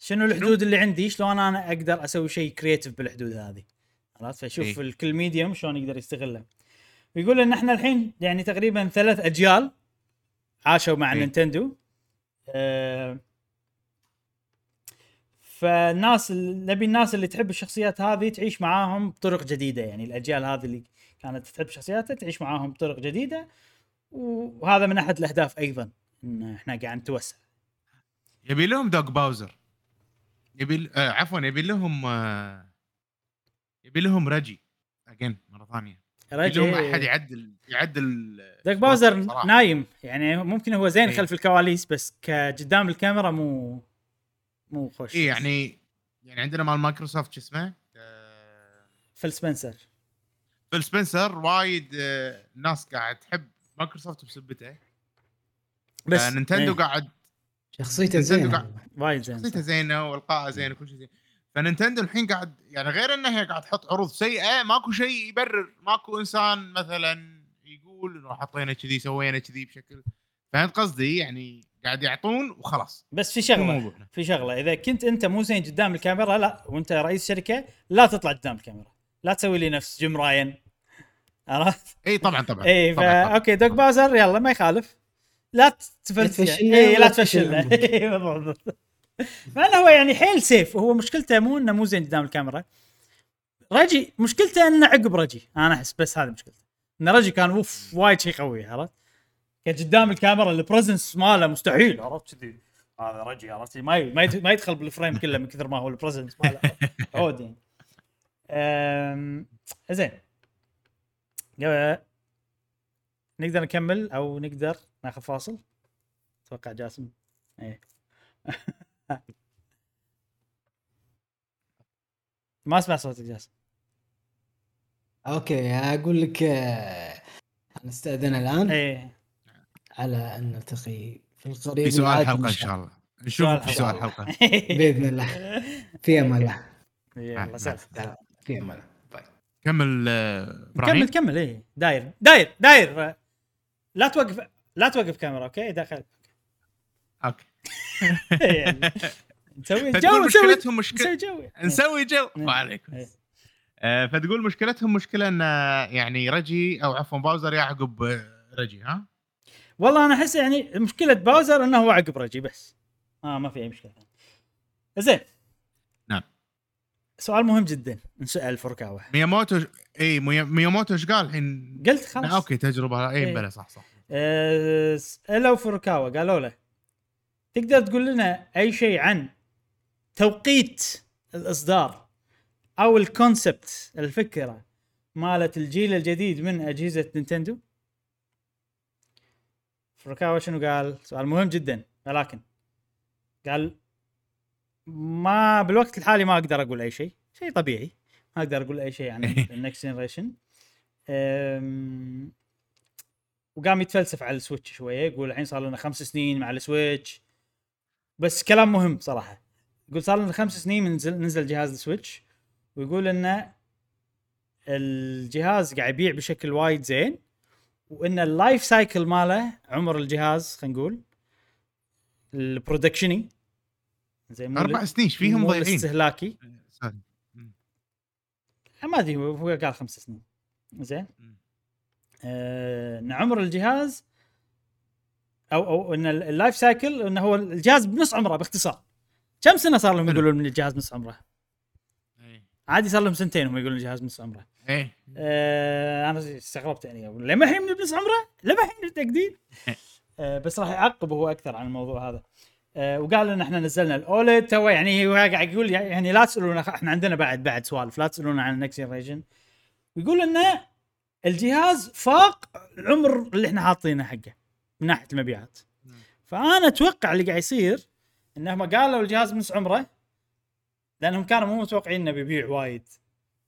شنو الحدود اللي عندي؟ شلون انا اقدر اسوي شيء كرياتيف بالحدود هذه؟ خلاص فشوف الكل ميديوم شلون يقدر يستغله. ويقول ان احنا الحين يعني تقريبا 3 أجيال عاشوا مع نينتندو. فالناس نبي الناس اللي تحب الشخصيات هذه تعيش معاهم بطرق جديدة، يعني الأجيال هذه اللي كانت تحب شخصياتها تعيش معاهم بطرق جديدة، وهذا من أحد الأهداف أيضا إن إحنا قاعد نتوسع. يبي لهم دوغ باوزر، يبي عفوا يبي لهم رجي أجن مرة ثانية، يبي لهم أحد يعدل دوغ باوزر صراحة. نايم يعني، ممكن هو زين خلف الكواليس بس كقدام الكاميرا مو خوش. إيه يعني عندنا مع المايكروسوفت شو اسمه فيل سبنسر وايد ناس قاعد تحب مايكروسوفت بسبته، بس نينتندو قاعد شخصيته زينه وايد، شخصيته زينه والقاءه زينه وكل شيء زين. فنينتندو الحين قاعد يعني غير انها قاعد تحط عروض سيئه، ماكو شيء يبرر، ماكو انسان مثلا يقول انه حطينا كذي سوينا كذي بشكل، فهمت قصدي؟ يعني قاعد يعطون وخلاص. بس في شغله اذا كنت انت مو زين قدام الكاميرا، لا وانت رئيس شركه لا تطلع قدام الكاميرا، لا تسوي لي نفس جيم راين، عرفت؟ اي طبعا اي اوكي دوغ باوزر يلا ما يخالف، لا تفشل لا تفشل فانا هو يعني حيل سيف. هو مشكلته مو انه مو زين قدام الكاميرا، رجي مشكلته انه عقب رجي، انا احس بس هذا مشكلته انه رجي كان وف وايد شيء قوي، عرفت؟ قدام الكاميرا البريزنس ماله مستحيل، عرفت كذي؟ هذا رجي عرفت ما يدخل بالفريم كله من كثر ما هو البريزنس ماله عودين. زين نقدر نكمل او نقدر ناخذ فاصل؟ اتوقع جاسم ايه ما اسمع صوتك جاسم. اوكي اقول لك نستأذن الان ايه على ان نلتقي في القريب في سؤال حلقة ان شاء الله، نشوف في سؤال حلقة باذن الله. في امان الله، يلا سلام، في امان الله. كمل ابراهيم، كمل ايه داير لا توقف كاميرا. اوكي داخل اوكي نسوي جو ما عليكم. فتقول مشكلتهم مشكلة ان يعني رجي او عفوا باوزر يعقب رجي. ها والله انا احس يعني مشكلة باوزر انه هو عقب رجي بس، ما في اي مشكلة. زين نعم، سؤال مهم جدا نسأل فوركاوة مياموتو. اي مياموتو ايش قال الحين؟ قلت خلاص اوكي تجربة اي بلا صح لو فوركاوة قالوا له تقدر تقول لنا اي شيء عن توقيت الاصدار او الكونسبت الفكرة مالت الجيل الجديد من اجهزة نينتندو؟ فوركاوة شنو قال؟ سؤال مهم جدا، ولكن قال ما بالوقت الحالي ما اقدر اقول اي شيء طبيعي، ما اقدر اقول اي شيء عن النكست جنريشن. وقام يتفلسف على السويتش شويه، يقول الحين صار لنا 5 سنين مع السويتش، بس كلام مهم صراحه. يقول صار لنا 5 سنين من نزل جهاز السويتش، ويقول ان الجهاز قاعد يبيع بشكل وايد زين، وان اللايف سايكل ماله عمر الجهاز خلينا نقول البرودكشني زي 4 سنين فيهم ضايعين استهلاكي. ما ادري هو قال 5 سنين زين. ان عمر الجهاز او ان اللايف سايكل انه هو الجهاز بنص عمره. باختصار كم سنه صار لهم يقولون من الجهاز نص عمره؟ عادي صار لهم 2 سنين هم يقولون الجهاز نص عمره. انا استغربت يعني لما الحين من نص عمره، لما الحين التجديد. بس راح يعقب هو اكثر عن الموضوع هذا. وقال ان احنا نزلنا الاولد تو، يعني هو قاعد يقول يعني لا تسالونا، احنا عندنا بعد سوالف، لا تسالونا عن النكست جنريشن. يقول ان الجهاز فاق العمر اللي احنا حاطينه حقه من ناحيه المبيعات. فانا اتوقع اللي قاعد يصير انهم قالوا الجهاز نص عمره لانهم كانوا مو متوقعين انه بيبيع وايد،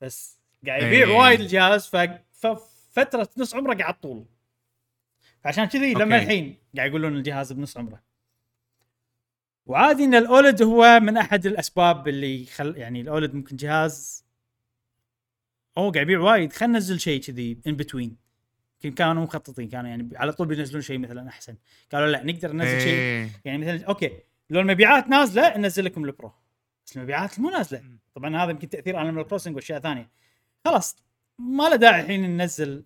بس قاعد يبيع وايد الجهاز، ففتره نص عمره قاعد طول، عشان كذي لما الحين قاعد يقولون الجهاز بنص عمره. وعادي ان الاولد هو من احد الاسباب اللي يعني الاولد ممكن جهاز او قاعد يبيع وايد، خلينا ننزل شيء كذي ان بتوين. كانوا مخططين، كانوا يعني على طول بينزلون شيء مثلا احسن، قالوا لا نقدر ننزل شيء يعني مثلا اوكي لو المبيعات نازله ننزل لكم البرو، بس المبيعات مو نازله طبعا هذا يمكن تاثير على البروسينج واشياء ثانيه، خلاص ما له داعي الحين ننزل،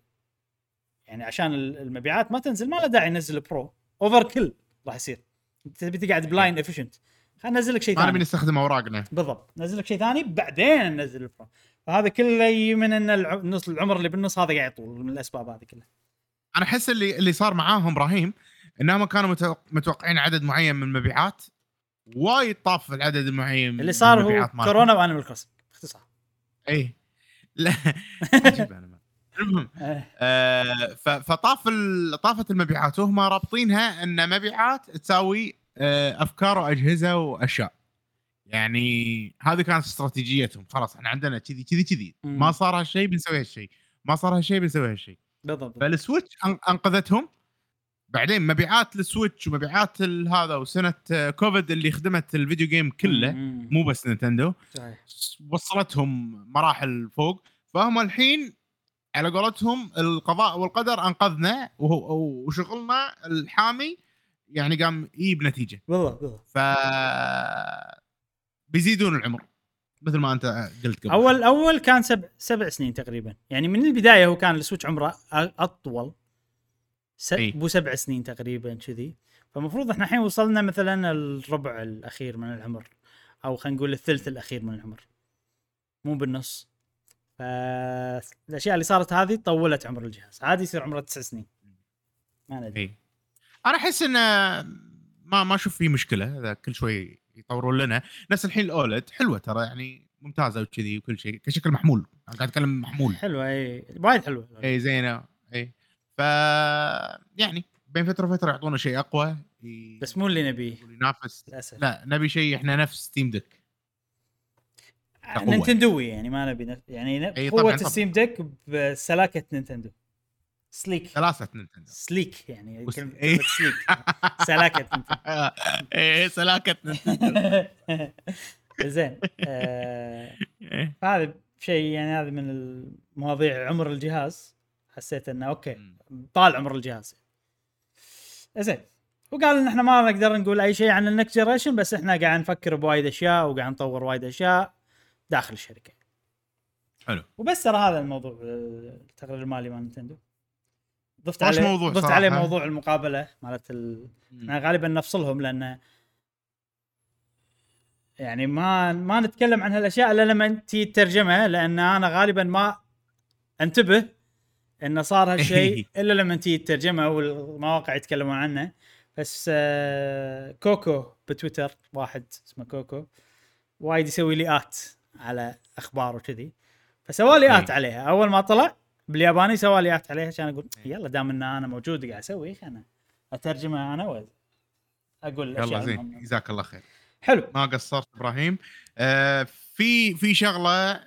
يعني عشان المبيعات ما تنزل ما له داعي ننزل برو، اوفر كل راح يصير. انت بتقعد بلاين افيشنت، خلنا ننزل لك شيء ثاني. انا بنستخدم اوراقنا بالضبط، ننزل لك شيء ثاني بعدين ننزل الفرع. فهذا كله من ان النص العمر اللي بالنص هذا قاعد يطول من الاسباب هذه كلها. انا احس اللي صار معاهم ابراهيم انهم كانوا متوقعين عدد معين من المبيعات، وايد طاف العدد المعين اللي صار هو كورونا وانيمال كروسنج باختصار. اي لا عجيب. انا المهم فطافت المبيعات وهم رابطينها ان مبيعات تساوي افكار واجهزه واشياء، يعني هذه كانت استراتيجيتهم. خلاص احنا عندنا كذي كذي كذي، ما صار هالشيء بنسوي هالشيء، ما صار هالشيء بنسوي هالشيء بالضبط. فالسويتش انقذتهم. بعدين مبيعات السويتش ومبيعات هذا وسنه كوفيد اللي خدمت الفيديو جيم كله، مو بس نينتندو، وصلتهم مراحل فوق. فهم الحين على قولتهم القضاء والقدر انقذنا، وشغلنا الحامي يعني قام يجيب نتيجه والله. ف بيزيدون العمر مثل ما انت قلت قبل. اول كان 7 سنين تقريبا، يعني من البدايه هو كان السويتش عمره اطول بو 7 سنين تقريبا كذي. فالمفروض احنا الحين وصلنا مثلا الربع الاخير من العمر، او خلينا نقول الثلث الاخير من العمر، مو بالنص. فالاشياء اللي صارت هذه طولت عمر الجهاز. عادي يصير عمره 9 سنين، ما ندري. انا احس ان ما اشوف فيه مشكله، هذا كل شوي يطورون لنا. نفس الحين الاولد حلوه ترى، يعني ممتازه وكذي وكل شيء كشكل محمول. انا قاعد اتكلم محمول، حلوه اي وايد حلوه اي زينه اي. ف يعني بين فتره وفتره يعطونا شيء اقوى بس مو اللي نبيه ينافس. لا نبي شيء احنا نفس ستيم دك نينتندوي، يعني ما نبي يعني قوه الستيم دك بسلاكه نينتندو سليك، سلاسه نينتندو سليك، يعني كلمه سليك سلاكه نينتندو ايه سلاكه نينتندو زين. هذا شيء يعني هذا من المواضيع عمر الجهاز. حسيت انه اوكي طال عمر الجهاز زين. وقال ان احنا ما نقدر نقول اي شيء عن النكست جنريشن، بس احنا قاعد نفكر بوايد اشياء وقاعد نطور وايد اشياء داخل الشركه. حلو. وبس ترى هذا الموضوع التقرير المالي مال نينتندو. ضفت عليه موضوع المقابله مالت احنا غالبا نفصلهم، لان يعني ما نتكلم عن هالاشياء الا لما انت تترجمها، لان انا غالبا ما انتبه انه صار هالشيء الا لما انت تترجمها والمواقع يتكلمون عنه. بس كوكو بتويتر، واحد اسمه كوكو وايد يسوي ليات على اخبار وكذي، فسوى ليات عليها اول ما طلع بالياباني. سوى ليات عليها عشان اقول يلا دام ان انا موجود قاعد اسوي انا اترجمها انا واقول الاشياء. زين جزاك الله خير، حلو ما قصرت ابراهيم. في شغله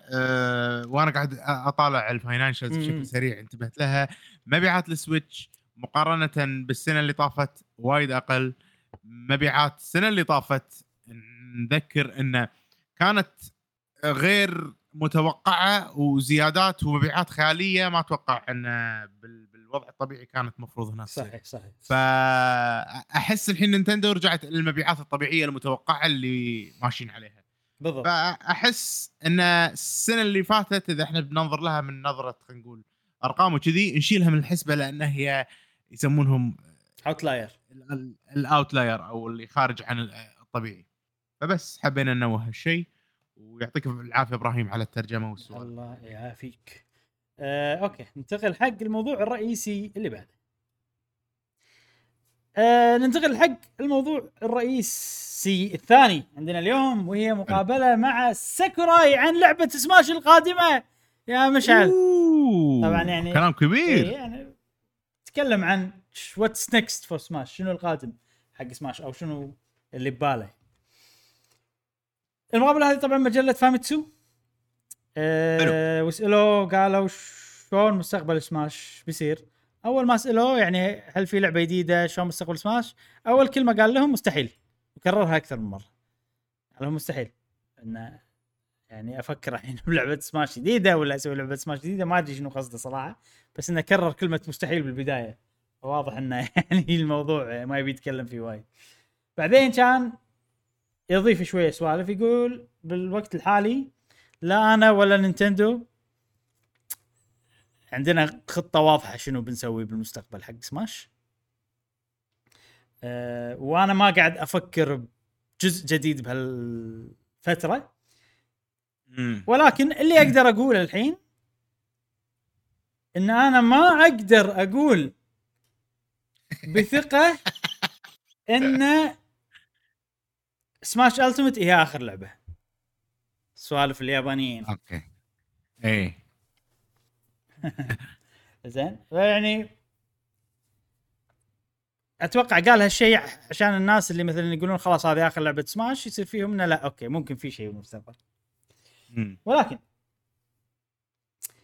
وانا قاعد اطالع الفاينانشلز بشكل سريع انتبهت لها. مبيعات السويتش مقارنه بالسنه اللي طافت وايد اقل. مبيعات السنه اللي طافت نذكر ان كانت غير متوقعه، وزيادات ومبيعات خياليه ما اتوقع ان بالوضع الطبيعي كانت مفروض هنا. صحيح. فاحس الحين نينتندو رجعت للمبيعات الطبيعيه المتوقعه اللي ماشيين عليها بالضبط. فاحس ان السنه اللي فاتت اذا احنا بننظر لها من نظره خلينا نقول ارقام وكذي نشيلها من الحسبه، لانها هي يسمونهم اوتلاير، الاوتلاير او اللي خارج عن الطبيعي. فبس حبينا ننوه هالشيء. ويعطيك العافيه ابراهيم على الترجمه والسؤال. الله يعافيك. اوكي ننتقل حق الموضوع الرئيسي اللي بعده. ننتقل حق الموضوع الرئيسي الثاني عندنا اليوم، وهي مقابله مع ساكوراي عن لعبه سماش القادمه يا مشعل. طبعا يعني كلام كبير. يعني تكلم عن واتس نيكست فور سماش، شنو القادم حق سماش او شنو اللي بباله. المقابله هذه طبعا مجله فاميتسو. واسألوه قالوا شلون مستقبل سماش بيصير. اول ما سألوه يعني هل في لعبه جديده، شلون مستقبل سماش، اول كلمه قال لهم مستحيل، وكررها اكثر من مره. قال لهم مستحيل ان يعني افكر الحين بلعبه سماش جديده ولا اسوي لعبه سماش جديده، ما ادري شنو قصده صراحه، بس انه كرر كلمه مستحيل بالبدايه. واضح انه يعني الموضوع ما يبي يتكلم فيه وايد. بعدين كان يضيف شويه سوالف، يقول بالوقت الحالي لا انا ولا نينتندو عندنا خطه واضحه شنو بنسوي بالمستقبل حق سماش. وانا ما قاعد افكر جزء جديد بهالفترة، ولكن اللي أقدر أقوله الحين إن أنا ما أقدر أقول بثقة إن سماش ألتيميت هي آخر لعبة. سوالف اليابانيين. أوكي. إيه. زين. يعني أتوقع قال هالشيء عشان الناس اللي مثلاً يقولون خلاص هذه آخر لعبة سماش يصير فيهم إنه لا أوكي ممكن في شيء بالمستقبل. ولكن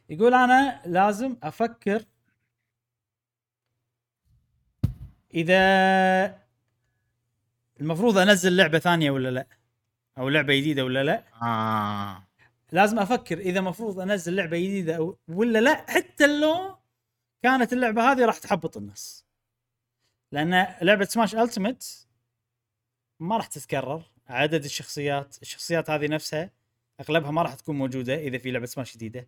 يقول أنا لازم أفكر إذا المفروض أنزل لعبة ثانية ولا لا، أو لعبة جديدة ولا لا. لازم أفكر إذا مفروض أنزل لعبة جديدة ولا لا، حتى لو كانت اللعبة هذه راح تحبط الناس، لأن لعبة سماش ألتيميت ما راح تتكرر. عدد الشخصيات هذه نفسها أغلبها ما راح تكون موجودة إذا في لعبة سماش جديدة،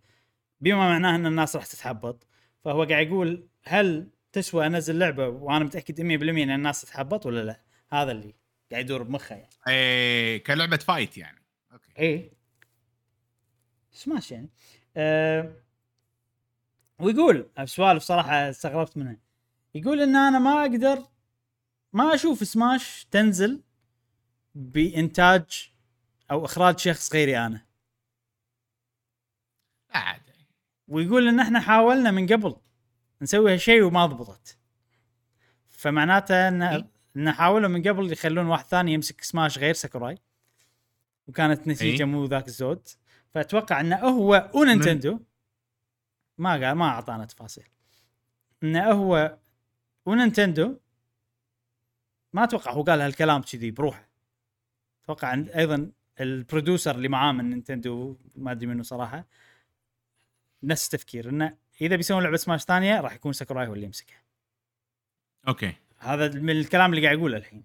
بما معناه أن الناس راح تتحبط. فهو قاعد يقول هل تسوى أنزل لعبة وأنا متأكد 100% أن الناس تتحبط ولا لا؟ هذا اللي قاعد يدور بمخه يعني. إيه كلعبة فايت يعني. أوكي. إيه سماش يعني. ويقول سؤال بصراحة استغربت منه، يقول إن أنا ما أقدر ما أشوف سماش تنزل بإنتاج أو إخراج شخص غيري أنا. ويقول إن إحنا حاولنا من قبل نسوي هالشيء وما ضبطت، فمعناته إن حاولوا من قبل يخلون واحد ثاني يمسك سماش غير ساكوراي، وكانت نتيجة مو ذاك الزود. فأتوقع إنه هو ونينتندو ما أعطانا تفاصيل، إنه هو ونينتندو ما أتوقع هو قال هالكلام كذي بروحه. أتوقع إن أيضا البروديوسر اللي معاه من نينتندو ما أدري منه صراحة نفس التفكير، إنه إذا بيسوون لعبة سماش ثانية راح يكون ساكوراي هو اللي يمسكها. أوكي هذا من الكلام اللي قاعد يقوله الحين.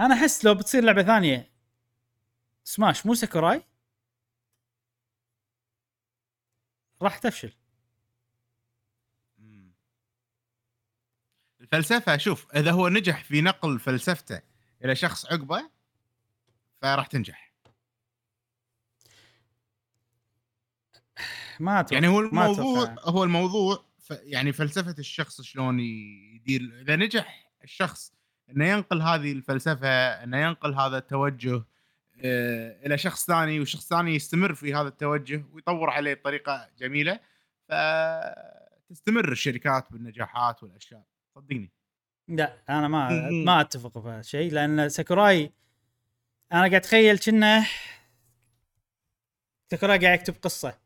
أنا أحس لو بتصير لعبة ثانية سماش مو ساكوراي راح تفشل. الفلسفة شوف إذا هو نجح في نقل فلسفته إلى شخص عقبه فراح تنجح. يعني هو الموضوع يعني فلسفة الشخص شلون يدير. إذا نجح الشخص إنه ينقل هذه الفلسفة، إنه ينقل هذا التوجه إلى شخص ثاني، وشخص ثاني يستمر في هذا التوجه ويطور عليه بطريقة جميلة، فتستمر الشركات بالنجاحات والأشياء. صدقني لا أنا ما أتفق في شيء، لأن ساكوراي أنا قاعد أتخيل كأنه ساكوراي قاعد يكتب قصة.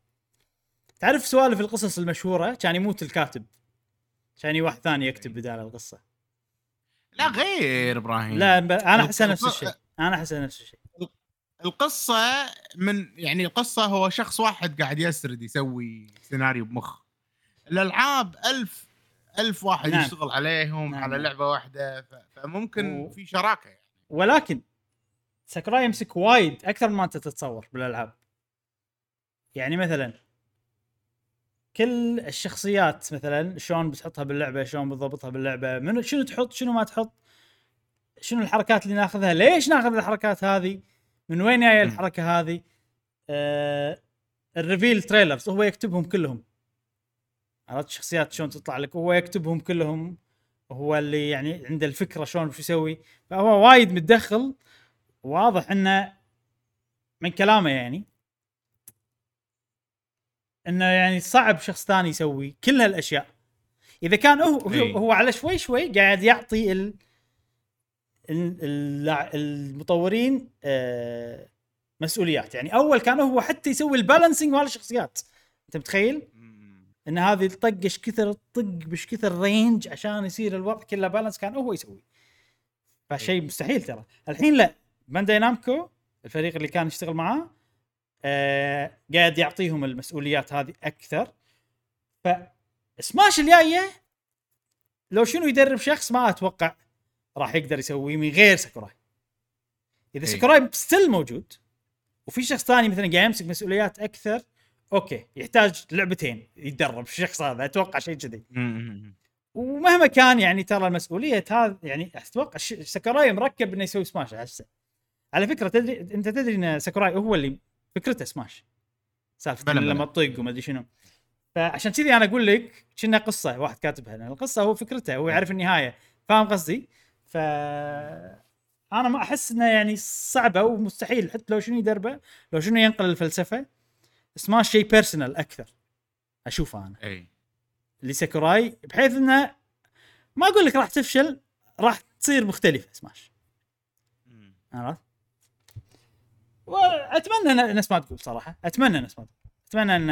تعرف سؤال في القصص المشهورة كان يموت الكاتب كان واحد ثاني يكتب بدال القصة. لا غير إبراهيم، لا أنا أحس نفس الشيء. القصة من يعني القصة هو شخص واحد قاعد يسرد يسوي سيناريو بمخ. الألعاب ألف واحد يشتغل عليهم على لعبة واحدة، فممكن في شراكة يعني. ولكن ساكوراي يمسك وايد أكثر ما أنت تتصور بالألعاب. يعني مثلاً كل الشخصيات مثلا شلون بتحطها باللعبه، شلون بتضبطها باللعبه، منو شنو تحط شنو ما تحط، شنو الحركات اللي ناخذها، ليش ناخذ الحركات هذه، من وين جايه الحركه هذه. الريفيل تريلرز هو يكتبهم كلهم، عرفت الشخصيات شلون تطلع لك هو يكتبهم كلهم، هو اللي يعني عنده الفكره شلون وش يسوي. فهو وايد متدخل، واضح انه من كلامه يعني انه يعني صعب شخص ثاني يسوي كل هالاشياء. اذا كان هو على شوي قاعد يعطي المطورين مسؤوليات. يعني اول كان هو حتى يسوي البالانسينج مال الشخصيات. انت متخيل ان هذه تطقش كثر الطق بش كثر رينج عشان يصير الوضع كله بالانس، كان هو يسوي فشيء مستحيل. ترى الحين لا، بانداي نامكو الفريق اللي كان يشتغل معاه قاعد يعطيهم المسؤوليات هذه أكثر. فسماش الجاية لو شنو يدرب شخص ما أتوقع راح يقدر يسوي من غير ساكوراي. إذا ساكوراي ستيل موجود وفي شخص ثاني مثلا قاعد يمسك مسؤوليات أكثر، أوكي يحتاج لعبتين يتدرب الشخص هذا، أتوقع شيء كذي. ومهما كان يعني ترى المسؤوليه هذا يعني اتوقع ساكوراي مركب انه يسوي سماش هسه. على فكره تدري انت تدري ان ساكوراي هو اللي فكرته سماش سالفه لما تطيق وما ادري شنو. فعشان كذي انا اقول لك كنا قصه واحد كاتبها لنا القصه هو فكرته هو يعرف النهايه فاهم قصدي. ف انا ما احس انها يعني صعبه ومستحيل حتى لو شنو يدربه لو شنو ينقل الفلسفه سماش شيء بيرسونال اكثر اشوفه انا اي لساكوراي بحيث انها ما اقول لك راح تفشل راح تصير مختلفه سماش. عرفت؟ واتمنى الناس ما تقول صراحه اتمنى الناس ما تقول اتمنى ان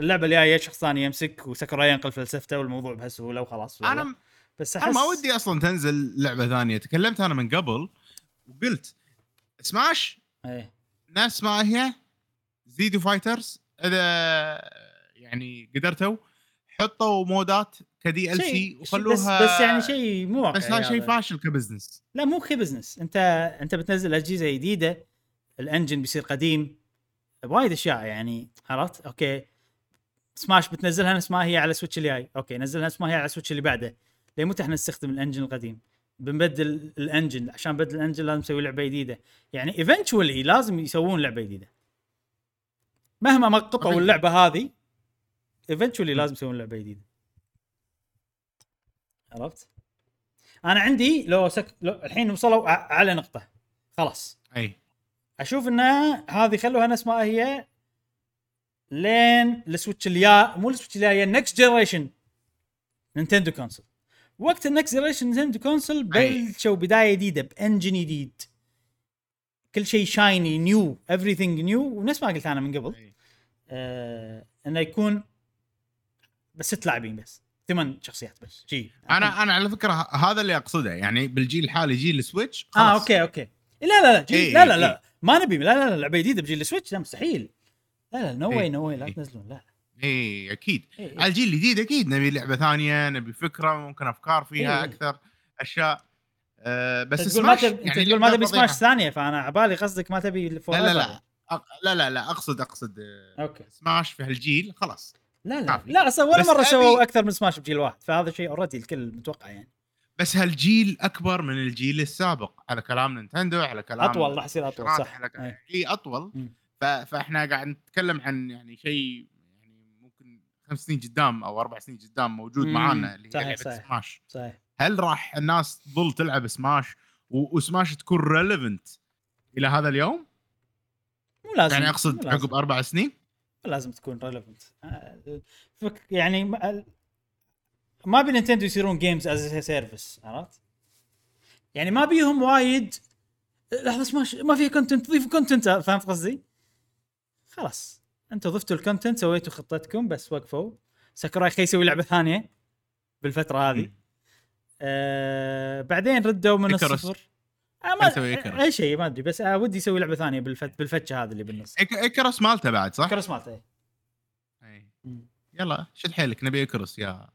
اللعبه الجايه شخص ثاني يمسك وساكوراي ينقل فلسفته والموضوع بهالسهوله وخلاص. انا بس احس ما ودي اصلا تنزل لعبه ثانيه. تكلمت انا من قبل وقلت سماش ايه ناس ما هي زيدوا فايترز اذا يعني قدرتوا حطوا مودات كدي ال سي وخلوها بس يعني شيء مو واقعي بس هذا شيء فاشل كبزنس. لا مو كبزنس انت بتنزل اجهزه جديده الانجن بيصير قديم وايد اشياء يعني عرفت. اوكي سماش بتنزلها نفس ما هي على سويتش اللي جاي اوكي نزلها نفس ما هي على سويتش اللي بعده ليه مو احنا نستخدم الانجن القديم بنبدل الانجن عشان بدل الانجن لازم نسوي لعبه جديده يعني ايفنتشولي لازم يسوون لعبه جديده مهما ما قطعوا اللعبه هذه ايفنتشولي لازم يسوون لعبه جديده. عرفت؟ انا عندي لو الحين وصلوا على نقطه خلاص اي اشوف ان هذه خلوها نفس ما هي لين السويتش اليا مو السويتش اليا نكست جنريشن نينتندو كونسول وقت النكست جنريشن نينتندو كونسول بلشوا بدايه جديده بانجن جديد كل شيء شايني نيو everything new ونفس ما قلت انا من قبل انه يكون بس 6 لاعبين بس 8 شخصيات بس جي. انا على فكره هذا اللي اقصده يعني بالجيل الحالي جيل السويتش خلاص. اوكي لا ما نبي لا لعبه جديده بجيل السويتش لا مستحيل لا نو واي لا تنزلون لا اي اكيد على الجيل الجديد اكيد نبي لعبه ثانيه نبي فكره ممكن افكار فيها اكثر اشياء بس سماش يعني تقول ما تبي سماش ثانيه فانا عبالي قصدك ما تبي لا اقصد سماش في هالجيل خلاص لا اصور مره سووا اكثر من سماش بجيل واحد فهذا شيء اوريدي الكل متوقع يعني بس هالجيل اكبر من الجيل السابق على كلام نينتندو على كلام اطول راح يصير اطول صح اي اطول فاحنا قاعد نتكلم عن يعني شيء يعني ممكن 5 سنين قدام او 4 سنين قدام موجود معانا اللي هي لعبه سماش. هل راح الناس تظل تلعب سماش وسماش تكون ريليفنت الى هذا اليوم؟ مو لازم يعني اقصد عقب 4 سنين لازم تكون ريليفنت يعني ما بي نينتندو يصيرون جيمز از سيرفيس عرفت يعني ما بيهم وايد لحظه سماش ما فيها كونتنت تضيف كونتنت فهمت قصدي خلاص انت ضفتوا الكونتنت سويتوا خطتكم بس وقفوا ساكوراي خي يسوي لعبه ثانيه بالفتره هذه بعدين ردوا من الصفر اي شيء ما ادري بس ودي يسوي لعبه ثانيه بالفتشه هذه اللي بالنص اكرس مالته بعد صح اكرس مالته اي يلا شد حيلك نبي اكرس يا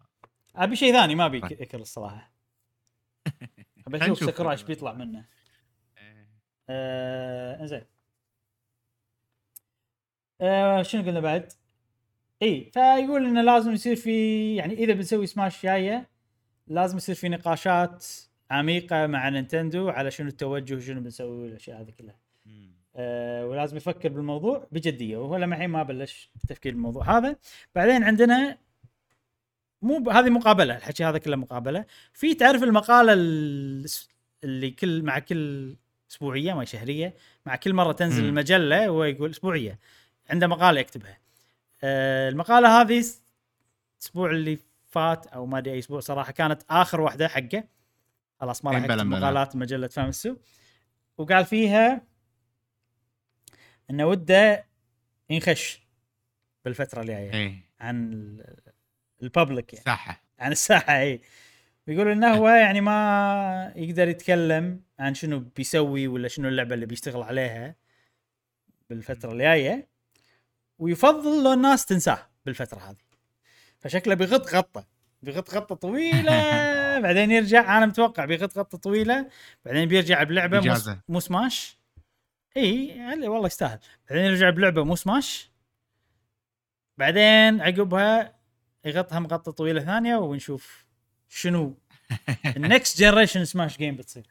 ابي شيء ثاني ما ابي اكرس صراحه ابي اشوف ساكوراي ايش بيطلع منه. انزين شنو قلنا بعد اي فيقول انه لازم يصير في يعني اذا بنسوي سماش جايه لازم يصير في نقاشات عميقه مع نينتندو على شنو التوجه شنو بنسوي والاشياء هذه كلها ولازم يفكر بالموضوع بجديه وهو لمحين ما بلش تفكير الموضوع هذا. بعدين عندنا مو هذه مقابله الحكي هذا كله مقابله في تعرف المقاله اللي كل مع كل اسبوعيه ما شهريه مع كل مره تنزل المجله هو يقول اسبوعيه عنده مقاله يكتبها. المقاله هذه الاسبوع اللي فات او ما ادري اي اسبوع صراحه كانت اخر واحده حقه خلاص ما راح اكتب مقالات مجله فهم السوق وقال فيها انه وده ينخش بالفتره اللي جايه عن الببليك يعني الساحه عن الساحه اي بيقولوا انه هو يعني ما يقدر يتكلم عن شنو بيسوي ولا شنو اللعبه اللي بيشتغل عليها بالفتره اللي جايه ويفضل لو الناس تنساه بالفتره هذه فشكله بيغط غطه طويله بعدين يرجع انا متوقع بيغط غطه طويله بعدين بيرجع بلعبه مو سماش اي والله يستاهل بعدين يرجع بلعبه مو سماش بعدين عقبها يغطها مغطى طويله ثانيه ونشوف شنو النكست جنريشن سماش جيم بتصير.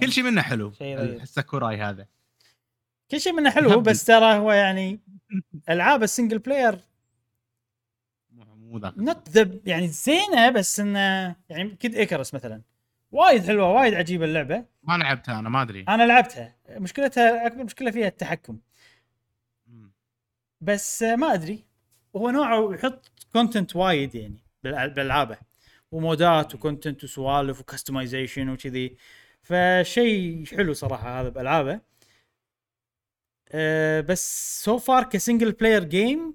كل شيء منه حلو، الساكوراي هذا كل شيء منه حلو، بس ترى هو يعني العاب السنجل بلاير مو ذاك نوت ذا يعني زينه، بس انه يعني كيد ايكرس مثلا وايد حلوه وايد عجيبه اللعبه. ما لعبتها انا، ما ادري، انا لعبتها مشكلتها اكبر مشكله فيها التحكم، بس ما ادري هو نوعه يحط كونتنت وايد يعني بالالعابه ومودات وكونتنت وسوالف وكستمايزيشن وكذي، فشيء حلو صراحه هذا بالالعابه. بس سو فار كسنجل بلاير جيم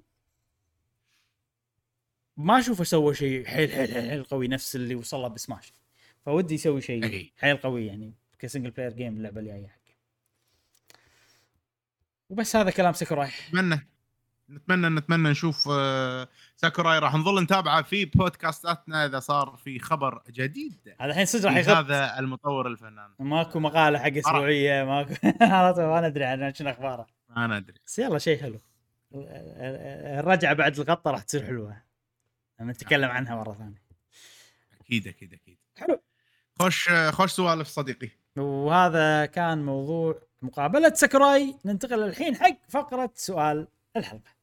ما اشوفه سوى شيء حيل حيل حيل قوي نفس اللي وصله بسماش، فودي يسوي شيء حيل قوي يعني كسنجل بلاير جيم اللعبه اللي جايه حق. وبس هذا كلام ساكوراي، نتمنى نشوف ساكوراي، راح نظل نتابعه في بودكاستاتنا اذا صار في خبر جديد. هذا الحين صدق راح يخبر هذا المطور الفنان، ماكو مقاله حق اسبوعيه، ماكو انا ادري عن شنو اخباره، انا ادري، بس يلا شيء حلو. الرجعه بعد الغطه راح تصير حلوه، نتكلم عنها مره ثانيه اكيد. حلو، خوش سوالف صديقي. وهذا كان موضوع مقابله ساكوراي. ننتقل الحين حق فقره سؤال الحلقة،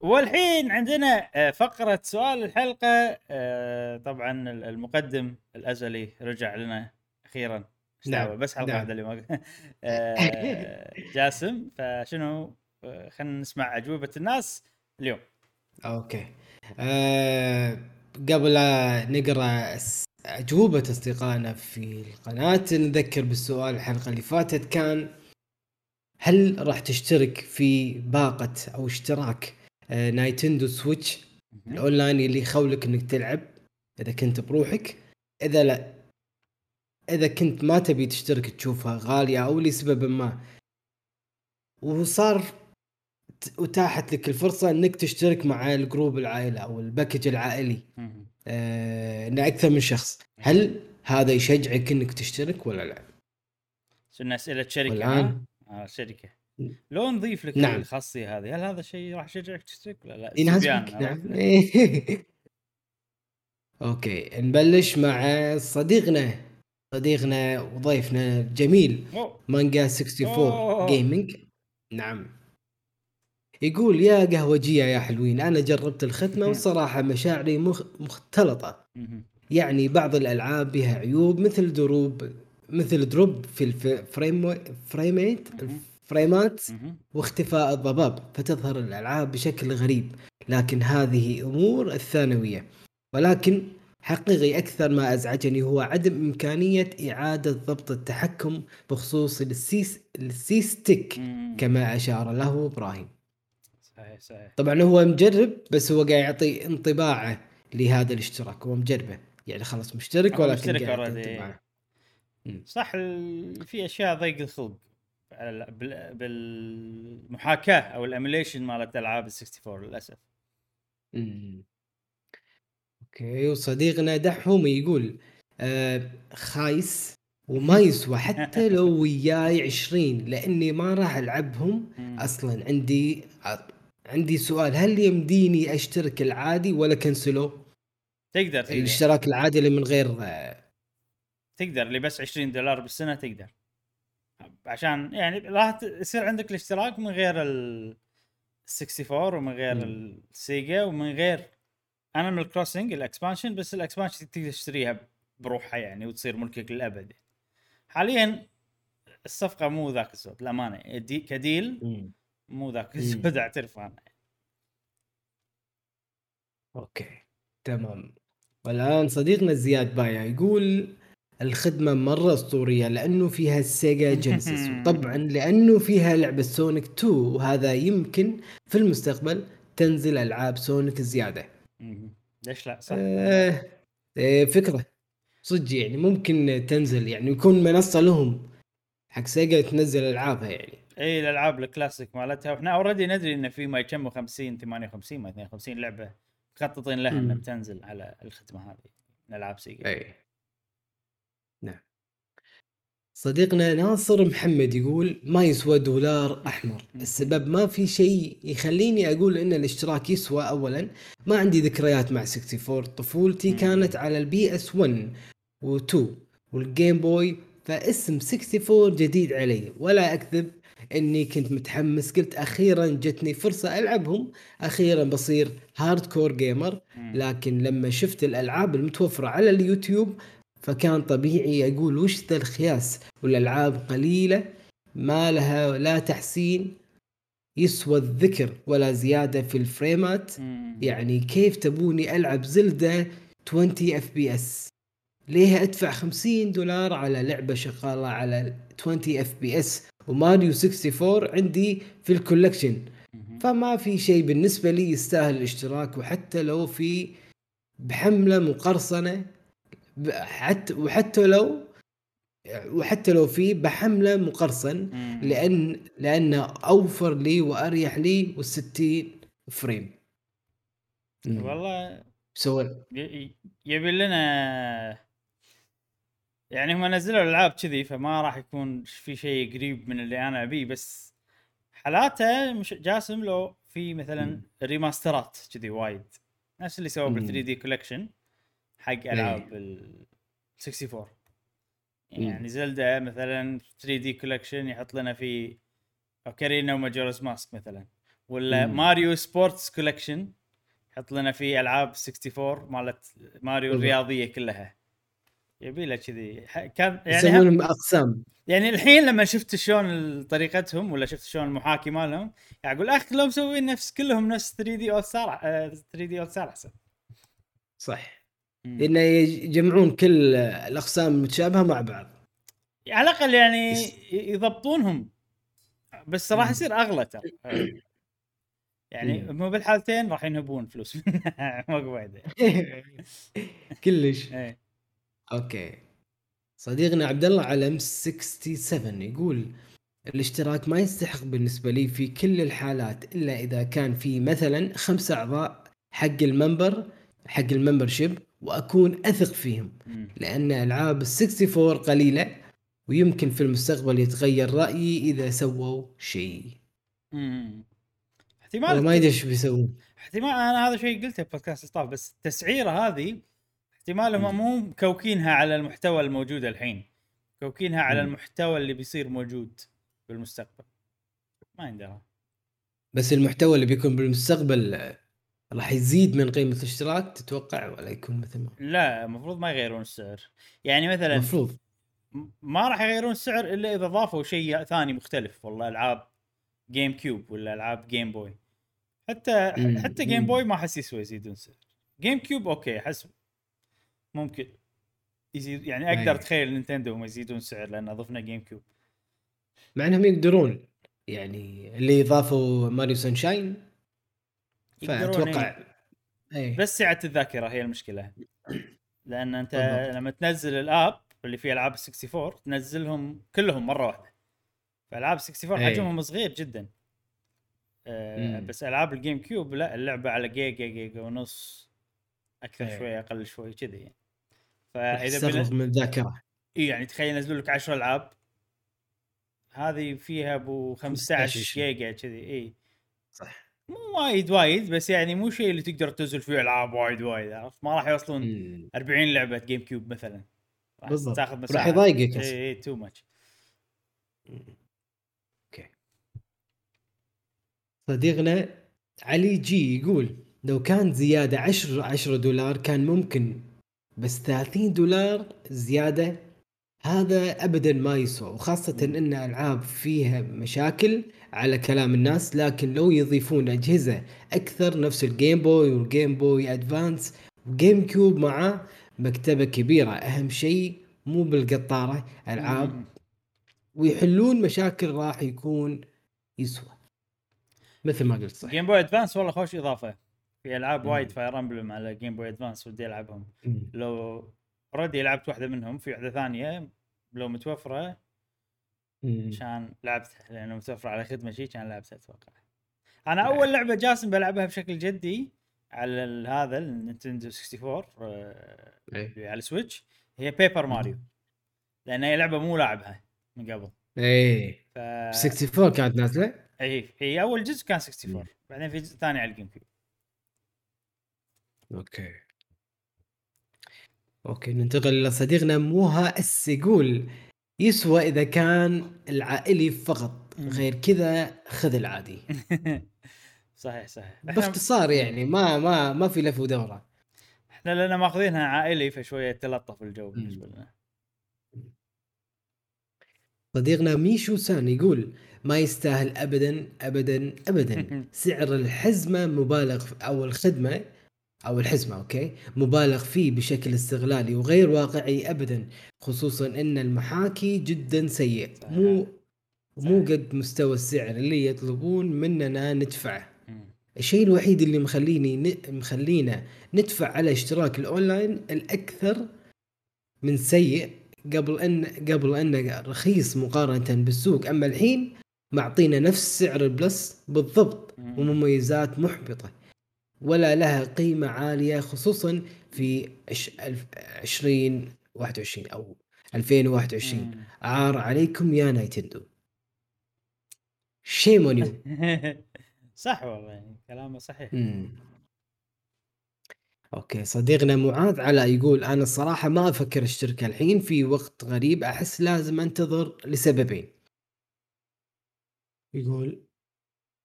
والحين عندنا فقرة سؤال الحلقة. طبعا المقدم الأزلي رجع لنا أخيرا، بس حلقة واحدة اللي ما جاسم، فشنو خلينا نسمع أجوبة الناس اليوم. أوكي، قبل نقرأ أجوبة أصدقائنا في القناة نذكر بالسؤال الحلقة اللي فاتت، كان هل راح تشترك في باقة أو اشتراك نايتندو سويتش الأونلاين اللي يخولك إنك تلعب إذا كنت بروحك؟ إذا لا، إذا كنت ما تبي تشترك تشوفها غالية أو لسبب ما، وصار أتاحت لك الفرصة إنك تشترك مع الجروب العائلة أو الباكج العائلي إن أكثر من شخص، هل هذا يشجعك إنك تشترك ولا لا؟ سنة أسئلة شركة شركة لو نضيف لك الخاصية هذه، هل هذا شيء راح يشجعك تشترك ولا لا؟ اوكي، نبلش مع صديقنا وضيفنا الجميل مانجا 64 جيمنج. نعم، يقول يا قهوجية يا حلوين، انا جربت الختمة وصراحة مشاعري مختلطة. يعني بعض الالعاب بها عيوب مثل دروب في الفريمات واختفاء الضباب، فتظهر الألعاب بشكل غريب، لكن هذه أمور الثانوية. ولكن حقيقي أكثر ما أزعجني هو عدم إمكانية إعادة ضبط التحكم بخصوص السيستيك كما أشار له إبراهيم. صحيح. طبعا هو مجرب، بس هو قاعد يعطي انطباعه لهذا الاشتراك، هو مجربه يعني خلص مشترك، ولكن قاعد انطباعه صح. في اشياء ضيق الخلق بالمحاكاه او الاميليشن مالت العاب ال64 للاسف. اوكي، وصديقنا دحوم يقول خايس وما يسوى حتى لو وياي 20 لاني ما راح العبهم اصلا. عندي سؤال، هل يمديني اشترك العادي ولا كنسله؟ تقدر الاشتراك العادي اللي من غير، تقدر اللي بس $20 بالسنة تقدر، عشان يعني راح يصير عندك الاشتراك من غير ال64 ومن غير السيجا ومن غير Animal Crossing الإكسبانشن، بس الإكسبانشن تقدر تشتريها بروحها يعني وتصير ملكك للأبد. حاليا الصفقة مو ذاك الزود للأمانة، كديل مو ذاك الزود، اعترف عنها. اوكي تمام، والآن صديقنا زياد بايا يقول الخدمة مرة أسطورية لأنه فيها السيجا جينيسيس، وطبعا لأنه فيها لعبة سونيك 2، وهذا يمكن في المستقبل تنزل ألعاب سونيك زيادة. ليش لا؟ صح، فكرة صدق يعني، ممكن تنزل يعني يكون منصة لهم حق سيجا تنزل ألعابها يعني، أي الألعاب الكلاسيك مالتها. وإحنا أوردي ندري إن في ما يكمو 50 58 ما 52 لعبة مخططين لها إن بتنزل على الخدمة هذه من ألعاب سيجا. نعم، صديقنا ناصر محمد يقول ما يسوى دولار أحمر. السبب ما في شيء يخليني أقول إن الاشتراك يسوى. أولا ما عندي ذكريات مع 64، طفولتي كانت على البي اس 1 و2 والجيم بوي، فاسم 64 جديد علي. ولا أكذب إني كنت متحمس، قلت أخيرا جتني فرصة ألعبهم، أخيرا بصير هاردكور جيمر. لكن لما شفت الألعاب المتوفرة على اليوتيوب فكان طبيعي أقول وش ذا الخياس، والألعاب قليلة ما لها لا تحسين يسوى الذكر ولا زيادة في الفريمات. يعني كيف تبوني ألعب زلدة 20 FPS؟ ليه أدفع $50 على لعبة شغالة على 20 FPS؟ وماريو 64 عندي في الكولكشن، فما في شيء بالنسبة لي يستاهل الاشتراك. وحتى لو في بحملة مقرصنة وحتى لو في بحمله مقرصن، لأنه أوفر لي وأريح لي و60 فريم. والله سؤال يبي لنا، يعني هم نزلوا الألعاب كذي فما راح يكون في شيء قريب من اللي أنا أبيه، بس حالاته مش جاسم لو في مثلا ريماسترات كذي وايد، نفس اللي سووا بال 3D collection حق ألعاب ال 64. يعني زلدة مثلا 3D collection يحط لنا في أوكارينا وماجورز ماسك مثلا، ولا ماريو سبورتس collection يحط لنا في ألعاب 64 مالت ماريو الرياضية كلها. يبيله كذي كان يسوون أقسام. يعني الحين لما شفت شلون طريقتهم ولا شفت شلون المحاكي مالهم، يعني أقول أخ لو مسوين نفس كلهم نفس 3D All Star أحسن. صح، إنه يجمعون كل الأقسام المتشابهة مع بعض على الأقل، يعني يضبطونهم، بس راح يصير أغلى ترى. يعني مو بالحالتين راح ينهبون فلوس ما قواعد كلش. أوكي صديقنا عبد الله علم 67 يقول الاشتراك ما يستحق بالنسبة لي في كل الحالات، إلا إذا كان في مثلا 5 أعضاء حق الممبرشيب وأكون أثق فيهم، لأن ألعاب ال64 قليلة ويمكن في المستقبل يتغير رأيي إذا سووا شيء. احتمال ما يدري شو بيسوون. احتمال أنا هذا شيء قلته بودكاست إصطاف، بس التسعيرة هذه احتمال هم مو كوكينها على المحتوى الموجود الحين، كوكينها على المحتوى اللي بيصير موجود بالمستقبل. ما يندرى، بس المحتوى اللي بيكون بالمستقبل راح يزيد من قيمة الاشتراك تتوقع ولا يكون مثل ما؟ لا، مفروض ما يغيرون السعر. يعني مثلا مفروض ما راح يغيرون السعر إلا إذا ضافوا شيء ثاني مختلف، والله ألعاب جيم كيوب ولا ألعاب جيم بوي. حتى جيم بوي ما حس يسوي يزيدون سعر. جيم كيوب أوكي حسب ممكن يزيد، يعني أقدر أتخيل نينتندو ما يزيدون سعر لأن أضفنا جيم كيوب، مع أنهم يقدرون. يعني اللي إضافوا ماريو سانشاين فأتوقع بس سعة الذاكرة هي المشكلة، لأن أنت لما تنزل الآب اللي فيه ألعاب 64 تنزلهم كلهم مرة واحدة، فألعاب 64 حجمهم صغير جدا. بس ألعاب الجيم كيوب لا، اللعبة على جيجا ونص أكثر شوية أقل شوية كذي يعني. فإذا من الذاكرة يعني تخيل نزلوا لك 10 ألعاب هذه فيها أبو 15 جيجا كذي. صح، مو وايد بس يعني مو شيء اللي تقدر تنزل فيه العاب وايد. عرفت ما راح يوصلون 40 لعبه جيم كيوب مثلا، تاخذ مساحه راح يضايقك. تو ماتش. اوكي صديقنا علي جي يقول لو كان زياده $10 كان ممكن، بس $30 زياده هذا أبداً ما يسوى، وخاصة إن ألعاب فيها مشاكل على كلام الناس. لكن لو يضيفون أجهزة أكثر نفس الجيم بوي والجيم بوي أدفانس وجيم كيوب مع مكتبة كبيرة، أهم شيء مو بالقطارة ألعاب، ويحلون مشاكل راح يكون يسوى مثل ما قلت. صح، جيم بوي أدفانس والله خوش إضافة في ألعاب وايد فاير أمبلم على جيم بوي أدفانس ودي ألعبهم. لو ردي لعبت واحدة منهم، في واحدة ثانية لو متوفرة كان لعبتها، لأنه متوفرة على خدمة شيء كان لعبتها. أتوقع أنا أول لعبة جاسم بلعبها بشكل جدي على هذا النينتندو 64 على السويتش هي بيبر ماريو، لأنها لعبة مو لاعبها من قبل. اي 64 كانت نازله. اي اول جزء كان 64 بعدين في جزء ثاني على الجيم كيوب. اوكي ننتقل لصديقنا موها السيقول. يسوى اذا كان العائلي فقط، غير كذا خذ العادي. صحيح صحيح. باختصار يعني ما في لف ودوره، احنا لنا ماخذينها عائلي فشويه تلطف الجو بالنسبه لنا. صديقنا ميشو سان يقول ما يستاهل ابدا ابدا ابدا. سعر الحزمه مبالغ او الخدمه او الحزمه اوكي مبالغ فيه بشكل استغلالي وغير واقعي ابدا، خصوصا ان المحاكي جدا سيء. مو قد مستوى السعر اللي يطلبون مننا ندفعه. الشيء الوحيد اللي مخلينا ندفع على اشتراك الاونلاين الاكثر من سيء قبل ان رخيص مقارنه بالسوق، اما الحين معطينا نفس سعر البلس بالضبط ومميزات محبطه ولا لها قيمه عاليه، خصوصا في 2021 او 2021. عار عليكم يا نايتندو. شيم اون يو. صح والله كلامه صحيح. اوكي صديقنا معاذ علاء يقول انا الصراحه ما افكر اشترك الحين، في وقت غريب احس لازم انتظر لسببين. يقول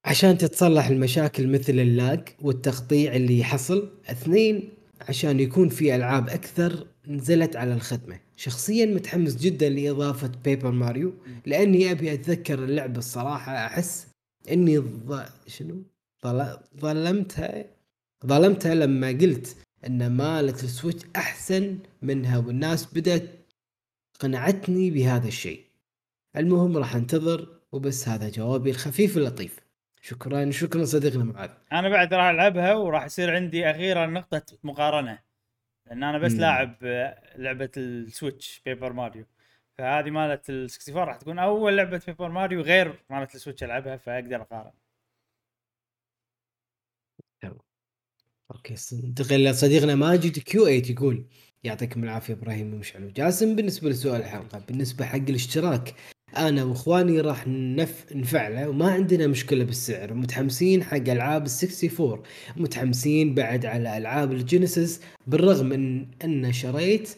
عشان تتصلح المشاكل مثل اللاج والتقطيع اللي يحصل. 2 عشان يكون في العاب اكثر نزلت على الخدمه. شخصيا متحمس جدا لاضافه بيبر ماريو لاني ابي اتذكر اللعبه الصراحه، احس اني ظلمتها لما قلت ان مالة السويتش احسن منها، والناس بدأت قنعتني بهذا الشيء. المهم راح انتظر وبس، هذا جوابي الخفيف اللطيف. شكرا صديقنا معاذ. انا بعد راح العبها وراح يصير عندي اخيرا نقطة مقارنة، لان انا بس لاعب لعبة السويتش بيبر ماريو، فهذه مالة ال64 راح تكون اول لعبة بيبر ماريو غير مالة السويتش العبها، فاقدر اقارن. اوكي ننتقل صديقنا ماجد كيو 8 يقول يعطيكم العافيه ابراهيم ومشعل وجاسم. بالنسبه لسؤال الحلقه، بالنسبه حق الاشتراك انا واخواني راح نفعله وما عندنا مشكله بالسعر، ومتحمسين حق العاب ال64، متحمسين بعد على العاب الجينيسيس بالرغم من ان شريت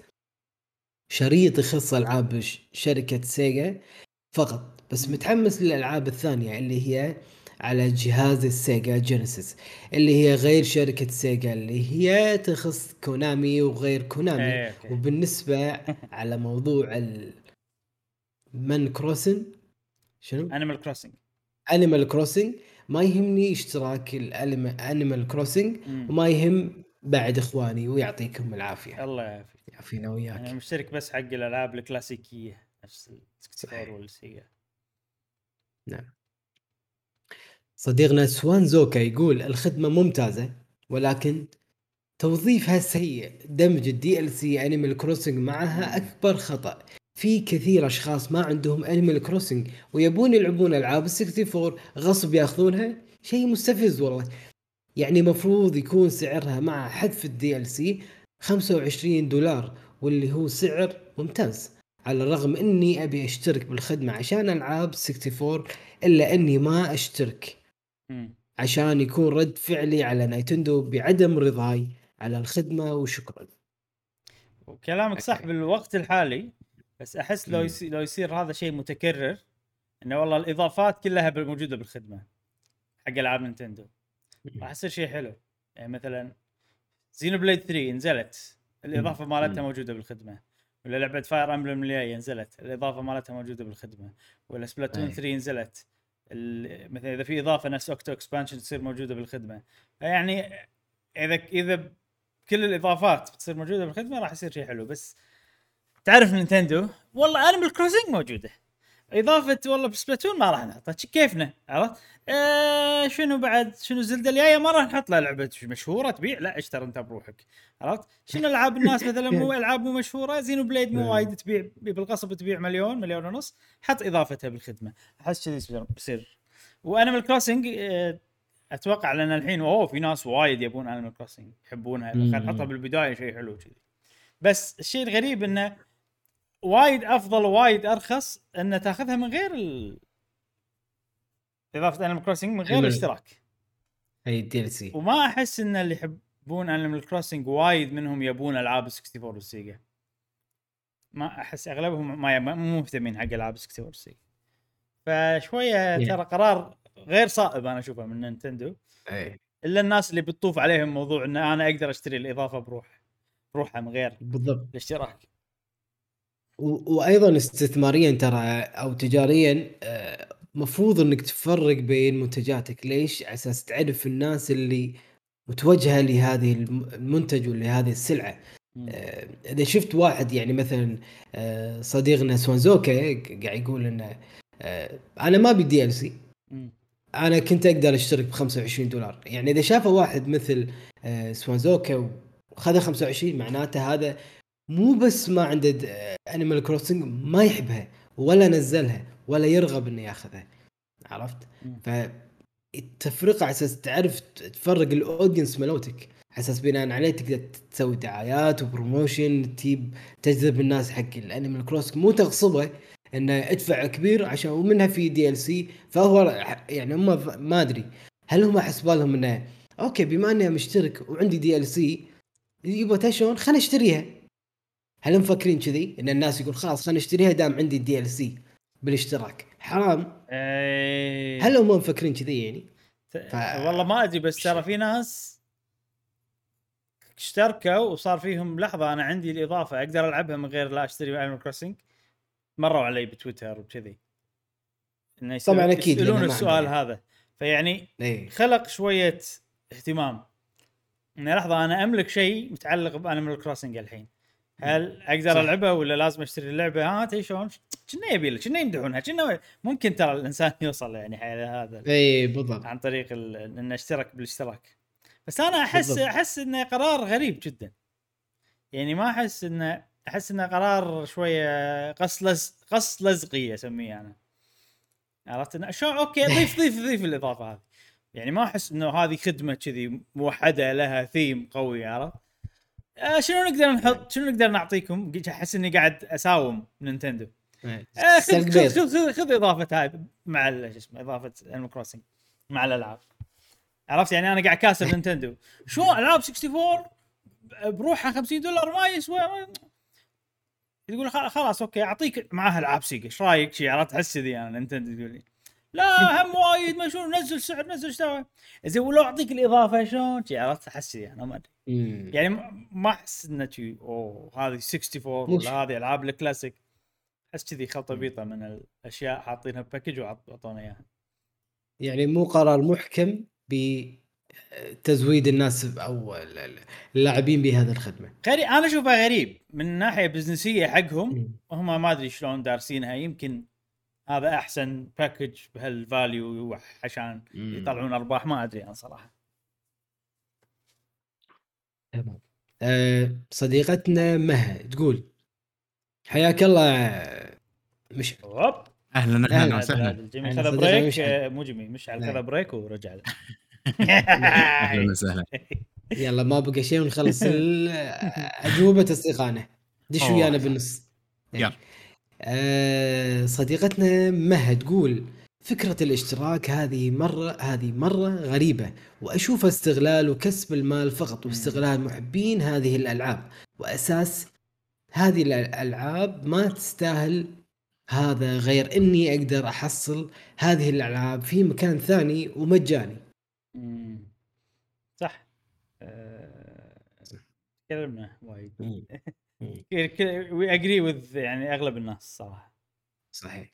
شريط يخص العاب شركه سيجا فقط، بس متحمس للالعاب الثانيه اللي هي على جهاز السيجا جينيسيس اللي هي غير شركة سيجا اللي هي تخص كونامي وغير كونامي. وبالنسبة على موضوع أنيمال كروسنج ما يهمني اشتراك أنيمال كروسنج وما يهم بعد إخواني، ويعطيكم العافية. الله يعافينا وياك. أنا مشترك بس حق الألعاب الكلاسيكية نفس السكتير والسيجا. نعم. صديقنا سوان زوكا يقول الخدمة ممتازة ولكن توظيفها سيء. دمج DLC أنيمال كروسنج معها أكبر خطأ. في كثير أشخاص ما عندهم أنيمال كروسنج ويبون يلعبون ألعاب 64 غصب يأخذونها، شيء مستفز والله. يعني مفروض يكون سعرها مع حذف DLC $25 واللي هو سعر ممتاز. على الرغم أني أبي أشترك بالخدمة عشان ألعاب 64 إلا أني ما أشترك عشان يكون رد فعلي على نايتندو بعدم رضاي على الخدمة، وشكرا. وكلامك صح بالوقت الحالي، بس أحس لو يصير هذا شيء متكرر، إنه والله الإضافات كلها موجودة بالخدمة حق ألعاب نينتندو راح يصير شيء حلو. يعني مثلا زينوبليد 3 نزلت الإضافة مالتها موجودة بالخدمة، ولا لعبة فاير أمبلم اللي نزلت الإضافة مالتها موجودة بالخدمة، ولا سبلاتون 3 نزلت مثلا إذا في إضافة نفس أوكتو إكسبانشن تصير موجودة بالخدمة. يعني إذا كل الإضافات بتصير موجودة بالخدمة راح يصير شيء حلو. بس تعرف نينتندو والله أنيمال كروسنج موجودة إضافة، والله بسبلاتون ما راح نحطها كيفنا، عرفت؟ شنو زلدة الجاية ما راح نحط لها لعبة مشهورة تبيع، لا اشتري انت بروحك، عرفت؟ شنو العاب الناس مثلا مو العاب مو مشهورة، زينو بليد مو وايد تبيع بالقصب، تبيع $1-1.5 مليون، حط إضافتها بالخدمة. أحس كذي بصير. وأنيمال كروسنج أتوقع لأن الحين في ناس وايد يبون أنيمال كروسنج يحبونها، خلينا نحطها بالبداية شيء حلو كذي. بس الشيء الغريب إنه وايد افضل وايد ارخص ان تاخذها من غير اضافه انيمال كروسنج، من غير الاشتراك اي دي ال سي. وما احس ان اللي يحبون انيمال كروسنج وايد منهم يبون العاب 64 والسيجا، ما احس اغلبهم مو مهتمين حق العاب 64 والسيجا، فشويه ترى قرار غير صائب انا اشوفه من نينتندو. اي الا الناس اللي بتطوف عليهم موضوع ان انا اقدر اشتري الاضافه بروحها من غير بالضبط الاشتراك. وايضا استثماريا ترى او تجاريا مفروض انك تفرق بين منتجاتك، ليش؟ على اساس تعرف الناس اللي متوجهه لهذه المنتج ولهذه السلعه. اذا شفت واحد يعني مثلا صديقنا سوانزوكا قاعد يقول انه انا ما بدي DLC، انا كنت اقدر اشترك $25. يعني اذا شافه واحد مثل سوانزوكا وخذ 25 معناته هذا مو بس ما عنده انيمال كروسنج، ما يحبها ولا نزلها ولا يرغب انه ياخذها، عرفت؟ فالتفرقه على اساس تعرف تفرق الاودينس مالوتك، على اساس بناء عليه تقدر تسوي دعايات وبروموشن تجذب الناس حق الانيمال كروسنج، مو تغصبه انه ادفع كبير عشان ومنها في DLC. فهو يعني هم ما ادري هل هم حسبالهم انه اوكي بما اني مشترك وعندي DLC يبغى تشون خلنا اشتريها، هل مفكرين كذي ان الناس يقول خلاص خلنا اشتريها دام عندي DLC بالاشتراك حرام؟ هل هم مفكرين كذي يعني؟ والله ما ادري، بس ترى في ناس اشتركوا وصار فيهم لحظه انا عندي الاضافه اقدر العبها من غير لا اشتري انيمال كروسنج، مروا علي بتويتر وكذي انه طبعا اكيد يسألون السؤال هذا. فيعني خلق شويه اهتمام انه لحظه انا املك شيء متعلق بانيمال كروسنج الحين، هل اقدر العبها ولا لازم اشتري اللعبه؟ ها تيشون كنا يبي لك كنا يمدحونها كنا ممكن ترى الانسان يوصل يعني هذا اي بالضبط عن طريق انه اشترك بالاشتراك. بس انا احس انه قرار غريب جدا، يعني ما احس انه قرار شويه قص لزقيه اسميه انا، عرفت؟ انه شو اوكي ضيف الاضافه هذه، يعني ما احس انه هذه خدمه كذي موحده لها ثيم قوي، عرفت؟ شنو نقدر نحط، شنو نقدر نعطيكم؟ احس اني قاعد اساوم نينتندو. خذ اضافه هاي مع اسمه اضافه انيمال كروسنج مع الالعاب، عرفت؟ يعني انا قاعد كاسر نينتندو، شو العاب 64 بروحها $50 ما يسوى، تقول خلاص اوكي اعطيك معاها العاب سيجا ايش رايك شي، عرفت؟ حس ذي انا نينتندو تقول لي لا هم وايد ما شلون نزل سعر نزل اشترى زي، ولو اعطيك الاضافه شلون شي، عرفت؟ حس ذي انا ما ادري يعني ما احس انه او هذه 64 ولا هذه العاب الكلاسيك، حس كذي خلطه بيطه من الاشياء حاطينها بباكج وعطونا اياها، يعني مو قرار محكم بتزويد الناس او اللاعبين بهذه الخدمه. انا اشوفها غريب من ناحيه بزنسيه حقهم، وهم ما ادري شلون دارسينها، يمكن هذا احسن باكج بهالفاليو عشان يطلعون ارباح، ما ادري انا صراحه. تمام. صديقتنا مها تقول حياك الله مشعل. اهلا وسهلا. جميل خذ بريك، مو جميل مشعل خذ بريك ورجع له. اهلا وسهلا. يلا ما بقى شيء ونخلص اجوبه استقانه دش ويانا بالنص. يلا صديقتنا مها تقول فكره الاشتراك هذه مره غريبه، واشوفها استغلال وكسب المال فقط، واستغلال محبين هذه الالعاب، واساس هذه الالعاب ما تستاهل هذا، غير اني اقدر احصل هذه الالعاب في مكان ثاني ومجاني. صح تكلمنا وايد we agree with يعني اغلب الناس صراحه. صحيح.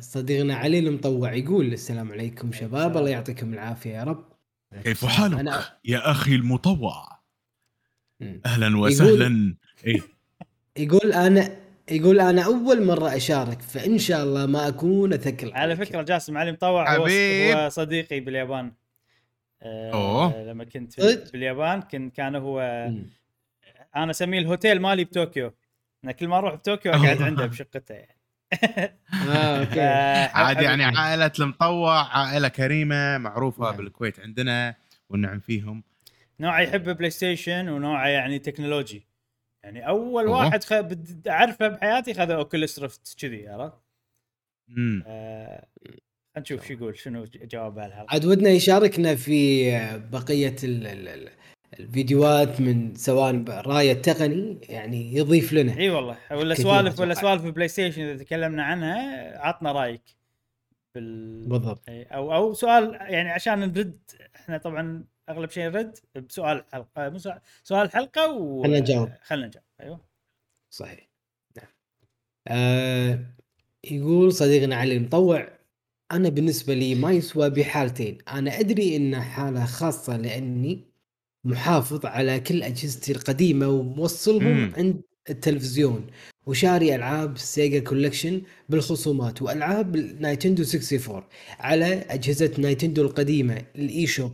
صديقنا علي المطوع يقول السلام عليكم شباب، الله يعطيكم العافيه يا رب. كيف حالك يا اخي المطوع؟ اهلا وسهلا. يقول انا اول مره اشارك، فان شاء الله ما اكون اثقل على فكره. جاسم علي مطوع هو صديقي باليابان، لما كنت باليابان كان هو انا اسميه الهوتيل مالي بطوكيو، انا كل ما اروح بطوكيو اقعد عنده بشقته يعني. اوكي عادي يعني عائله المطوع عائله كريمه معروفه بالكويت عندنا والنعم فيهم، نوعه يحب بلاي ستيشن ونوعه يعني تكنولوجي، يعني اول واحد اعرفه بحياتي خذ اوكيولس ريفت كذي عرفت. نشوف شو يقول شنو جوابها لها. عاد ودنا يشاركنا في بقيه الفيديوهات من سواء راي التقني يعني يضيف لنا. اي والله ولا سوالف ولا سوالف بلاي ستيشن اذا تكلمنا عنها عطنا رايك بالضبط او سؤال يعني عشان نرد. احنا طبعا اغلب شيء نرد بسؤال حلقه مو سؤال حلقه وخلنا نجاوب ايوه صحيح. يقول صديقنا علي المطوع انا بالنسبه لي ما يسوى بحالتين. انا ادري ان حاله خاصه لاني محافظ على كل اجهزتي القديمه وموصلهم عند التلفزيون وشاري العاب سيجا كولكشن بالخصومات والعاب نايتندو 64 على اجهزه نايتندو القديمه الاي شوب.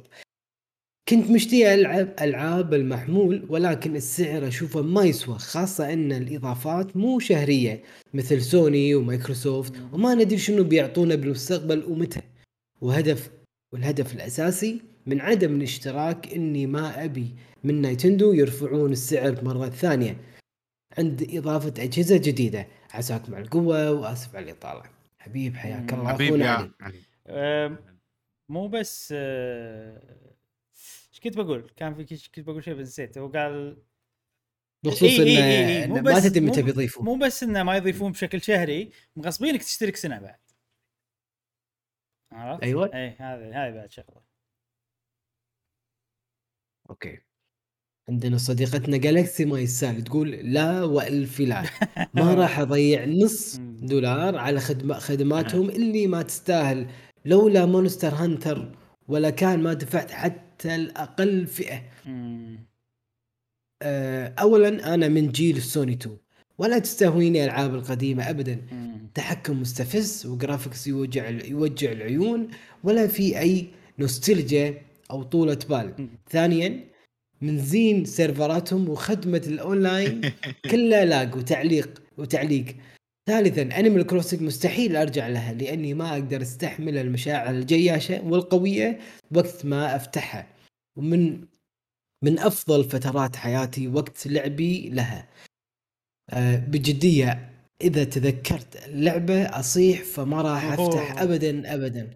كنت مشتي العب العاب المحمول ولكن السعر اشوفه ما يسوى خاصه ان الاضافات مو شهريه مثل سوني ومايكروسوفت وما ندري شنو بيعطونا بالمستقبل ومتى. والهدف الاساسي من عدم الاشتراك اني ما ابي من نايتندو يرفعون السعر مره ثانيه عند اضافه اجهزه جديده. عساكم على القوه واسف على الاطاله. حبيب حياك الله اخونا علي. مو بس ايش كنت بقول كان في كنت بقول شيء بنسيت. هو قال بخصوص إن ما تتم تضيفه مو بس انه ما يضيفون بشكل شهري مغصبينك تشترك سنه بعد عرفت. ايوه اي هذه بعد شغله. اوكي عندنا صديقتنا جالكسي مايسال تقول لا والف لا ما راح اضيع نص $1 على خدماتهم اللي ما تستاهل. لولا مونستر هانتر ولا كان ما دفعت حتى الأقل فئة. أولا أنا من جيل سوني 2 ولا تستهويني الألعاب القديمة أبدا. تحكم مستفز وجرافيكس يوجع العيون ولا في أي نوستالجيا أو طولة بال. ثانيا من زين سيرفراتهم وخدمة الأونلاين كلها لاج وتعليق. ثالثاً أنيمال كروسنج مستحيل أرجع لها لأني ما أقدر استحمل المشاعر الجياشة والقوية وقت ما أفتحها. ومن أفضل فترات حياتي وقت لعبي لها. بجدية إذا تذكرت اللعبة أصيح فما راح أفتح أبداً أبداً.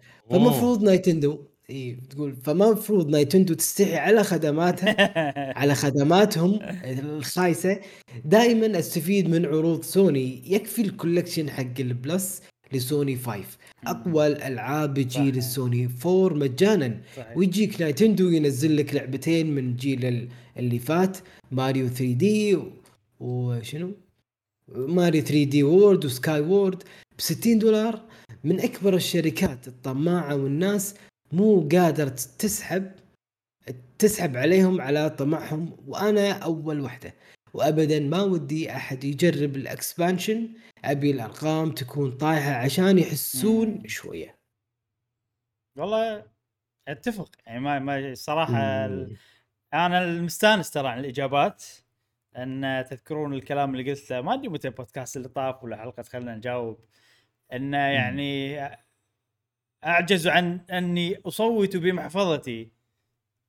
فمفروض نايتندو تستحي على خدماتها على خدماتهم الخايسة. دائما استفيد من عروض سوني. يكفي الكولكشن حق البلس لسوني 5 أقوى الألعاب بجيل السوني 4 مجانا ويجيك نايتندو ينزل لك لعبتين من جيل اللي فات ماريو 3D وشنو ماريو 3D وورد وسكاي وورد $60 من أكبر الشركات الطماعة والناس مو قادر تسحب عليهم على طمعهم وأنا أول وحدة. وأبدا ما ودي أحد يجرب الأكسبانشن أبي الأرقام تكون طايحة عشان يحسون شوية. والله أتفق يعني ما صراحة أنا المستانس ترى عن الإجابات أن تذكرون الكلام اللي قلت له ما أدري متى بودكاست اللي طاف ولا حلقة خلنا نجاوب أنه يعني أعجز عن أني أصوت بمحفظتي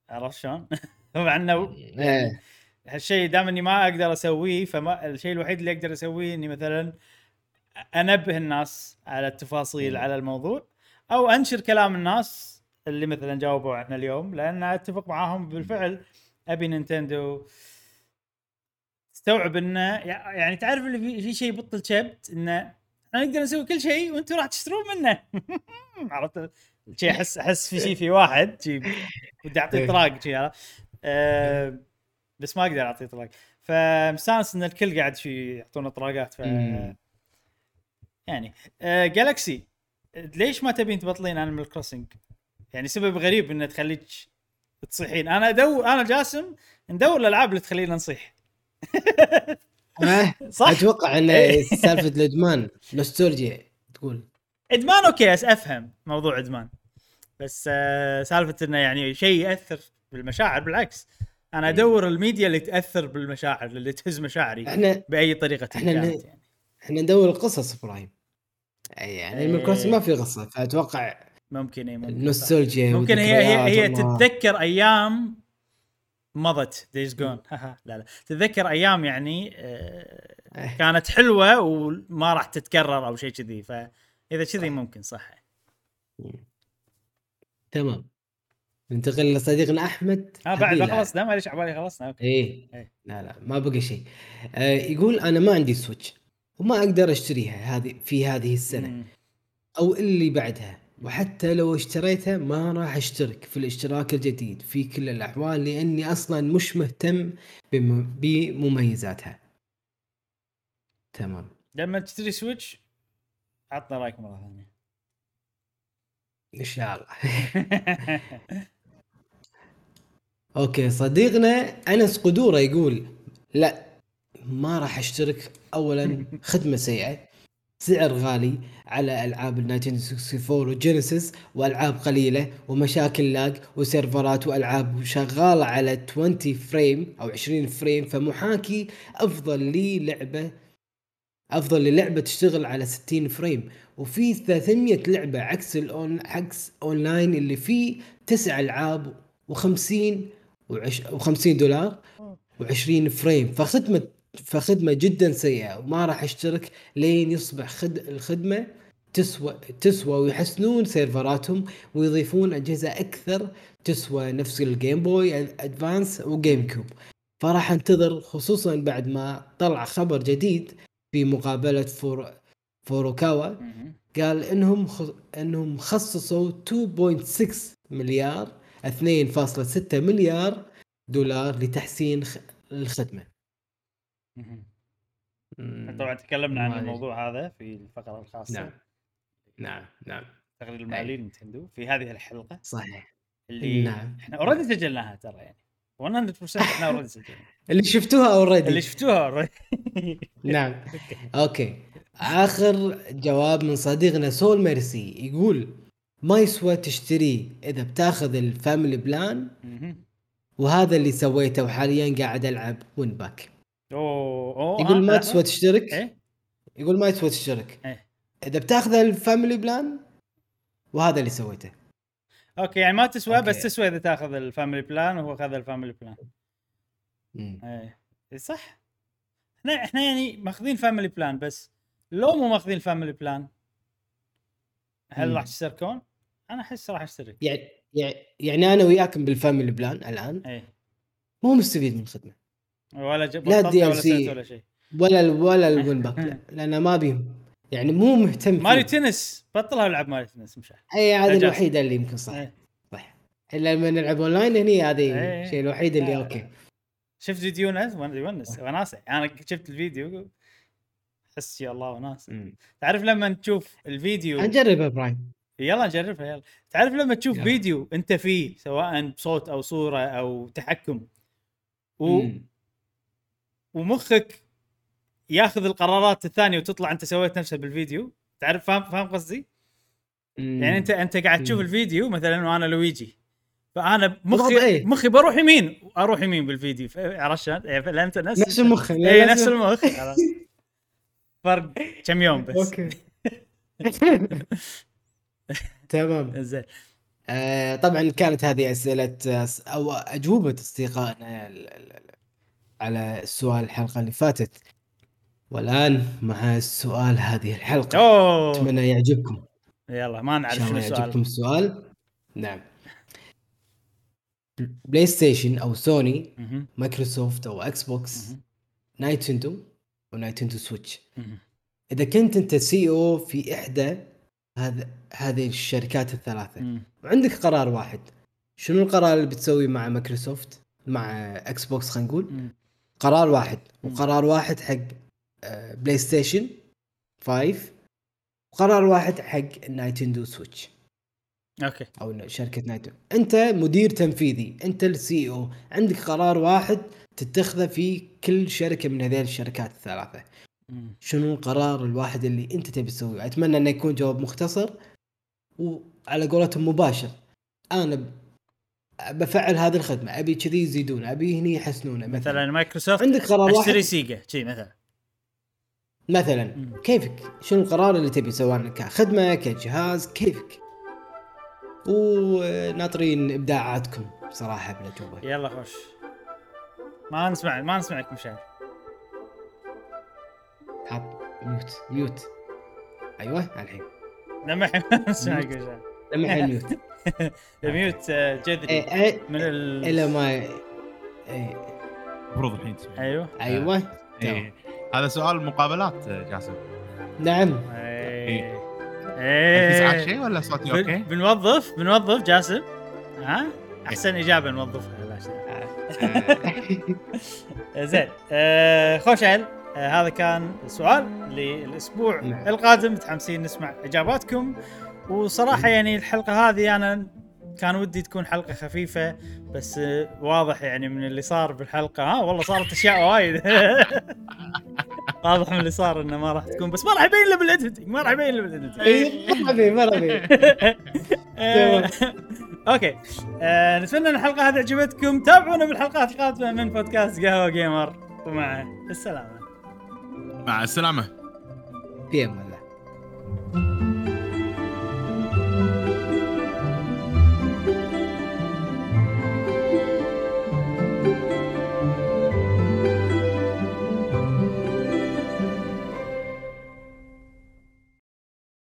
عرفت شلون؟ طبعاً أنه هالشيء دام أني ما أقدر أسويه فما الشيء الوحيد اللي أقدر أسويه أني مثلاً أنبه الناس على التفاصيل على الموضوع أو أنشر كلام الناس اللي مثلاً جاوبوا عنا اليوم لأن أتفق معاهم بالفعل. أبي نينتندو تستوعب أنه يعني تعرف اللي في شيء بطل شبت أنه أنا أقدر أسوي كل شيء وأنتوا راح تشترون منه. عرفت شيء أحس في شيء في واحد شيء بدي أعطي طلاق شيء بس ما أقدر أعطي طلاق فمستانس إن الكل قاعد شيء يعطونا طلاقات. ف يعني جالكسي ليش ما تبين تبطلين أنيمال كروسنج؟ يعني سبب غريب إنه تخليك تصيحين. أنا جاسم ندور الألعاب اللي تخلينا نصيح. اتوقع ان سالفه الادمان نوستالجيا تقول ادمان اوكي افهم موضوع ادمان بس سالفه انه يعني شيء ياثر بالمشاعر بالعكس انا ادور الميديا اللي تاثر بالمشاعر اللي تهز مشاعري باي طريقه كانت. يعني احنا ندور القصص ابراهيم يعني الميكروس ما في قصه فاتوقع ممكن النوستالجيا ممكن هي تتذكر ايام مضت دايز جون. لا لا تتذكر ايام يعني كانت حلوه وما راح تتكرر او شيء كذي، فاذا كذي ممكن صح. تمام ننتقل لصديقنا احمد. بعد خلاص ده معليش عبالي خلصنا. اوكي ايه لا لا ما بقى شيء. يقول انا ما عندي سويتش وما اقدر اشتريها هذه في هذه السنه او اللي بعدها، وحتى لو اشتريتها ما راح اشترك في الاشتراك الجديد في كل الاحوال لاني اصلا مش مهتم بمميزاتها. تمام لما تشتري سويتش عطنا رايك مره ثانيه ان شاء الله. اوكي صديقنا انس قدوره يقول لا ما راح اشترك، اولا خدمه سيئه، سعر غالي على ألعاب النايتندو 64 وجينيسيس، وألعاب قليلة ومشاكل لاج وسيرفرات، وألعاب شغالة على 20 فريم أو 20 فريم، فمحاكي أفضل للعبة تشتغل على 60 فريم، وفي 300 لعبة عكس أونلاين اللي فيه 9 ألعاب $50 و20 فريم، فخدمة جدا سيئة وما راح اشترك لين يصبح الخدمة تسوى ويحسنون سيرفراتهم ويضيفون أجهزة أكثر تسوى نفس الجيم بوي أدفانس وجيم كيوب، فراح انتظر خصوصا بعد ما طلع خبر جديد في مقابلة فوروكاوا قال إنهم خصصوا 2.6 مليار $2.6 مليار لتحسين الخدمة. طبعا تكلمنا عن الموضوع هذا في الفقرة الخاصة. نعم تقرير المالي نينتندو في هذه الحلقة صحيح اللي احنا اوريدي سجلناها ترى يعني 100% احنا اوريدي سجلناها اللي شفتوها اوريدي. نعم اوكي اخر جواب من صديقنا سول ميرسي يقول ما يسوى تشتري اذا بتاخذ الفاميلي بلان، وهذا اللي سويته وحاليا قاعد العب وين باك. يقول ما تسوى تشترك إذا بتاخذ الفاميلي بلان وهذا اللي سويته. أوكي يعني ما تسوى أوكي. بس تسوى إذا تأخذ الفاميلي بلان وهو أخذ الفاميلي بلان. إيه صح. إحنا يعني ماخذين فاميلي بلان، بس لو مو ماخذين فاميلي بلان هل راح تشتركون؟ أنا أحس راح أشترك. يعني أنا وياكم بالفاميلي بلان الآن مو مستفيد من الخدمة ولا DLC ولا شيء ولا الون باك، لأن ما بيهم يعني مو مهتم. ماري تنس بطلها العب ماري تنس مشان اي هذه الوحيده اللي يمكن صح الا لما نلعب اونلاين هنا، هذه شيء الوحيد اللي اوكي. شفت فيديو ناس وناس انا شفت الفيديو حس يا الله وناس. تعرف لما تشوف الفيديو نجربها برايم، يلا نجربها يلا. تعرف لما تشوف فيديو انت فيه سواء بصوت او صوره او تحكم ومخك ياخذ القرارات الثانيه وتطلع انت سويت نفسها بالفيديو، تعرف فاهم قصدي؟ يعني انت قاعد تشوف الفيديو مثلا وانا لويجي، فانا مخي اروح يمين بالفيديو عشان لا انت نفس المخ فرق كم يوم بس. اوكي تمام زين. طبعا كانت هذه اسئله او اجوبه اصدقائنا على السؤال الحلقه اللي فاتت، والآن مع السؤال هذه الحلقة. أتمنى يعجبكم. يلا ما نعرف شو السؤال. يعجبكم السؤال؟ نعم. بلاي ستيشن أو سوني، مايكروسوفت أو أكس بوكس، نايتندو ونايتندو سويتش. إذا كنت أنت CEO في إحدى هذه الشركات الثلاثة وعندك قرار واحد، شنو القرار اللي بتسوي مع مايكروسوفت مع أكس بوكس؟ خلينا نقول قرار واحد، وقرار واحد حق بلاي ستيشن 5، وقرار واحد حق نايتندو سويتش. اوكي او شركه نايتندو، انت مدير تنفيذي، انت السي او، عندك قرار واحد تتخذه في كل شركه من هذه الشركات الثلاثه. شنو القرار الواحد اللي انت تبي تسويه؟ اتمنى انه يكون جواب مختصر وعلى قولتهم مباشر. انا بفعل هذه الخدمه، ابي كذي يزيدونه، ابي هني يحسنونه. مثلا مايكروسوفت عندك قرار واحد، اشتري سيجا شيء مثلا كيفك، شنو القرار اللي تبي سواء كخدمة كجهاز كيفك، وناطرين إبداعاتكم صراحة بالأجوبة. يلا خوش ما نسمعك مشعل. هاب ميوت. ايوه الحين لمح نسمعك مشعل. لمح الميوت. الميوت جذري من الى ما المفروض الحين تسمع. ايوه هذا سؤال مقابلات جاسم. نعم. ايه تسمع شيء ولا صوتي اوكي؟ بنوظف جاسم. ها احسن اجابه نوظفها. زين خوش عيل. هذا كان سؤال للأسبوع القادم. متحمسين نسمع إجاباتكم. وصراحة يعني الحلقة هذه أنا كان ودي تكون حلقة خفيفة، بس واضح يعني من اللي صار بالحلقة والله صارت أشياء وايد. واضح من اللي صار إنه ما راح تكون، بس ما راح يبين إلا بالإديتنج. اوكي نتمنى ان الحلقه هذه عجبتكم. تابعونا بالحلقات القادمه من بودكاست قهوه جيمر، ومع السلامه. مع السلامه.